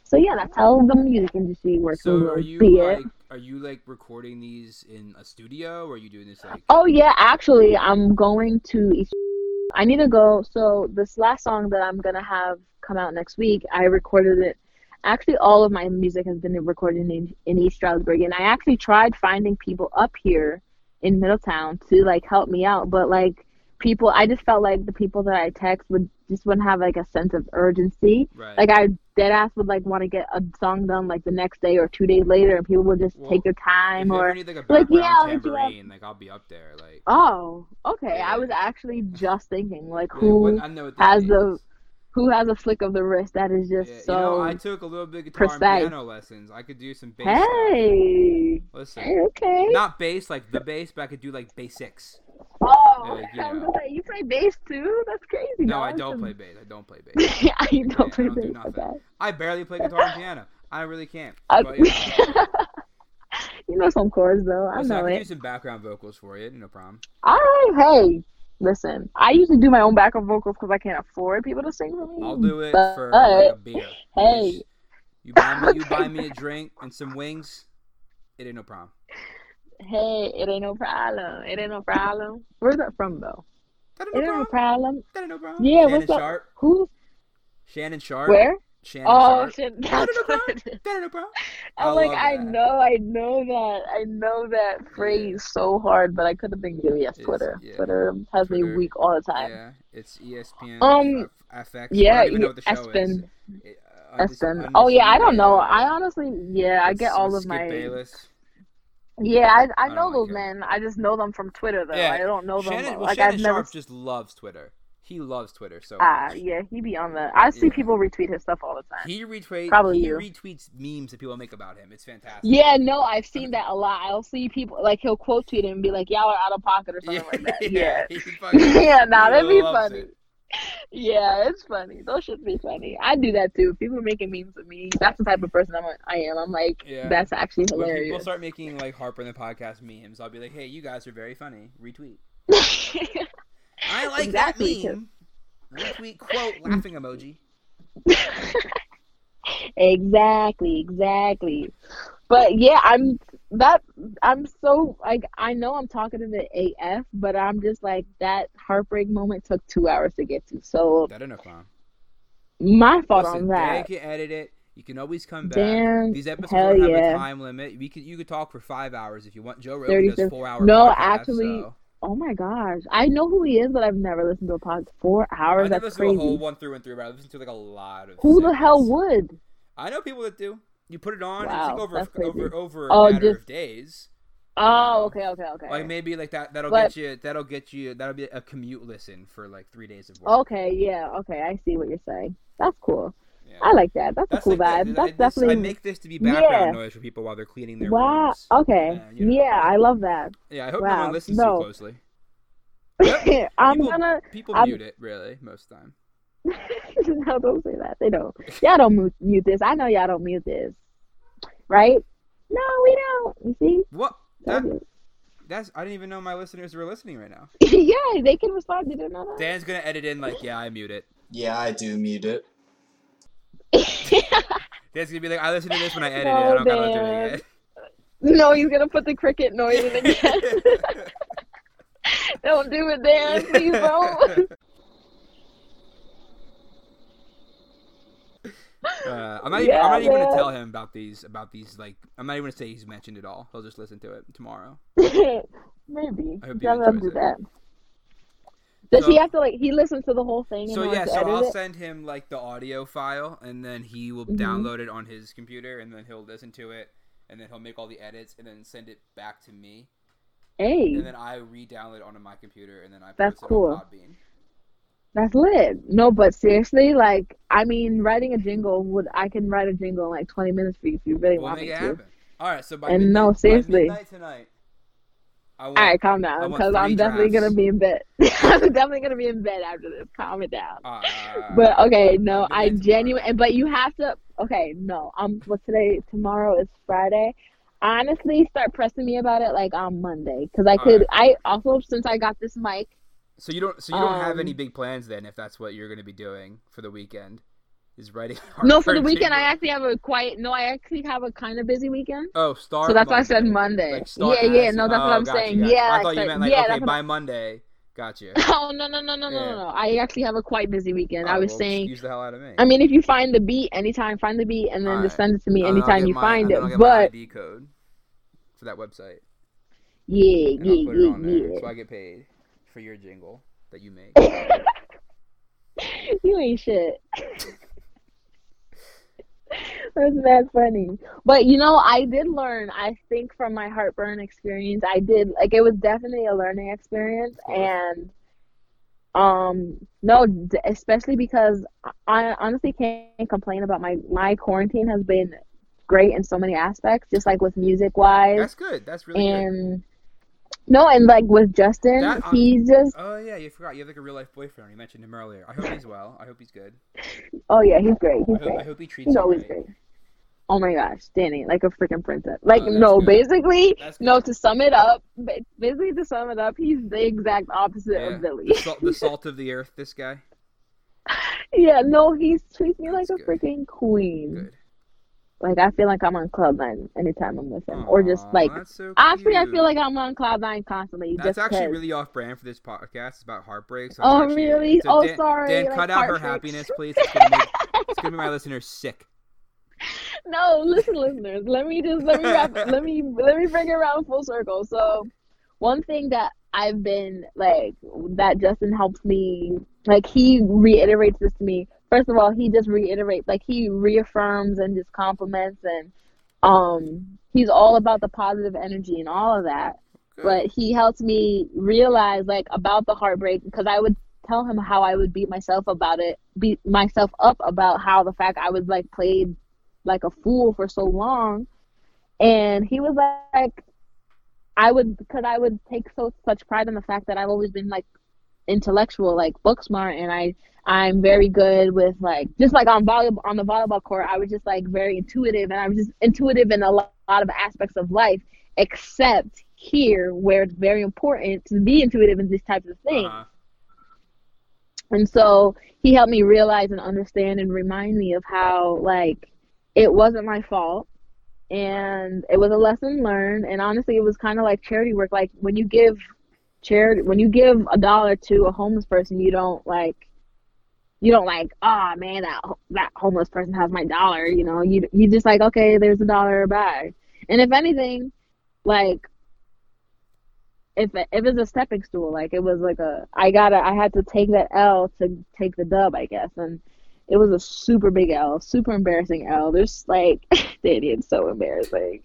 So, yeah, that's how the music industry works. So are you, like, are you, like, recording these in a studio, or are you doing this, like... Oh, yeah, actually, I'm going to East... I need to go... So, this last song that I'm going to have come out next week, I recorded it... Actually, all of my music has been recorded in, in East Stroudsburg, and I actually tried finding people up here in Middletown to, like, help me out, but, like... people, I just felt like the people that I text would just wouldn't have like a sense of urgency. Right. Like I dead ass would like want to get a song done like the next day or two days later, and people would just well, take their time or ever need, like, a like yeah, tambourine, like, like I'll be up there. Like oh, okay. Yeah. I was actually just thinking like yeah, who what, I know what that has means. the who has a flick of the wrist that is just yeah, so. You know, I took a little bit of guitar precise. and piano lessons. I could do some bass. Hey. Stuff. Listen. Hey, okay. Not bass like the bass, but I could do like bass six. Oh, like, you, I was gonna say, you play bass too? That's crazy. No, I don't play bass. I don't play bass. Yeah, I don't yeah, play I don't bass. Do I barely play guitar and piano. I really can't. I... But, you, know, you know some chords though. I listen, know I can it. Do some background vocals for you. No problem. All right, hey. Listen, I usually do my own background vocals because I can't afford people to sing for me. I'll do it but, for like, a beer. Hey, you buy me, you buy me a drink and some wings. It ain't no problem. Hey, it ain't no problem. It ain't no problem. Where's that from though? That ain't no, it ain't no problem. That ain't no problem. Yeah, Shannon what's up? Sharp. Who? Shannon Sharp. Where? Shannon oh, Sharp. Shannon. That ain't no problem. That ain't no problem. I'm I like, I that. know, I know that, I know that phrase yeah. so hard, but I could have been giving yes, Twitter. Yeah. Twitter has Twitter. me weak all the time. Yeah, it's E S P N. Um, F X. Yeah, I don't even know what the show ESPN. is. It, uh, ESPN. Oh yeah, I don't know. I honestly, yeah, I get all of my. Bayless. Yeah, I I know those men. I just know them from Twitter though. Yeah. I don't know them. Shannon, well, like Shannon I've never... Sharp just loves Twitter. He loves Twitter so ah much. yeah, he be on the. I see yeah. people retweet his stuff all the time. He retweets. Probably he you. retweets memes that people make about him. It's fantastic. Yeah, no, I've seen that a lot. I'll see people like he'll quote tweet and be like, "Y'all are out of pocket" or something yeah, like that. Yeah, yeah, fucking, yeah nah, that'd be funny. It. Yeah, it's funny. Those should be funny. I do that too. People are making memes with me. That's the type of person I'm. I am. I'm like, yeah. that's actually hilarious. When people start making like Harper and the Podcast memes, I'll be like, hey, you guys are very funny. Retweet. I like exactly, that meme. Retweet quote laughing emoji. Exactly, exactly. But yeah, I'm that I'm so like I know I'm talking to the A F, but I'm just like that heartbreak moment took two hours to get to. So that enough time. My fault Listen, on that. You can edit it. You can always come back. Damn, These episodes don't have yeah. a time limit. We could you could talk for five hours if you want. Joe Rogan does four hours. No, podcast, actually. So. Oh my gosh! I know who he is, but I've never listened to a pod four hours. I've listened to a whole one through and through. But I listened to like a lot of. Who segments. the hell would? I know people that do. You put it on. Wow, it's like over over over a oh, matter just... of days. Oh, you know? okay, okay, okay. Like maybe like that. That'll but... get you. That'll get you. That'll be a commute listen for like three days of work. Okay, yeah, okay. I see what you're saying. That's cool. Yeah. I like that. That's, That's a cool like, vibe. That's I, definitely. I make this to be background yeah. noise for people while they're cleaning their wow. rooms. Wow. Okay. And, you know, yeah, I love that. Yeah, I hope wow. no one listens no. too closely. Yep. I'm people, gonna. People I'm... mute it really most of the time. No, don't say that. They don't. Y'all don't mute this. I know y'all don't mute this, right? No, we don't. You see? What? That, that's. I didn't even know my listeners were listening right now. Yeah, they can respond. They don't know that. Dan's gonna edit in like, yeah, I mute it. Yeah, I do mute it. That's gonna be like I listen to this when I edit no, it. I don't gotta do it again. No, he's gonna put the cricket noise in again. Don't do it, Dan. Please don't. Uh, I'm not. Yeah, even, I'm not even gonna tell him about these. About these, like I'm not even gonna say he's mentioned it all. He'll just listen to it tomorrow. Maybe. I hope he enjoys do it. That. Does so, he have to, like, he listens to the whole thing? So, yeah, so I'll it? send him, like, the audio file, and then he will mm-hmm. download it on his computer, and then he'll listen to it, and then he'll make all the edits, and then send it back to me. Hey. And then I re-download it onto my computer, and then I post That's it cool. on Podbean. That's lit. No, but seriously, like, I mean, writing a jingle, would I can write a jingle in, like, twenty minutes for you if you really we'll want me to. Happen. All right, so by, and midnight, no, seriously. by midnight tonight. Want, All right, calm down, because I'm definitely drafts. gonna be in bed. I'm definitely gonna be in bed after this. Calm it down. Uh, but okay, no, I genuinely. But you have to. Okay, no, um, well, today, tomorrow is Friday. Honestly, start pressing me about it like on Monday, because I could. Right. I also since I got this mic. So you don't. So you don't um, have any big plans then, if that's what you're gonna be doing for the weekend. Is writing. No, for the weekend table. I actually have a quiet. No, I actually have a kind of busy weekend. Oh, start. So that's Monday. why I said Monday. Like yeah, as, yeah. No, that's oh, what I'm gotcha, saying. Gotcha. Yeah, I thought like, you meant like yeah, okay by I'm... Monday. Got you. Oh no no no no yeah. no no! I actually have a quite busy weekend. Right, I was well, saying. Excuse the hell out of me. I mean, if you find the beat anytime, find the beat and then right. just send it to me anytime you my, find it. I'll get but. My I D code for that website. Yeah and yeah I'll put yeah it on yeah. There, so I get paid for your jingle. that you make? You ain't shit. That's mad funny. But, you know, I did learn, I think, from my heartburn experience. I did, like, it was definitely a learning experience. And, um, no, especially because I honestly can't complain about my, my quarantine has been great in so many aspects, just, like, with music-wise. That's good. That's really and, good. No, and, like, with Justin, that, um, he's just... Oh, yeah, you forgot. You have, like, a real-life boyfriend. You mentioned him earlier. I hope he's well. I hope he's good. Oh, yeah, he's great. He's I hope, great. I hope he treats he's you always right. great. Oh, my gosh, Danny, like a freaking princess. Like, oh, no, good. basically, no, to sum it up, basically, to sum it up, he's the exact opposite yeah. of Billy. The, salt, the salt of the earth, this guy? Yeah, no, he treats me that's like good. a freaking queen. Good. Like, I feel like I'm on cloud nine anytime I'm with him. Aww, or just, like, so actually, I feel like I'm on cloud nine constantly. That's just actually cause... really off-brand for this podcast. It's about heartbreak. So oh, actually... really? So oh, Dan, sorry. Dan, like, cut out her happiness, please. It's going make... to be my listeners sick. No, listen, listeners. Let me just, let me wrap, let me, let me bring it around full circle. So, one thing that I've been, like, that Justin helps me, like, he reiterates this to me. First of all, he just reiterates, like, he reaffirms and just compliments, and um, he's all about the positive energy and all of that. Okay. But he helps me realize, like, about the heartbreak, because I would tell him how I would beat myself about it, beat myself up about how the fact I was, like, played like a fool for so long. And he was like, I would, because I would take so such pride in the fact that I've always been, like, intellectual, like, book smart, and I I'm very good with, like, just like on volleyball on the volleyball court, I was just, like, very intuitive, and I was just intuitive in a lot, lot of aspects of life, except here where it's very important to be intuitive in these types of things. Uh-huh. And so he helped me realize and understand and remind me of how, like, it wasn't my fault, and it was a lesson learned. And honestly, it was kind of like charity work. Like, when you give charity, when you give a dollar to a homeless person, you don't, like, you don't, like, ah, oh, man, that that homeless person has my dollar, you know. You you just, like, okay, there's a dollar, bye. And if anything, like, if if it's a stepping stool, like, it was like a, I gotta, I had to take that L to take the dub, I guess. And it was a super big L, super embarrassing L. There's, like, Danny, it's so embarrassing.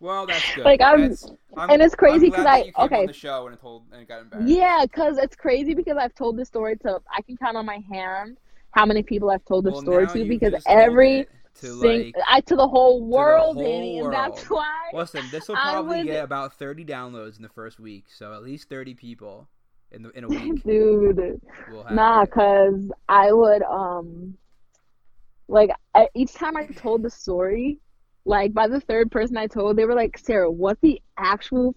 Well, that's good. Like, I'm, I'm, and it's crazy because I, okay. came on the show and told, and got embarrassed. Yeah, because it's crazy because I've told this story to, I can count on my hand how many people I've told this well, story to, because every to thing, like, I to the whole world, the whole Danny, world. And that's why. Listen, this will probably would, get about thirty downloads in the first week, so at least thirty people in the in a week. Dude, we'll nah, because I would, um, like, I, each time I told the story, like, by the third person I told, they were like, Sarah, what the actual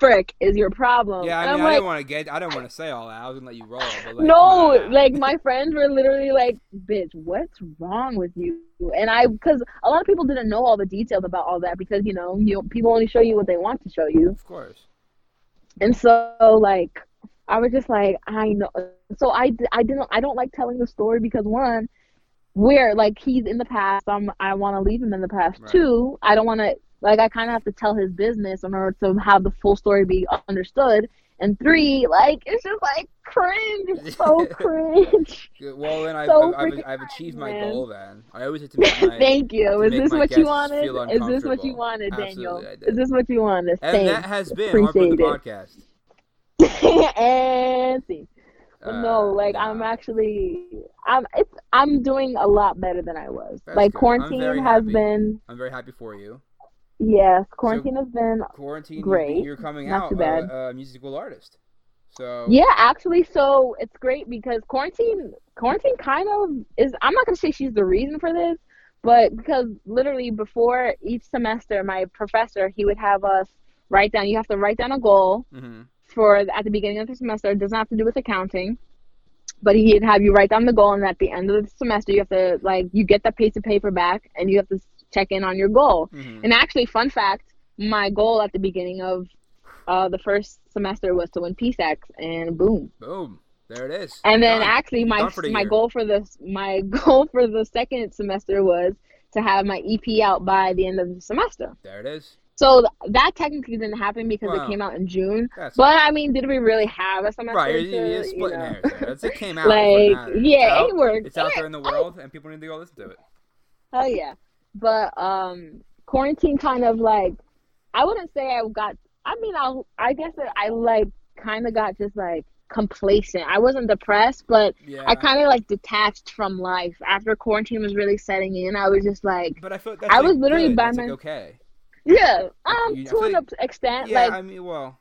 frick is your problem? Yeah, I mean, I'm I like, didn't want to get, I didn't want to say all that. I was going to let you roll. But like, no, nah. Like, my friends were literally like, bitch, what's wrong with you? And I, because a lot of people didn't know all the details about all that because, you know, you people only show you what they want to show you. Of course. And so, like, I was just like, I know. So I, I didn't, I don't like telling the story because, one, where, like, he's in the past, I'm, I want to leave him in the past, right. Too, I don't want to, like, I kind of have to tell his business in order to have the full story be understood, and three, like, it's just, like, cringe, it's so cringe. Well, then I've, so I've, I've, I've achieved my man. goal, then. I always have to make my Thank you. Is this what you wanted? Is this what you wanted, Daniel? Is this what you wanted? And Thanks. That has been Appreciate Harper and the Podcast. And see. Uh, no, like, nah. I'm actually, I'm it's, I'm doing a lot better than I was. That's like, good. Quarantine has happy. been. I'm very happy for you. Yes, quarantine so, has been quarantine, great. You're coming Not out a, a musical artist. So yeah, actually, so it's great because quarantine, quarantine kind of is, I'm not going to say she's the reason for this, but because literally before each semester, my professor, he would have us write down, you have to write down a goal. Mm-hmm. For at the beginning of the semester, it doesn't have to do with accounting, but he'd have you write down the goal, and at the end of the semester, you have to, like, you get that piece of paper back, and you have to check in on your goal. Mm-hmm. And actually, fun fact, my goal at the beginning of uh, the first semester was to win P S A C, and boom, boom, there it is. And then Done. actually, my my year. goal for this my goal for the second semester was to have my E P out by the end of the semester. There it is. So that technically didn't happen because wow. it came out in June. That's but right. I mean, did we really have a semester? Right, you're, you're splitting you know? hairs there. It's, it came out. like, yeah, it worked. It's out there in the world, and people need to go listen to it. Oh yeah, but um, quarantine kind of like, I wouldn't say I got. I mean, I I guess that I like kind of got just like complacent. I wasn't depressed, but yeah. I kind of like detached from life after quarantine was really setting in. I was just like, but I feel that's I was like literally good. by that's my like okay. Yeah, um, you, to an like, extent, yeah, like, I mean, well,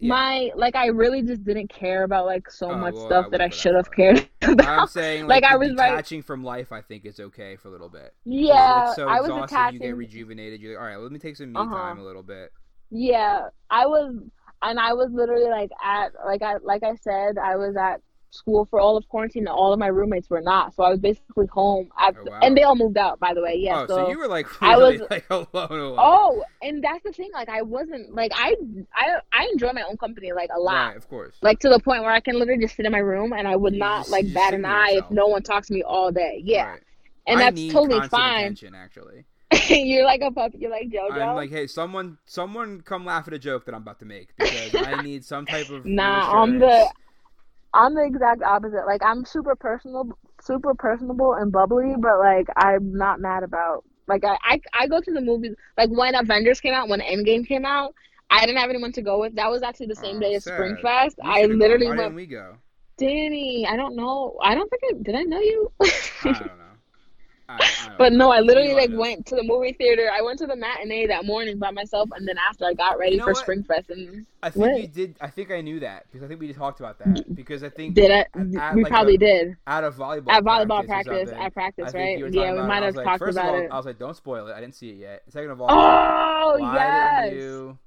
yeah. my, like, I really just didn't care about, like, so oh, much well, stuff I that I should have cared about. I'm saying, like, like I was detaching like, from life, I think, is okay for a little bit. Yeah, so I was attaching. You get rejuvenated, you're like, all right, let me take some me uh-huh. time a little bit. Yeah, I was, and I was literally, like, at, like I, like I said, I was at school for all of quarantine, and all of my roommates were not, so I was basically home after, oh, wow. and they all moved out, by the way. Yeah, oh, so, so you were like really, I was like alone, alone. Oh, and that's the thing, like I wasn't like I I I enjoy my own company like a lot, right, of course, like to the point where I can literally just sit in my room and I would you not just, like bat an eye yourself. if no one talks to me all day. Yeah, right. And I that's need totally fine. Attention, actually. You're like a puppy. You're like JoJo. I'm like, hey, someone, someone, come laugh at a joke that I'm about to make because I need some type of nah. I'm the I'm the exact opposite. Like, I'm super personal, super personable and bubbly, but, like, I'm not mad about... Like, I, I, I go to the movies... Like, when Avengers came out, when Endgame came out, I didn't have anyone to go with. That was actually the same oh, day as sad. SpringFest. I literally went... Why didn't we go? Danny, I don't know. I don't think I... Did I know you? I don't know. I, I don't but, no, I literally, like, went to the movie theater. I went to the matinee that morning by myself, and then after I got ready you know for what? SpringFest. And I think what? you did... I think I knew that, because I think we talked about that, because I think... Did I? At, at, we like probably a, did. At a volleyball At volleyball practice, practice at practice, right? Yeah, we might have like, talked about all, it. I was like, don't spoil it. I didn't see it yet. Second of all... Oh, why yes! Didn't you,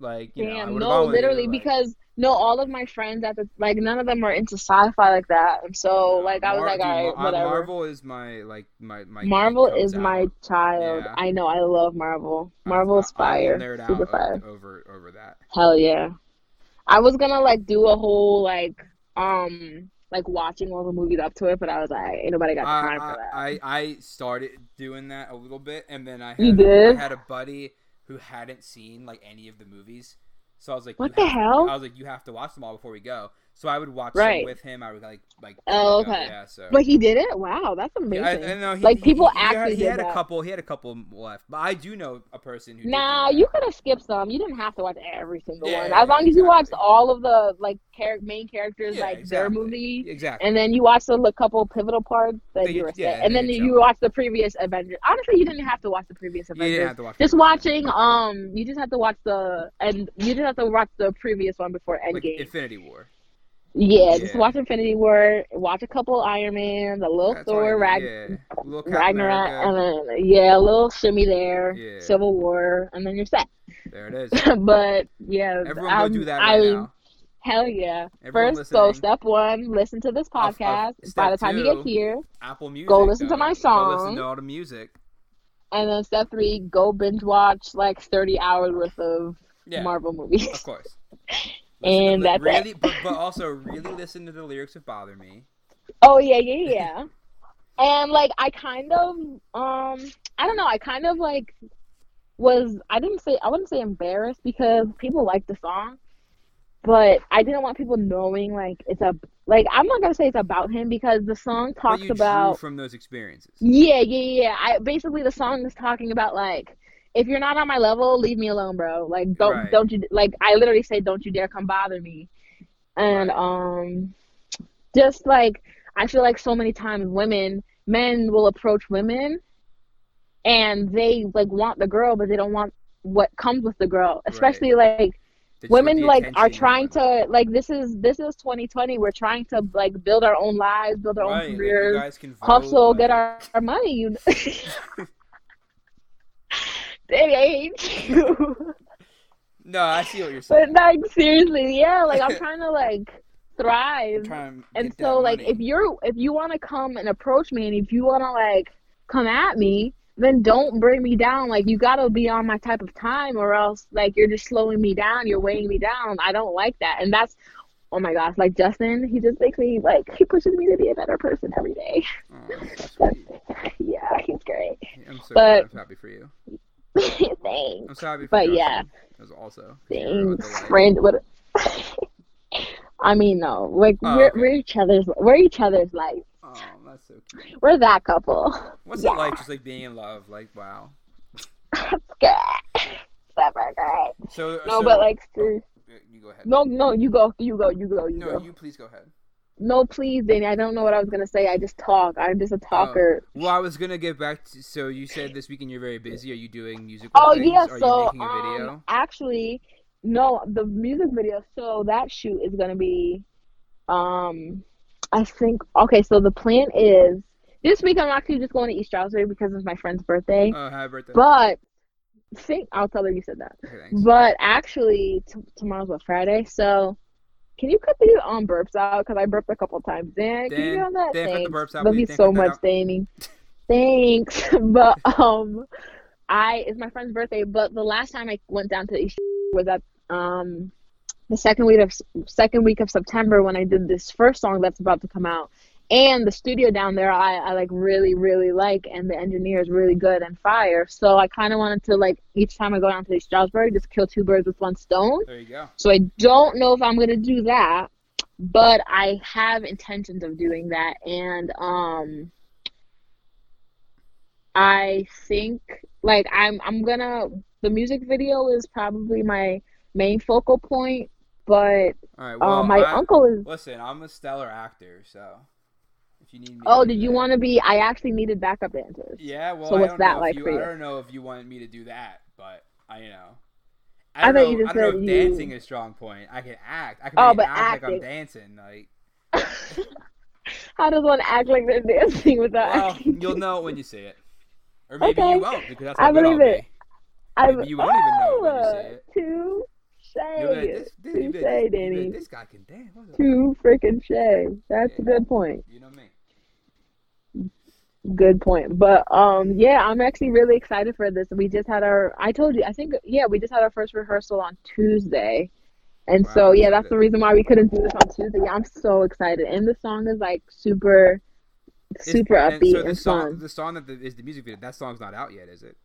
like, you Damn, know, I no, literally, you, like, because... No, all of my friends at the like none of them are into sci-fi like that, and so like I was Mar- like, all right, whatever. Marvel is my like my my. Marvel is out. my child. Yeah. I know, I love Marvel. Marvel is fire, super fire. Over over that. Hell yeah, I was gonna like do a whole like um like watching all the movies up to it, but I was like, ain't nobody got time I, I, for that. I I started doing that a little bit, and then I had, you did? I had a buddy who hadn't seen like any of the movies. So I was like, what the hell? I was like, you have to watch them all before we go. So I would watch right. them with him. I would like, like, oh, okay. Go, yeah, so. But he did it? Wow, that's amazing. Yeah, I, I know, he, like, people he, actually he had, he had a couple. He had a couple left. But I do know a person who. Nah, did you could have skipped some. You didn't have to watch every single yeah, one. Yeah, as long exactly. as you watched all of the like char- main characters, yeah, like exactly. their movie, exactly. And then you watched the like, couple pivotal parts that they, you were yeah, set. And then you watched the previous Avengers. Honestly, you didn't have to watch the previous Avengers. You didn't have to watch. Just watching. Um, you just have to watch the and you just have to watch the previous one before Endgame. Like Infinity War. Yeah, yeah, just watch Infinity War, watch a couple Iron Mans, a little That's Thor, Rag- yeah. little Ragnarok, and then, yeah, a little shimmy there, yeah. Civil War, and then you're set. There it is. But, yeah. Everyone I'm, go do that right I'm, now. Hell yeah. Everyone First, go so step one, listen to this podcast. I'll, I'll, By the time two, you get here, Apple Music, go listen though. to my song. Go listen to all the music. And then step three, go binge watch like thirty hours worth of yeah. Marvel movies. Of course. Listen and that's really, it. but, but also really listen to the lyrics of Bother Me. Oh, yeah, yeah, yeah. And, like, I kind of, um, I don't know, I kind of, like, was, I didn't say, I wouldn't say embarrassed because people liked the song, but I didn't want people knowing, like, it's a, like, I'm not going to say it's about him because the song talks but you about. Drew from those experiences. Yeah, yeah, yeah. I, basically, the song is talking about, like, if you're not on my level, leave me alone, bro. Like, don't, right. don't you, like, I literally say, don't you dare come bother me. And, right. um, just, like, I feel like so many times women, men will approach women, and they, like, want the girl, but they don't want what comes with the girl. Especially, right. like, Did women, like, are trying to, like, this is, this is twenty twenty. We're trying to, like, build our own lives, build our right. own careers, like you guys can vote, hustle, like... get our, our money, you know? It ain't you. No, I see what you're saying. But like seriously, yeah, like I'm trying to like thrive. To and so like money. if you're if you wanna come and approach me and if you wanna like come at me, then don't bring me down. Like you gotta be on my type of time or else like you're just slowing me down, you're weighing me down. I don't like that. And that's oh my gosh, like Justin, he just makes me like he pushes me to be a better person every day. Oh, yeah, he's great. I'm so but, happy for you. Thanks. thanks. I'm sorry, but Joshua, yeah, also thanks, friend. What? I mean, no, like oh, we're okay. we're each other's we're each other's like. Oh, that's so cute. We're that couple. What's yeah. it like just like being in love? Like, wow. That's good. Super great. So no, so, but like, oh, you go ahead. No, no, you go, you go, you go, you no, go. No, you please go ahead. No, please, Danny. I don't know what I was gonna say. I just talk. I'm just a talker. Oh. Well, I was gonna get back to. So you said this weekend you're very busy. Are you doing musical? Oh things? yeah. Are so you making a video? Um, actually, no. The music video. So that shoot is gonna be, um, I think. Okay. So the plan is this week I'm actually just going to East Stroudsburg because it's my friend's birthday. Oh, happy birthday! But think I'll tell her you said that. Okay, thanks. But actually, t- tomorrow's what, Friday, so. Can you cut the um, burps out? Because I burped a couple times. Dan, Dan, can you get on that? Dan, thanks. Put the burps out. Love you so much, Danny. Thanks. But um, I it's my friend's birthday. But the last time I went down to East was at um the second week of second week of September when I did this first song that's about to come out. And the studio down there, I, I like really really like, and the engineer is really good and fire. So I kind of wanted to like each time I go down to East Stroudsburg, just kill two birds with one stone. There you go. So I don't know if I'm gonna do that, but I have intentions of doing that, and um, I think like I'm I'm gonna the music video is probably my main focal point, but all right, well, uh, my I, uncle is. Listen, I'm a stellar actor, so. You need me oh, did you that. want to be? I actually needed backup dancers. Yeah, well, so what's I, don't that like you, for you? I don't know if you wanted me to do that, but I you know. I don't I know, you just I don't know if you... dancing is a strong point. I can act. I can oh, but act acting. like I'm dancing. Like, how does one act like they're dancing without well, acting? You'll know when you see it. Or maybe okay. you won't, because that's how I believe it. I be. maybe you won't oh, even know when you see it. Too shay. Like, this, too this, shay, this, Danny. This guy can dance. Too freaking shay. That's yeah. a good point. You know me. Good point. But um yeah, I'm actually really excited for this. We just had our I told you, I think yeah, we just had our first rehearsal on Tuesday. And wow, so yeah, that's the reason why we couldn't do this on Tuesday. Yeah, I'm so excited. And the song is like super super it's, upbeat and, so the and song, fun. The song that the, is the music video, that song's not out yet, is it?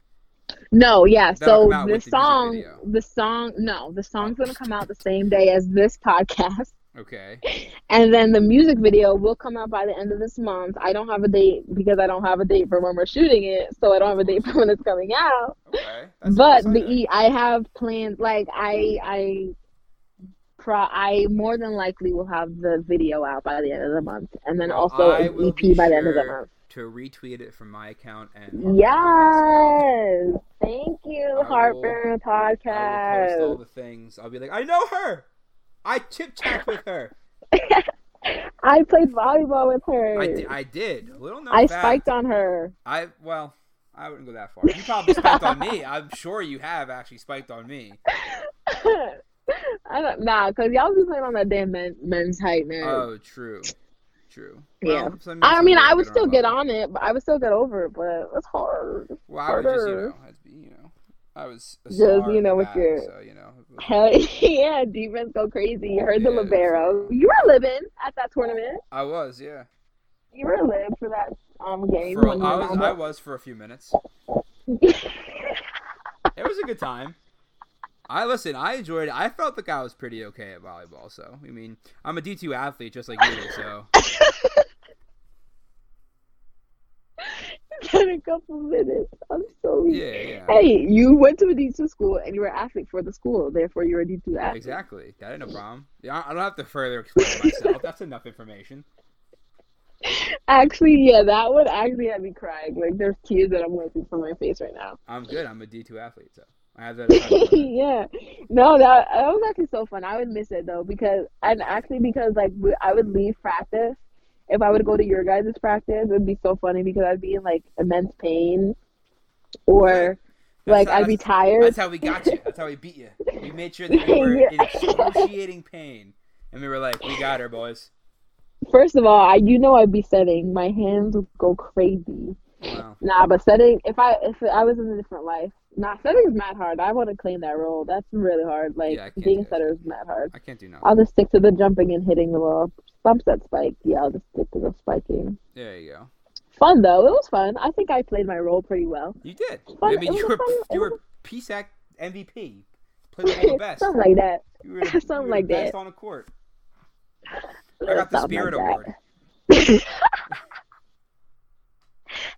No, yeah. That'll so the song the, the song no, the song's gonna come out the same day as this podcast. Okay. And then the music video will come out by the end of this month. I don't have a date because I don't have a date for when we're shooting it, so I don't have a date for when it's coming out. Okay. That's but the e- I have plans. Like I, I, pro- I more than likely will have the video out by the end of the month, and then well, also I an E P by sure the end of the month. To retweet it from my account and yes, thank you, I Harper will, Podcast. I will post all the things. I'll be like, I know her. I chip-chapped with her. I played volleyball with her. I did. I, did. Little known I fact, spiked on her. I Well, I wouldn't go that far. You probably spiked on me. I'm sure you have actually spiked on me. I don't, nah, because y'all be playing on that damn men, men's height, man. Oh, true. True. Yeah. Well, so I mean, I would still get on it, but I would still get over it, but it's hard. It's well, harder. I would just, you know, I'd be, you know. I was just you know with your so, you know hell yeah defense go crazy. You heard yeah, the libero. You were living at that tournament. I was, yeah. You were live for that um game. For, I was, I was for a few minutes. It was a good time. I listen. I enjoyed it. I felt like I was pretty okay at volleyball. So I mean, I'm a D two athlete just like you. So. In a couple minutes. I'm so weak. Yeah, yeah. Hey, you went to a D two school and you were an athlete for the school, therefore you're a D two athlete. Exactly. That ain't a problem. Yeah, I don't have to further explain myself. That's enough information. Actually, yeah, that would actually have me crying. Like, there's tears that I'm wiping from my face right now. I'm good. I'm a D two athlete, so I have that. Yeah. No, that, that was actually so fun. I would miss it though because, and actually because like I would leave practice. If I would go to your guys' practice, it would be so funny because I'd be in, like, immense pain or, like, I'd be tired. That's how we got you. That's how we beat you. We made sure that you were in excruciating pain. And we were like, we got her, boys. First of all, I you know I'd be setting. My hands would go crazy. Wow. Nah, but setting, if I if I was in a different life, nah, setting is mad hard. I want to claim that role. That's really hard. Like, yeah, being a setter is mad hard. I can't do nothing. I'll just stick to the jumping and hitting the ball. Bumps that spike. Yeah, I'll just stick to the spiking. There you go. Fun, though. It was fun. I think I played my role pretty well. You did. Fun. I mean, you were, fun, you were P S A C M V P. Played with all the best. Something like that. You were, Something you were like the best that. on the court. I got the Spirit like Award.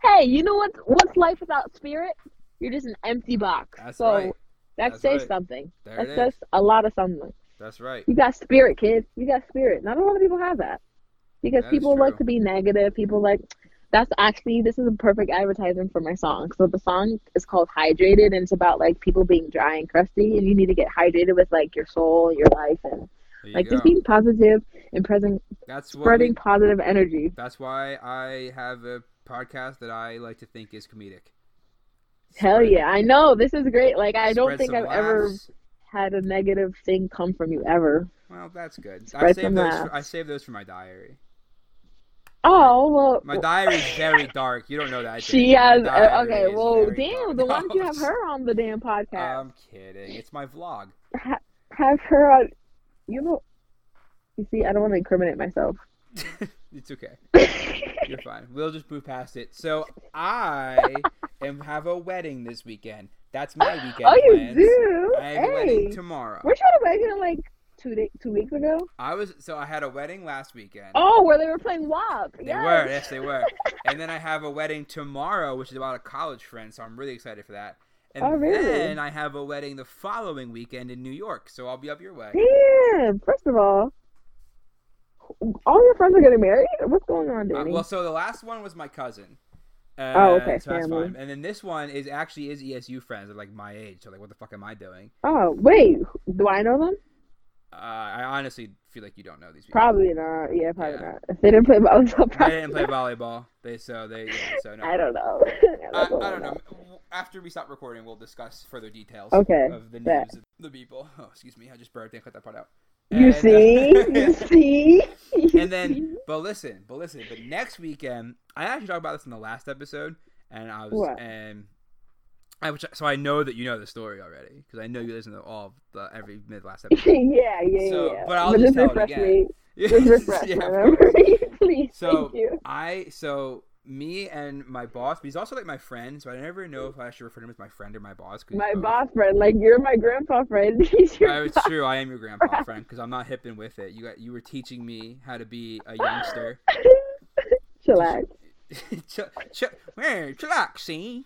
Hey, you know what? What's life without spirit? You're just an empty box. That's so right. That That's says right. something. There that says is. a lot of something. That's right. You got spirit, kids. You got spirit. Not a lot of people have that. Because that people like to be negative. People like... That's actually, this is a perfect advertisement for my song. So the song is called Hydrated, and it's about, like, people being dry and crusty, and you need to get hydrated with, like, your soul, your life, and, like, go. just being positive and present, that's spreading we, positive energy. That's why I have a podcast that I like to think is comedic. Hell Spread. yeah. I know. This is great. Like, I Spread don't think I've laughs. ever had a negative thing come from you ever. Well, that's good. I saved, those for, I saved those for my diary. Oh, well. My diary's very dark. You don't know that. She has. Uh, okay, well, damn. Then why don't you have her on the damn podcast? I'm kidding. It's my vlog. Ha- have her on. You know. You see, I don't want to incriminate myself. It's okay. You're fine. We'll just move past it. So I am have a wedding this weekend. That's my weekend. Oh, you plans. do? I have hey. a wedding tomorrow. Weren't you at a wedding like Two day, two weeks ago? I was so I had a wedding last weekend. Oh, where they were playing W A P. They yes. were, yes, they were. And then I have a wedding tomorrow, which is about a college friend, so I'm really excited for that. And oh, really? then I have a wedding the following weekend in New York, so I'll be up your way. Damn! First of all, all your friends are getting married? What's going on, Danny? Uh, well, so the last one was my cousin. Uh, oh, okay, so family. That's fine. And then this one is actually is E S U friends, like my age. So like, what the fuck am I doing? Oh, wait, do I know them? Uh, I honestly feel like you don't know these people. Probably not. Yeah, probably yeah. not. If they didn't play volleyball. Probably they didn't play volleyball. They so they. Yeah, so no. I don't know. I don't, uh, I don't know. know. After we stop recording, we'll discuss further details. Okay, of the names of the people. Oh, excuse me. I just burped and cut that part out. And, you see, uh, you see. You and then, see? but listen, but listen. But next weekend, I actually talked about this in the last episode, and I was what? and. I, which, so I know that you know the story already because I know you listen to all the every mid last episode. yeah, yeah, so, yeah. But I'll but just tell it again. Just refresh yeah, my memory, please. So Thank you. I, so me and my boss, but he's also like my friend, so I never know if I should refer to him as my friend or my boss. My boss friend, like you're my grandpa friend. He's your no, it's true. I am your grandpa friend because I'm not hip and with it. You got, you were teaching me how to be a youngster. Chillax. ch- ch- hey, chillax, see.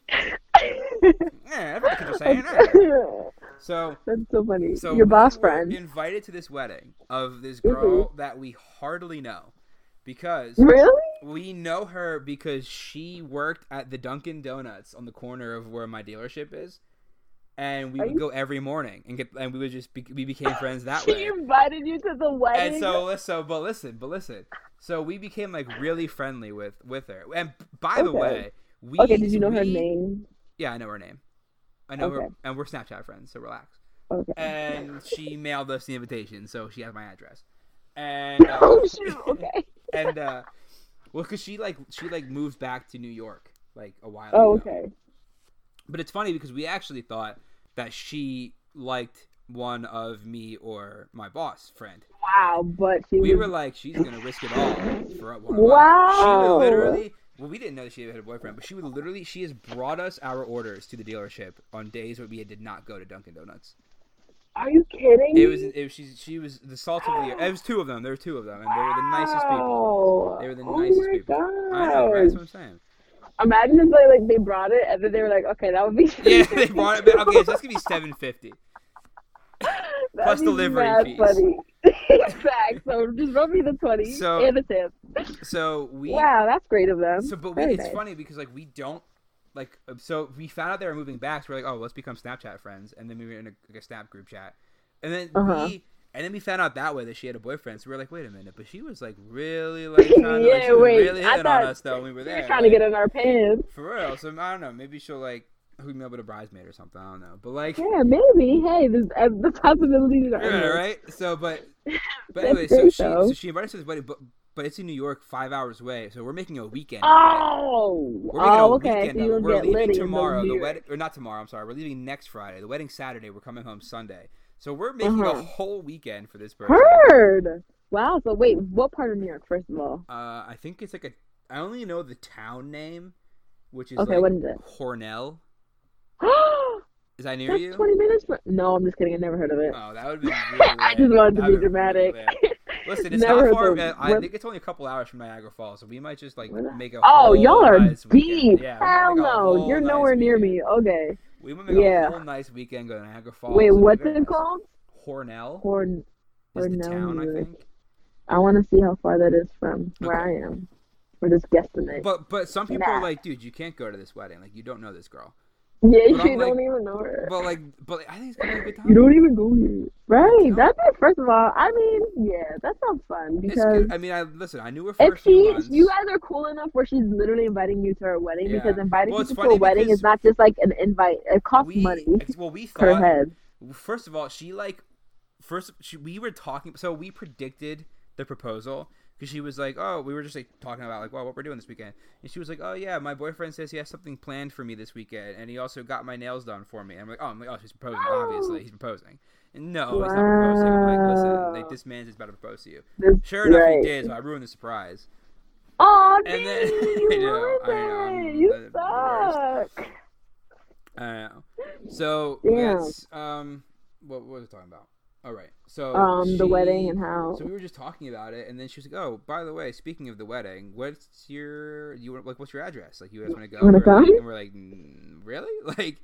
Yeah, that's what you're saying. So that's so funny. So your boss we friend invited to this wedding of this girl mm-hmm. that we hardly know because really we know her because she worked at the Dunkin' Donuts on the corner of where my dealership is, and we Are would you... go every morning and get and we would just be, we became friends that she way. She invited you to the wedding, and so so but listen, but listen, so we became like really friendly with with her. And by okay. the way, we okay. Did you know we, her name? Yeah, I know her name. I know okay. her, and we're Snapchat friends, so relax. Okay. And she mailed us the invitation, so she has my address. And uh, oh shoot, okay. And uh, well, cause she like she like moved back to New York like a while oh, ago. Oh, okay. But it's funny because we actually thought that she liked one of me or my boss friend. Wow, but she we was... were like, she's gonna risk it all for one. Wow. She literally. Well, we didn't know that she had a boyfriend, but she would literally, she has brought us our orders to the dealership on days where we did not go to Dunkin' Donuts. Are you kidding? It was, it was she, she was the salt of the earth. It was two of them. There were two of them, and they were the nicest people. They were the oh nicest people. Oh my god! I know, right? That's what I'm saying. Imagine if they like they brought it, and then they were like, "Okay, that would be." Yeah, they brought it. But, okay, so that's gonna be seven fifty plus delivery fees. Funny. Exactly. So just rub me the twenty so, and the tip. So we. Wow, that's great of them. So, but we, it's nice. funny because like we don't like. So we found out they were moving back. So we're like, oh, let's become Snapchat friends, and then we were in a, like a Snap group chat, and then uh-huh. we, and then we found out that way that she had a boyfriend. So we were like, wait a minute, but she was like really like trying to, yeah, like, wait, really hitting on us though. When we were there. She was trying like, to get in our pants. For real. So I don't know. Maybe she'll like. Who'd be able to bridesmaid or something? I don't know, but like yeah, maybe. Hey, there's uh, the possibilities are yeah, right. So, but but anyway, so she, so she invited us to this wedding, but but it's in New York, five hours away. So we're making a weekend. Oh, we're making oh, a okay. Weekend so we're get leaving tomorrow. The wedding, or not tomorrow. I'm sorry. We're leaving next Friday. The wedding's Saturday. We're coming home Sunday. So we're making uh-huh. a whole weekend for this person. Heard. Wow. So wait, what part of New York? First of all, uh, I think it's like a. I only know the town name, which is okay. Like what is it? Hornell. Is that near That's you? twenty minutes From... No, I'm just kidding. I never heard of it. Oh, that would be really I just wanted to that be dramatic. Really Listen, it's never not far. Of... I think it's only a couple hours from Niagara Falls, so we might just like make a. Oh, y'all are nice deep. Yeah, Hell no, you're nice nowhere weekend. near me. Okay. We might make yeah. a whole nice weekend go to Niagara Falls. Wait, what's it called? Hornell. Horn. Is Hornell, the town, I think. I want to see how far that is from where okay. I am. We're just guessing it. But but some people nah. are like, dude, you can't go to this wedding. Like, you don't know this girl. Yeah, but you I'm don't like, even know her. But, like, but like, I think it's going to be a good time. You don't even go here. Right. That's it, first of all. I mean, yeah, that sounds fun. Because I mean, I listen, I knew her for a few months. You guys are cool enough where she's literally inviting you to her wedding yeah. because inviting well, people to a wedding is not just, like, an invite. It costs we, money well, we thought, per head. First of all, she, like, first she, we were talking. So we predicted the proposal. Because she was like, oh, we were just like talking about like, well, what we're doing this weekend. And she was like, oh, yeah, my boyfriend says he has something planned for me this weekend. And he also got my nails done for me. And I'm like, oh, I'm like, oh she's proposing. Oh. Obviously, he's proposing. And no, wow. he's not proposing. I'm like, listen, like, this man's about to propose to you. This, sure enough, right. he did. So I ruined the surprise. Oh, and then, you I know, I know, you the suck. Worst. I know. So yeah. that's, um, what, what was I talking about? All right, so um, she, the wedding and how. So we were just talking about it, and then she was like, "Oh, by the way, speaking of the wedding, what's your you like? What's your address? Like, you guys want to go? Wanna or, come? Like, and we're like, mm, really? Like,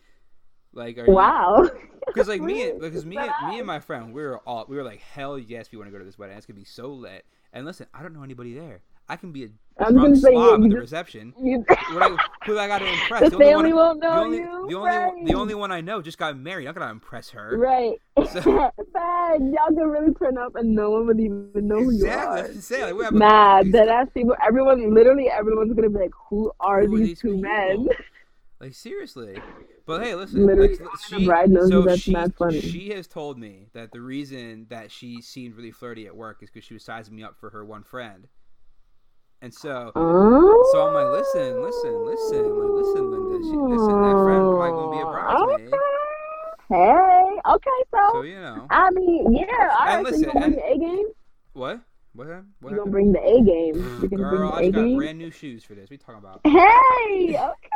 like are wow? Because like me, because me, me and my friend, we were all we were like, hell yes, we want to go to this wedding. It's gonna be so lit. And listen, I don't know anybody there. I can be a I'm drunk slob at the reception. You, I, who I got to impress? The, the family won't know only, you. The only, right. the only one I know just got married. I'm gonna impress her. Right. So, bad. Y'all can really turn up, and no one would even know who exactly, you are. Like, Mad that ass people. Everyone, literally, everyone's gonna be like, "Who are who these, these two people? men?" Like seriously. But hey, listen. Literally, like, she, bride knows so that's she, not funny. She has told me that the reason that she seemed really flirty at work is because she was sizing me up for her one friend. And so, oh. so I'm like, listen, listen, listen, like, listen, Linda, she, listen, that friend probably gonna be a bridesmaid. Okay. Hey, okay, so. So you know. I mean, yeah. And right, listen, so you gonna and, bring the A game? What? What? What? What you gonna bring the A game? You're gonna Girl, bring the I just got brand new shoes for this. We talking about? Hey, okay.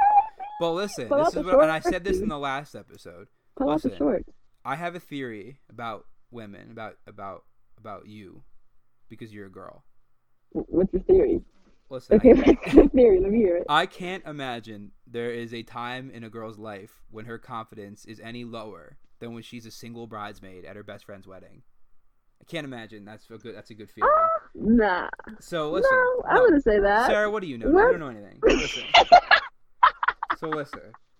But listen, Pull this is what, and I said this in the last episode. Pull listen, short. I have a theory about women, about about about you, because you're a girl. What's your theory? Listen, okay, what's your theory? Let me hear it. I can't imagine there is a time in a girl's life when her confidence is any lower than when she's a single bridesmaid at her best friend's wedding. I can't imagine. That's a good. That's a good feeling. Uh, nah. So listen. No, I'm no. gonna say that. Sarah, what do you know? What? I don't know anything. Listen. So listen.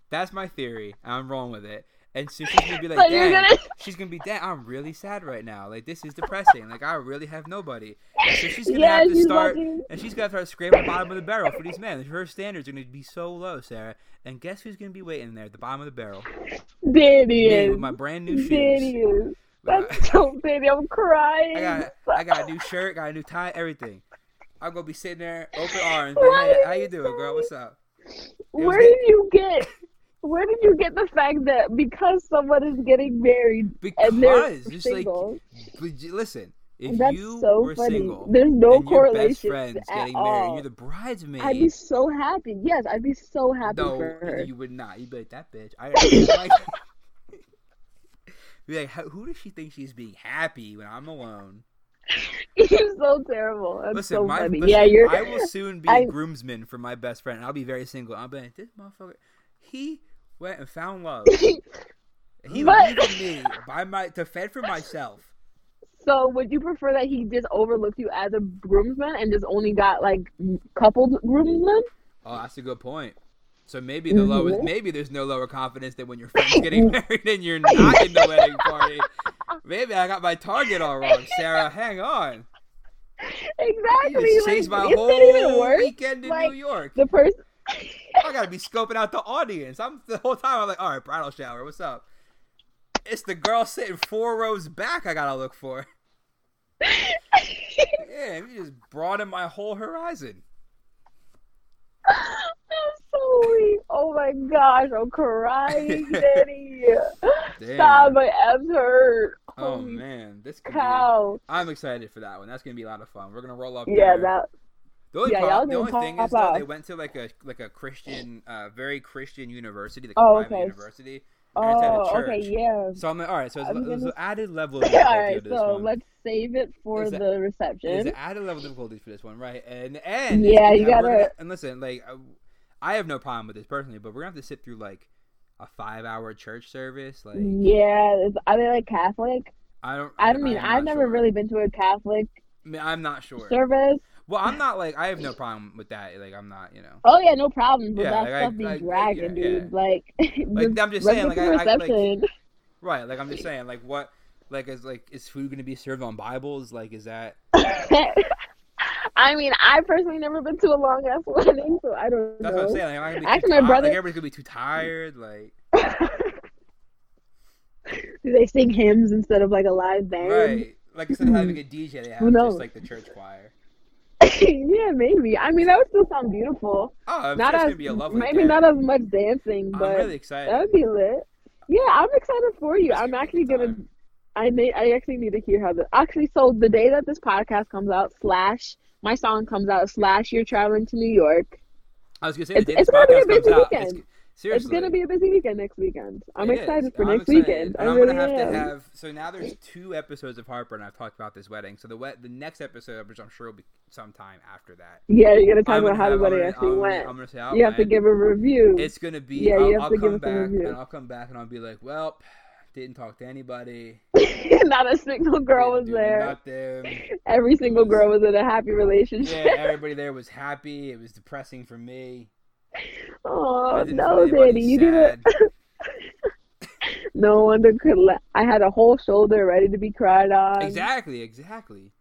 That's my theory. I'm wrong with it. And so she's gonna be like, so dang. Gonna... She's gonna be, dang, I'm really sad right now. Like, this is depressing. Like, I really have nobody. And so she's gonna yeah, have to start, lucky. and she's gonna have to scrape the bottom of the barrel for these men. Her standards are gonna be so low, Sarah. And guess who's gonna be waiting there at the bottom of the barrel? Danny. Danny with my brand new shoes. Danny. That's so Danny. I'm crying. I got, I got a new shirt, got a new tie, everything. I'm gonna be sitting there, open arms. Hey, how you doing, girl? What's up? It Where did getting... you get? Where did you get the fact that because someone is getting married because, and they're single? Like, listen, if that's you so were funny. single, there's no and correlation your best friend's at getting all. married, you're the bridesmaid. I'd be so happy. Yes, I'd be so happy no, for her. No, you would not. You'd be like, that bitch. I like, be like, who does she think she's being happy when I'm alone? You're so terrible. That's listen, so my, funny. Listen, yeah, you're. I will soon be I, a groomsman for my best friend. I'll be very single. I'll be like, this motherfucker. He. went and found love. he but... leaded me by my to fend for myself. So would you prefer that he just overlooked you as a groomsman and just only got like coupled groomsmen? Oh, that's a good point. So maybe the mm-hmm. lowest, maybe there's no lower confidence than when your friend's getting married and you're not in the wedding party. Maybe I got my target all wrong, Sarah. Hang on. Exactly. You just like, changed my whole weekend in like, New York. The person. I gotta be scoping out the audience. I'm the whole time. I'm like, all right, bridal shower. What's up? It's the girl sitting four rows back. I gotta look for. Yeah, you just broadened my whole horizon. That's so weak. Oh my gosh, I'm crying, Danny. Stop, my abs hurt. Oh Holy man, this could cow. Be, I'm excited for that one. That's gonna be a lot of fun. We're gonna roll up. Yeah, there. that. The only, yeah, problem, the only thing is though, they went to like a like a Christian, uh, very Christian university, like a oh, private okay. university, Oh, okay, yeah. So I'm like, all right, so it's, gonna... it's an added level of difficulty. All right, so one. Let's save it for it's the a, reception. It's an added level of difficulty for this one, right? And and yeah, you gotta. Gonna, and listen, like, I, I have no problem with this personally, but we're gonna have to sit through like a five-hour church service. Like, yeah, are they like Catholic? I don't. I, I mean, I I've never sure. really been to a Catholic. I mean, I'm not sure service. Well, I'm not like I have no problem with that. Like I'm not, you know. Oh yeah, no problem. But yeah, that like, stuff I, be like, dragging, yeah, dude. Yeah. Like, like the, I'm just saying, like I, I like, right. Like I'm just saying, like what, like is like is food gonna be served on Bibles? Like is that? I mean, I personally never been to a long ass wedding, so I don't. That's know. What I'm saying. Like, I'm actually, my tired. brother. Like, everybody's gonna be too tired. Like. Do they sing hymns instead of like a live band? Right. Like instead of having a D J, they have just like the church choir. Yeah, maybe. I mean, that would still sound beautiful. Oh, not as, gonna be a lovely maybe day. Not as much dancing, but I'm really excited. That would be lit. Yeah, I'm excited for you. It's I'm gonna actually gonna. I may. I actually need to hear how the. Actually, so the day that this podcast comes out, slash my song comes out, slash you're traveling to New York. I was gonna say the day it's, this it's podcast be a busy comes weekend. Out. It's, seriously, it's gonna be a busy weekend next weekend. I'm it excited is. for I'm next excited. weekend. And I'm really gonna have am. to have. So now there's two episodes of Harper, and I've talked about this wedding. So the we- the next episode, which I'm sure will be sometime after that. Yeah, you're gonna talk I'm about how the wedding actually I'm went. Gonna, I'm gonna say, oh, you have man, to give a review. It's gonna be. Yeah, I'll, you have I'll to come give back, a review. And I'll come back, and I'll be like, well, didn't talk to anybody. Not a single girl was there. Every single was, girl was in a happy relationship. Yeah, everybody there was happy. It was depressing for me. Oh no, Danny! You didn't. No wonder could. La- I had a whole shoulder ready to be cried on. Exactly, exactly.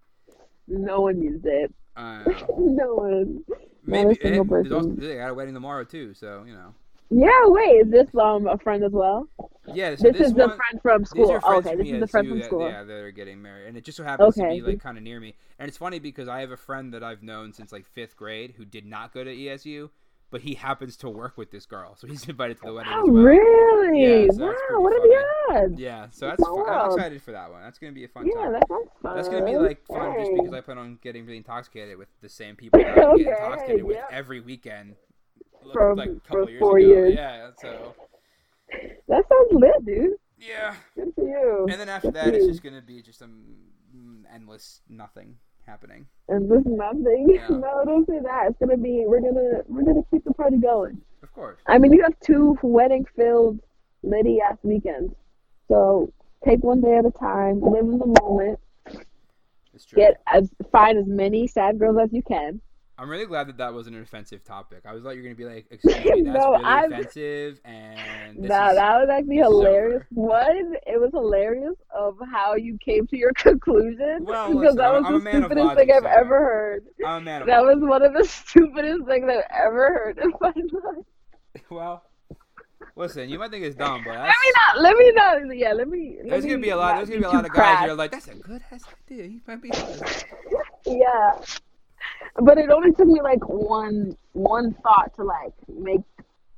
No one used it. Uh, no one. Maybe Not a single it, person. Also, they got a wedding tomorrow too, so you know. Yeah. Wait, is this um a friend as well? Yeah. So this, this is one, the friend from school. Oh, okay, this is the friend from that, school. Yeah, they're getting married, and it just so happens okay. to be like kind of near me. And it's funny because I have a friend that I've known since like fifth grade who did not go to E S U. But he happens to work with this girl, so he's invited to the wedding. Oh, as well. Really? Yeah, so wow, what funny. are the odds? Yeah, so that's wow. fun. I'm excited for that one. That's going to be a fun yeah, time. Yeah, that sounds fun. That's going to be, like, fun Dang. just because I plan on getting really intoxicated with the same people that I okay. get intoxicated yeah. with every weekend. From, like, a couple from four years ago. years. Yeah, so. That sounds lit, dude. Yeah. Good for you. And then after Good that, it's just going to be just some endless nothing. happening and this nothing yeah. No, don't say that. It's gonna be we're gonna we're gonna keep the party going, of course. I mean, you have two wedding filled litty ass weekends, so take one day at a time, live in the moment. It's true. Get as find as many sad girls as you can. I'm really glad that that wasn't an offensive topic. I was like, you're gonna be like, excuse me, that's no, really I'm... offensive, and this nah, is, that was actually hilarious. One, it was hilarious of how you came to your conclusion. Well, because listen, that was I'm the stupidest logic, thing I've so ever heard. I'm a man of that logic. was one of the stupidest things I've ever heard in my life. Well, listen, you might think it's dumb, but that's... let me not, let me not, yeah, let me. Let there's me gonna be a lot. There's gonna be a lot of crack. guys that are like, that's a good ass idea. He might be. Yeah. But it only took me like one one thought to like make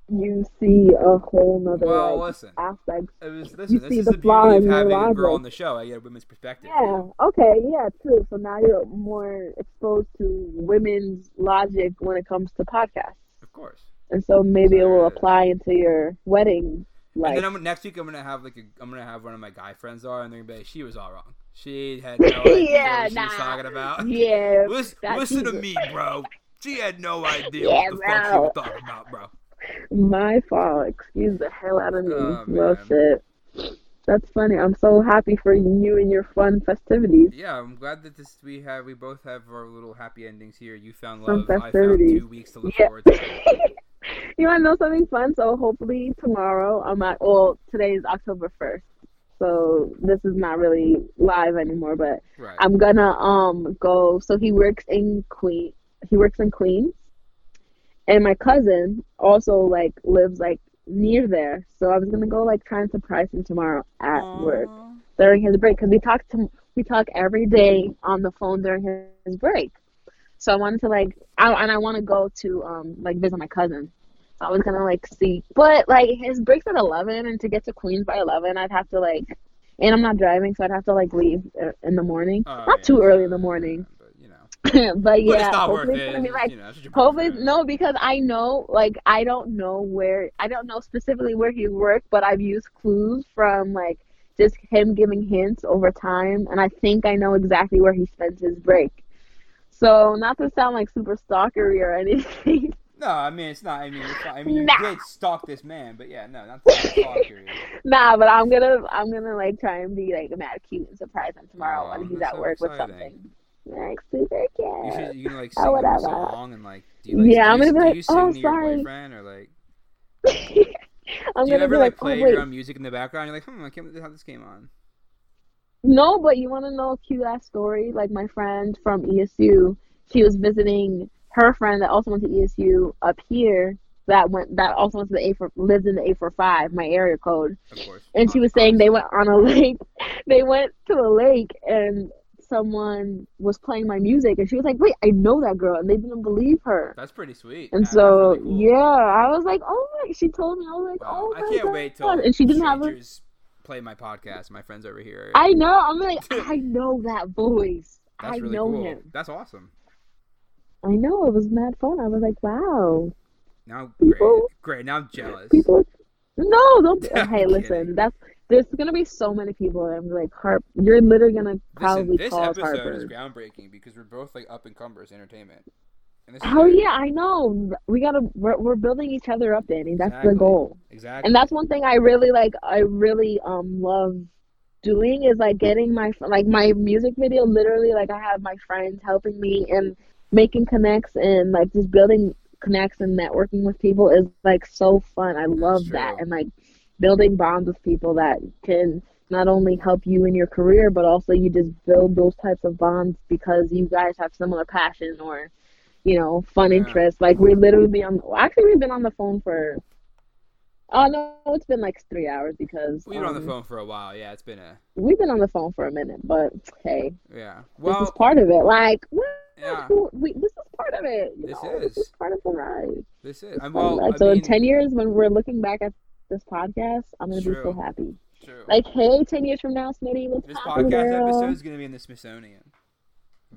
you see a whole nother well, like, listen, aspect. It was, listen, you this see is the, the beauty of having a girl on the show. I get a women's perspective. Yeah. Okay. Yeah. True. So now you're more exposed to women's logic when it comes to podcasts. Of course. And so maybe so, it will apply into your wedding. Like, and then I'm, next week I'm gonna have like a, I'm gonna have one of my guy friends on, and they're gonna be like, she was all wrong. She had no idea yeah, what she nah. was talking about. Yeah, listen, listen to me, bro. She had no idea yeah, what the bro. fuck she was talking about, bro. My fault. Excuse the hell out of me. Oh, well, shit. That's funny. I'm so happy for you and your fun festivities. Yeah, I'm glad that this we have. We both have our little happy endings here. You found love. I found two weeks to look yeah. forward to. You want to know something fun? So hopefully tomorrow, I'm at, well, today is October first. So this is not really live anymore, but right. I'm gonna um go. So he works in Queen. He works in Queens, and my cousin also like lives like near there. So I was gonna go like try and surprise him tomorrow at Aww. work during his break, because we talk to we talk every day on the phone during his, his break. So I wanted to like, I, and I want to go to um like visit my cousin. I was gonna like see, but like his break's at eleven, and to get to Queens by eleven, I'd have to like, and I'm not driving, so I'd have to like leave in the morning, uh, not yeah, too early in the morning. Yeah, but, you know. But yeah, but it's not worth it. Be like, you know, hopefully, no, because I know, like, I don't know where, I don't know specifically where he worked, but I've used clues from, like, just him giving hints over time, and I think I know exactly where he spends his break. So, not to sound, like, super stalkery or anything. No, I mean, it's not, I mean, it's not, I mean, you nah. did stalk this man, but yeah, no, not to sound stalkery. Nah, but I'm gonna, I'm gonna, like, try and be, like, mad cute and surprise him tomorrow oh, when he's at so work exciting. with something. Like, super cute. You should, you can, like, sing him a song and, like, do you, like, yeah, I'm gonna be like, oh, sorry. Boyfriend or, like... I'm do you ever, like, like play oh, your own music in the background? You're like, hmm, I can't believe how this came on. No, but you want to know a cute-ass story? Like, my friend from E S U, she was visiting her friend that also went to E S U up here that went that also went to the A four, lived in the eight four five, my area code. Of course. And she was saying they went on a lake. They went to a lake, and someone was playing my music, and she was like, wait, I know that girl, and they didn't believe her. That's pretty sweet. And yeah, so really cool. yeah I was like, oh my, she told me, I was like, well, oh my, I can't God. wait till and she didn't have a... play my podcast, my friends over here. I know, I'm like, I know that voice. That's I really know cool. him. That's awesome. I know, it was mad fun. I was like, wow, now people... great great now I'm jealous. People... no don't hey listen, that's there's going to be so many people that I'm like, Harp, you're literally going to probably Listen, call Harper. This episode is groundbreaking because we're both, like, up-and-comers in entertainment. And this oh, yeah, I know. We gotta, we're, we're building each other up, Danny. That's exactly. the goal. Exactly. And that's one thing I really, like, I really um love doing is, like, getting my, like, my music video, literally, like, I have my friends helping me and making connects and, like, just building connects and networking with people is, like, so fun. I love that. And, like, building bonds with people that can not only help you in your career, but also you just build those types of bonds because you guys have similar passion or, you know, fun yeah. interests. Like, we literally on – actually, we've been on the phone for – oh, no, it's been like three hours because – We've been um, on the phone for a while. Yeah, it's been a – We've been on the phone for a minute, but, hey. Yeah. Well, this is part of it. Like, what? Yeah. We, this is part of it. You this know? is. This is part of the ride. This is. I'm well, I so mean, in ten years, when we're looking back at this podcast, I'm gonna True. be so happy. True. Like, hey, ten years from now, Smitty, what's this happening, podcast girl? Episode is gonna be in the Smithsonian.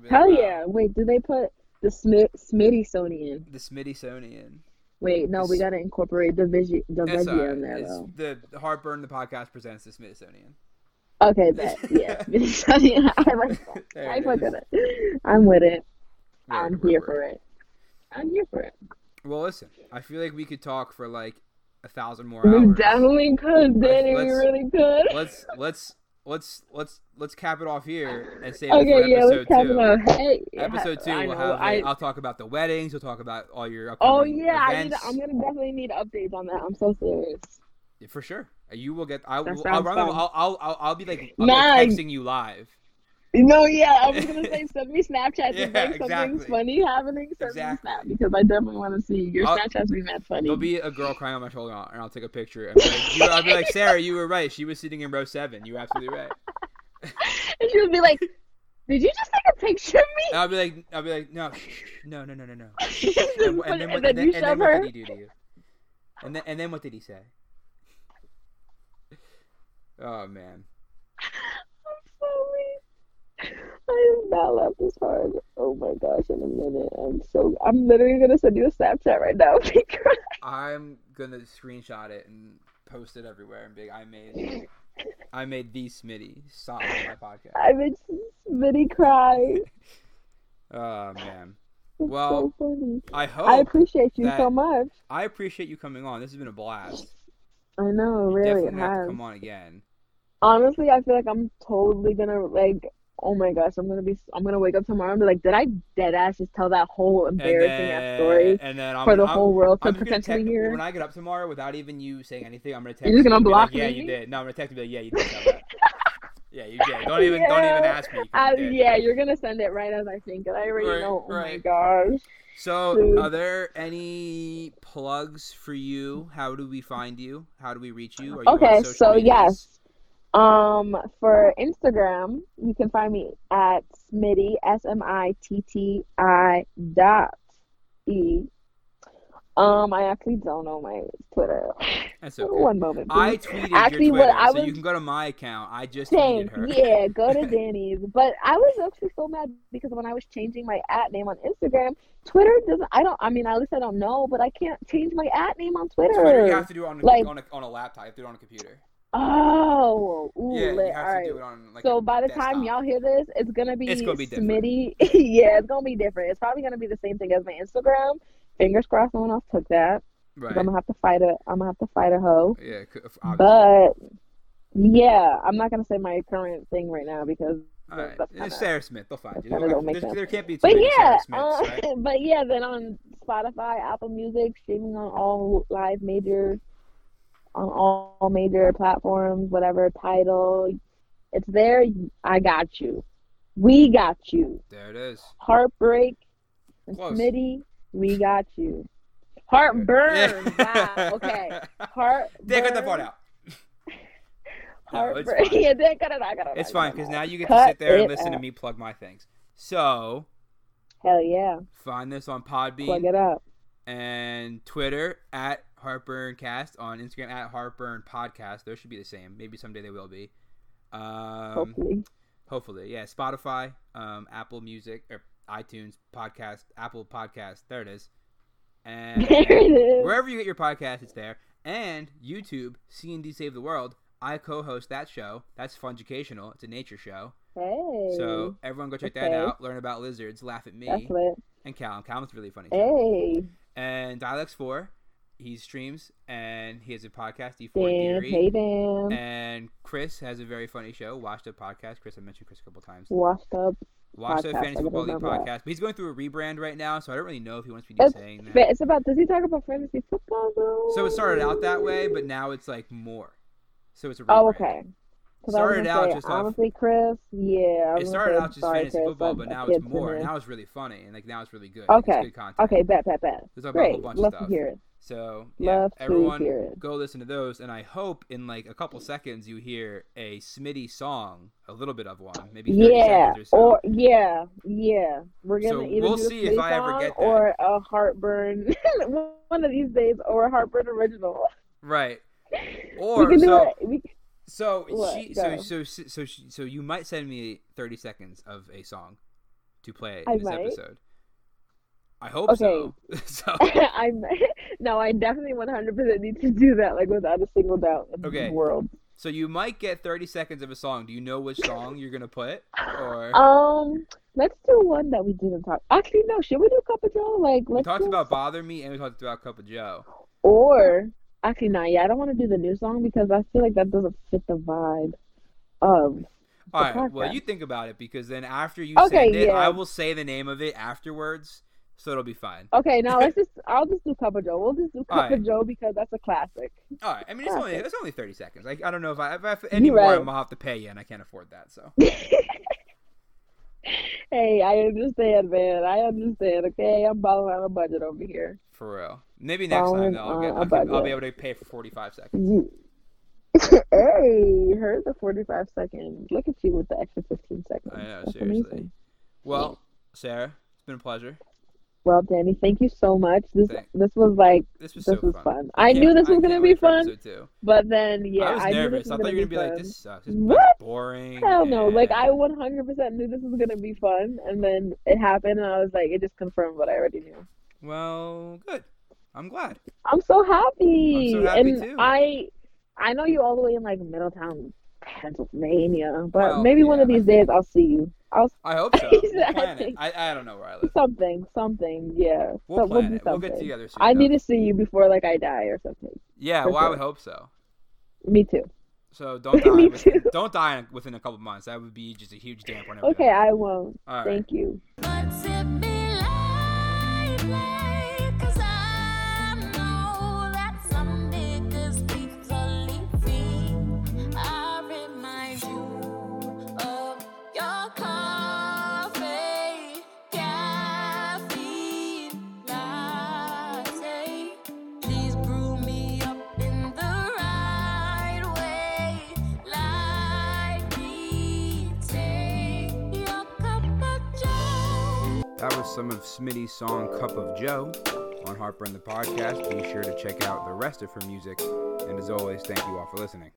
Hell like, yeah! Wow. Wait, did they put the Smith Smitty-sonian? The Smitty-sonian. Wait, no, the, we gotta incorporate the Veggia right. in there. It's though. The Harper and the Podcast presents the Smithsonian. Okay, that yeah, Smithsonian. I like that. I fuck with it. I'm with it. Yeah, I'm here for it. it. I'm here for it. Well, listen, I feel like we could talk for like. A thousand more hours. We definitely could, Danny. Let's, we really could. Let's let's let's let's let's cap it off here and save okay, it for yeah, episode let's cap two. It off. Hey, episode two, I we'll know, have. I, like, I'll talk about the weddings. We'll talk about all your. Oh yeah, events. I need. I'm gonna definitely need updates on that. I'm so serious. Yeah, for sure, you will get. I will. I'll, I'll, I'll I'll I'll be like, I'll nah, be texting you live. No, yeah, I was gonna say send me Snapchat yeah, if like, exactly. something's funny happening. Send exactly. me Snap because I definitely want to see your I'll, Snapchat's be mad funny. There'll be a girl crying on my shoulder, and I'll take a picture. And like, you, I'll be like, Sarah, you were right. She was sitting in row seven. You were absolutely right. And she'll be like, did you just take a picture of me? And I'll be like, I'll be like, no, no, no, no, no, no. And, and then, what, and then, and then, and then what did he do to you? And then, and then what did he say? Oh man. I have not laughed this hard. Oh my gosh! In a minute, I'm so I'm literally gonna send you a Snapchat right now. I'm gonna screenshot it and post it everywhere and be like, I made, I made the Smitty sob on my podcast. I made Smitty cry. Oh man! It's well, so funny. I hope I appreciate you so much. I appreciate you coming on. This has been a blast. I know, really. You definitely have to come on again. Honestly, I feel like I'm totally gonna like. Oh my gosh, I'm gonna be. I'm gonna wake up tomorrow and be like, did I dead ass just tell that whole embarrassing then, ass story and then I'm, for the I'm, whole world to potentially text, hear? When I get up tomorrow, without even you saying anything, I'm gonna text. You're just gonna you block me. Like, yeah, you did. No, I'm gonna text you. Like, yeah, you did tell that. Yeah, you did. Don't even. Yeah. Don't even ask me. Uh, you yeah, you're gonna send it right as I think, and I already right, know. Oh right. my gosh. So, Dude. Are there any plugs for you? How do we find you? How do we reach you? Are you okay, on social so medias? Yes. Um, for Instagram, you can find me at Smitty S M I T T I dot E. Um, I actually don't know my Twitter. That's okay. One moment, please. I tweeted actually, your Twitter, I was, so you can go to my account. I just thanks, tweeted her. Yeah, go to Danny's. But I was actually so mad because when I was changing my at name on Instagram, Twitter doesn't. I don't. I mean, at least I don't know, but I can't change my at name on Twitter. Twitter, you have to do it on a, like, on, a, on a laptop. You have to do it on a computer. Oh, ooh, yeah, you have all to right. do it on, like, so by the desktop. Time y'all hear this, it's gonna be it's gonna be Smitty. Yeah, it's gonna be different. It's probably gonna be the same thing as my Instagram. Fingers crossed, no one else took that. Right. I'm gonna have to fight a. I'm gonna have to fight a hoe. Yeah, obviously. But yeah, I'm not gonna say my current thing right now because all right. that's kinda, it's Sarah Smith. They'll find you. Don't make there can't be. Too but many yeah, Sarah Smiths, uh, right? But yeah, then on Spotify, Apple Music, streaming on all live major, on all major platforms, whatever title, it's there. I got you. We got you. There it is. Heartbreak. Close. Smitty. We got you. Heartburn. Wow. Okay. Heartburn. They cut that part out. Heartburn. No, it's fine. Yeah, they cut it out. It's fine because now you get cut to sit there and listen out. To me plug my things. So. Hell yeah. Find this on Podbean. Plug it up. And Twitter at HeartburnCast. On Instagram at Harper and Podcast. Those should be the same. Maybe someday they will be. Um, hopefully. Hopefully. Yeah. Spotify, um, Apple Music, or iTunes, podcast, Apple Podcast. There it is. And there it is. Wherever you get your podcast, it's there. And YouTube, C and D Save the World. I co-host that show. That's funjucational. It's a nature show. Hey. So everyone go check okay. that out. Learn about lizards. Laugh at me. That's lit. And Calum. Calum's really funny. Hey. Too. And Dialects Four. He streams and he has a podcast, D four Theory. Hey, Dan. And Chris has a very funny show, Washed Up Podcast. Chris, I mentioned Chris a couple times. Washed Up. Watch the Fantasy Football League podcast. That. But he's going through a rebrand right now, so I don't really know if he wants to be it's, saying that. It's about, does he talk about fantasy football, though? So it started out that way, but now it's, like, more. So it's a rebrand. Oh, okay. Started out say, just honestly, off, Chris, yeah. I'm it started out just sorry, fantasy Chris, football, but now it's more. And now it's really funny, and, like, now it's really good. Okay. It's good content. Okay, bet, bet, bet. There's about a whole bunch Love of stuff. Love to hear it. So, yeah, Love everyone, go listen to those. And I hope in, like, a couple seconds you hear a Smitty song, a little bit of one, maybe thirty yeah, seconds or so. Or, yeah, yeah. We're going to so either we'll do a see Smitty if I ever get that. Or a Heartburn, one of these days, or a Heartburn original. Right. Or, we can do so, it. We... so, what? She, so, so, so, so, she, so you might send me thirty seconds of a song to play in I this might. episode. I hope okay. so. so. I'm no, I definitely one hundred percent need to do that, like, without a single doubt in okay. the world. So you might get thirty seconds of a song. Do you know which song you're gonna put? Or um, let's do one that we didn't talk. Actually, no. Should we do Cup of Joe? Like, let's we talked do... about Bother Me, and we talked about Cup of Joe. Or actually, nah, yeah, I don't want to do the new song because I feel like that doesn't fit the vibe of. All right. Podcast. Well, you think about it because then after you okay, send it, yeah. I will say the name of it afterwards. So it'll be fine. Okay, now let's just, I'll just do Cup of Joe. We'll just do Cup right. of Joe because that's a classic. All right. I mean, it's classic. only it's only thirty seconds. Like, I don't know if I, if I any more, right. I'm going to have to pay you, and I can't afford that, so. Hey, I understand, man. I understand, okay? I'm balling on a budget over here. For real. Maybe next balling time, though, I'll, get, I'll, I'll be able to pay for forty-five seconds. Hey, heard the forty-five seconds. Look at you with the extra fifteen seconds. I know, that's seriously. Amazing. Well, Sarah, it's been a pleasure. Well, Danny, thank you so much. This Thanks. this was like this was, this so was fun. fun. I, I knew this was gonna be fun, but then yeah, I was I nervous. Knew this was I thought you were gonna be, be like, this sucks. This what? Is boring. Hell no! And... Like I one hundred percent knew this was gonna be fun, and then it happened, and I was like, it just confirmed what I already knew. Well, good. I'm glad. I'm so happy. I'm so happy and too. I, I know you all the way in like Middletown, Pennsylvania, but well, maybe yeah, one of these days I'll see you. I'll... I hope so. I, I, I don't know where I live. Something, something, yeah. We'll, so, plan we'll, do it. Something. We'll get together soon. I though. need to see you before, like, I die or something. Yeah, For well, sure. I would hope so. Me too. So don't die. Me within, too. Don't die within a couple months. That would be just a huge damp on everything. Okay, I won't. All right. Thank you. What's it be like, like, 'cause I know that some niggas be fully free. I remind you of your call. That was some of Smitty's song, Cup of Joe, on Harper and the Podcast. Be sure to check out the rest of her music. And as always, thank you all for listening.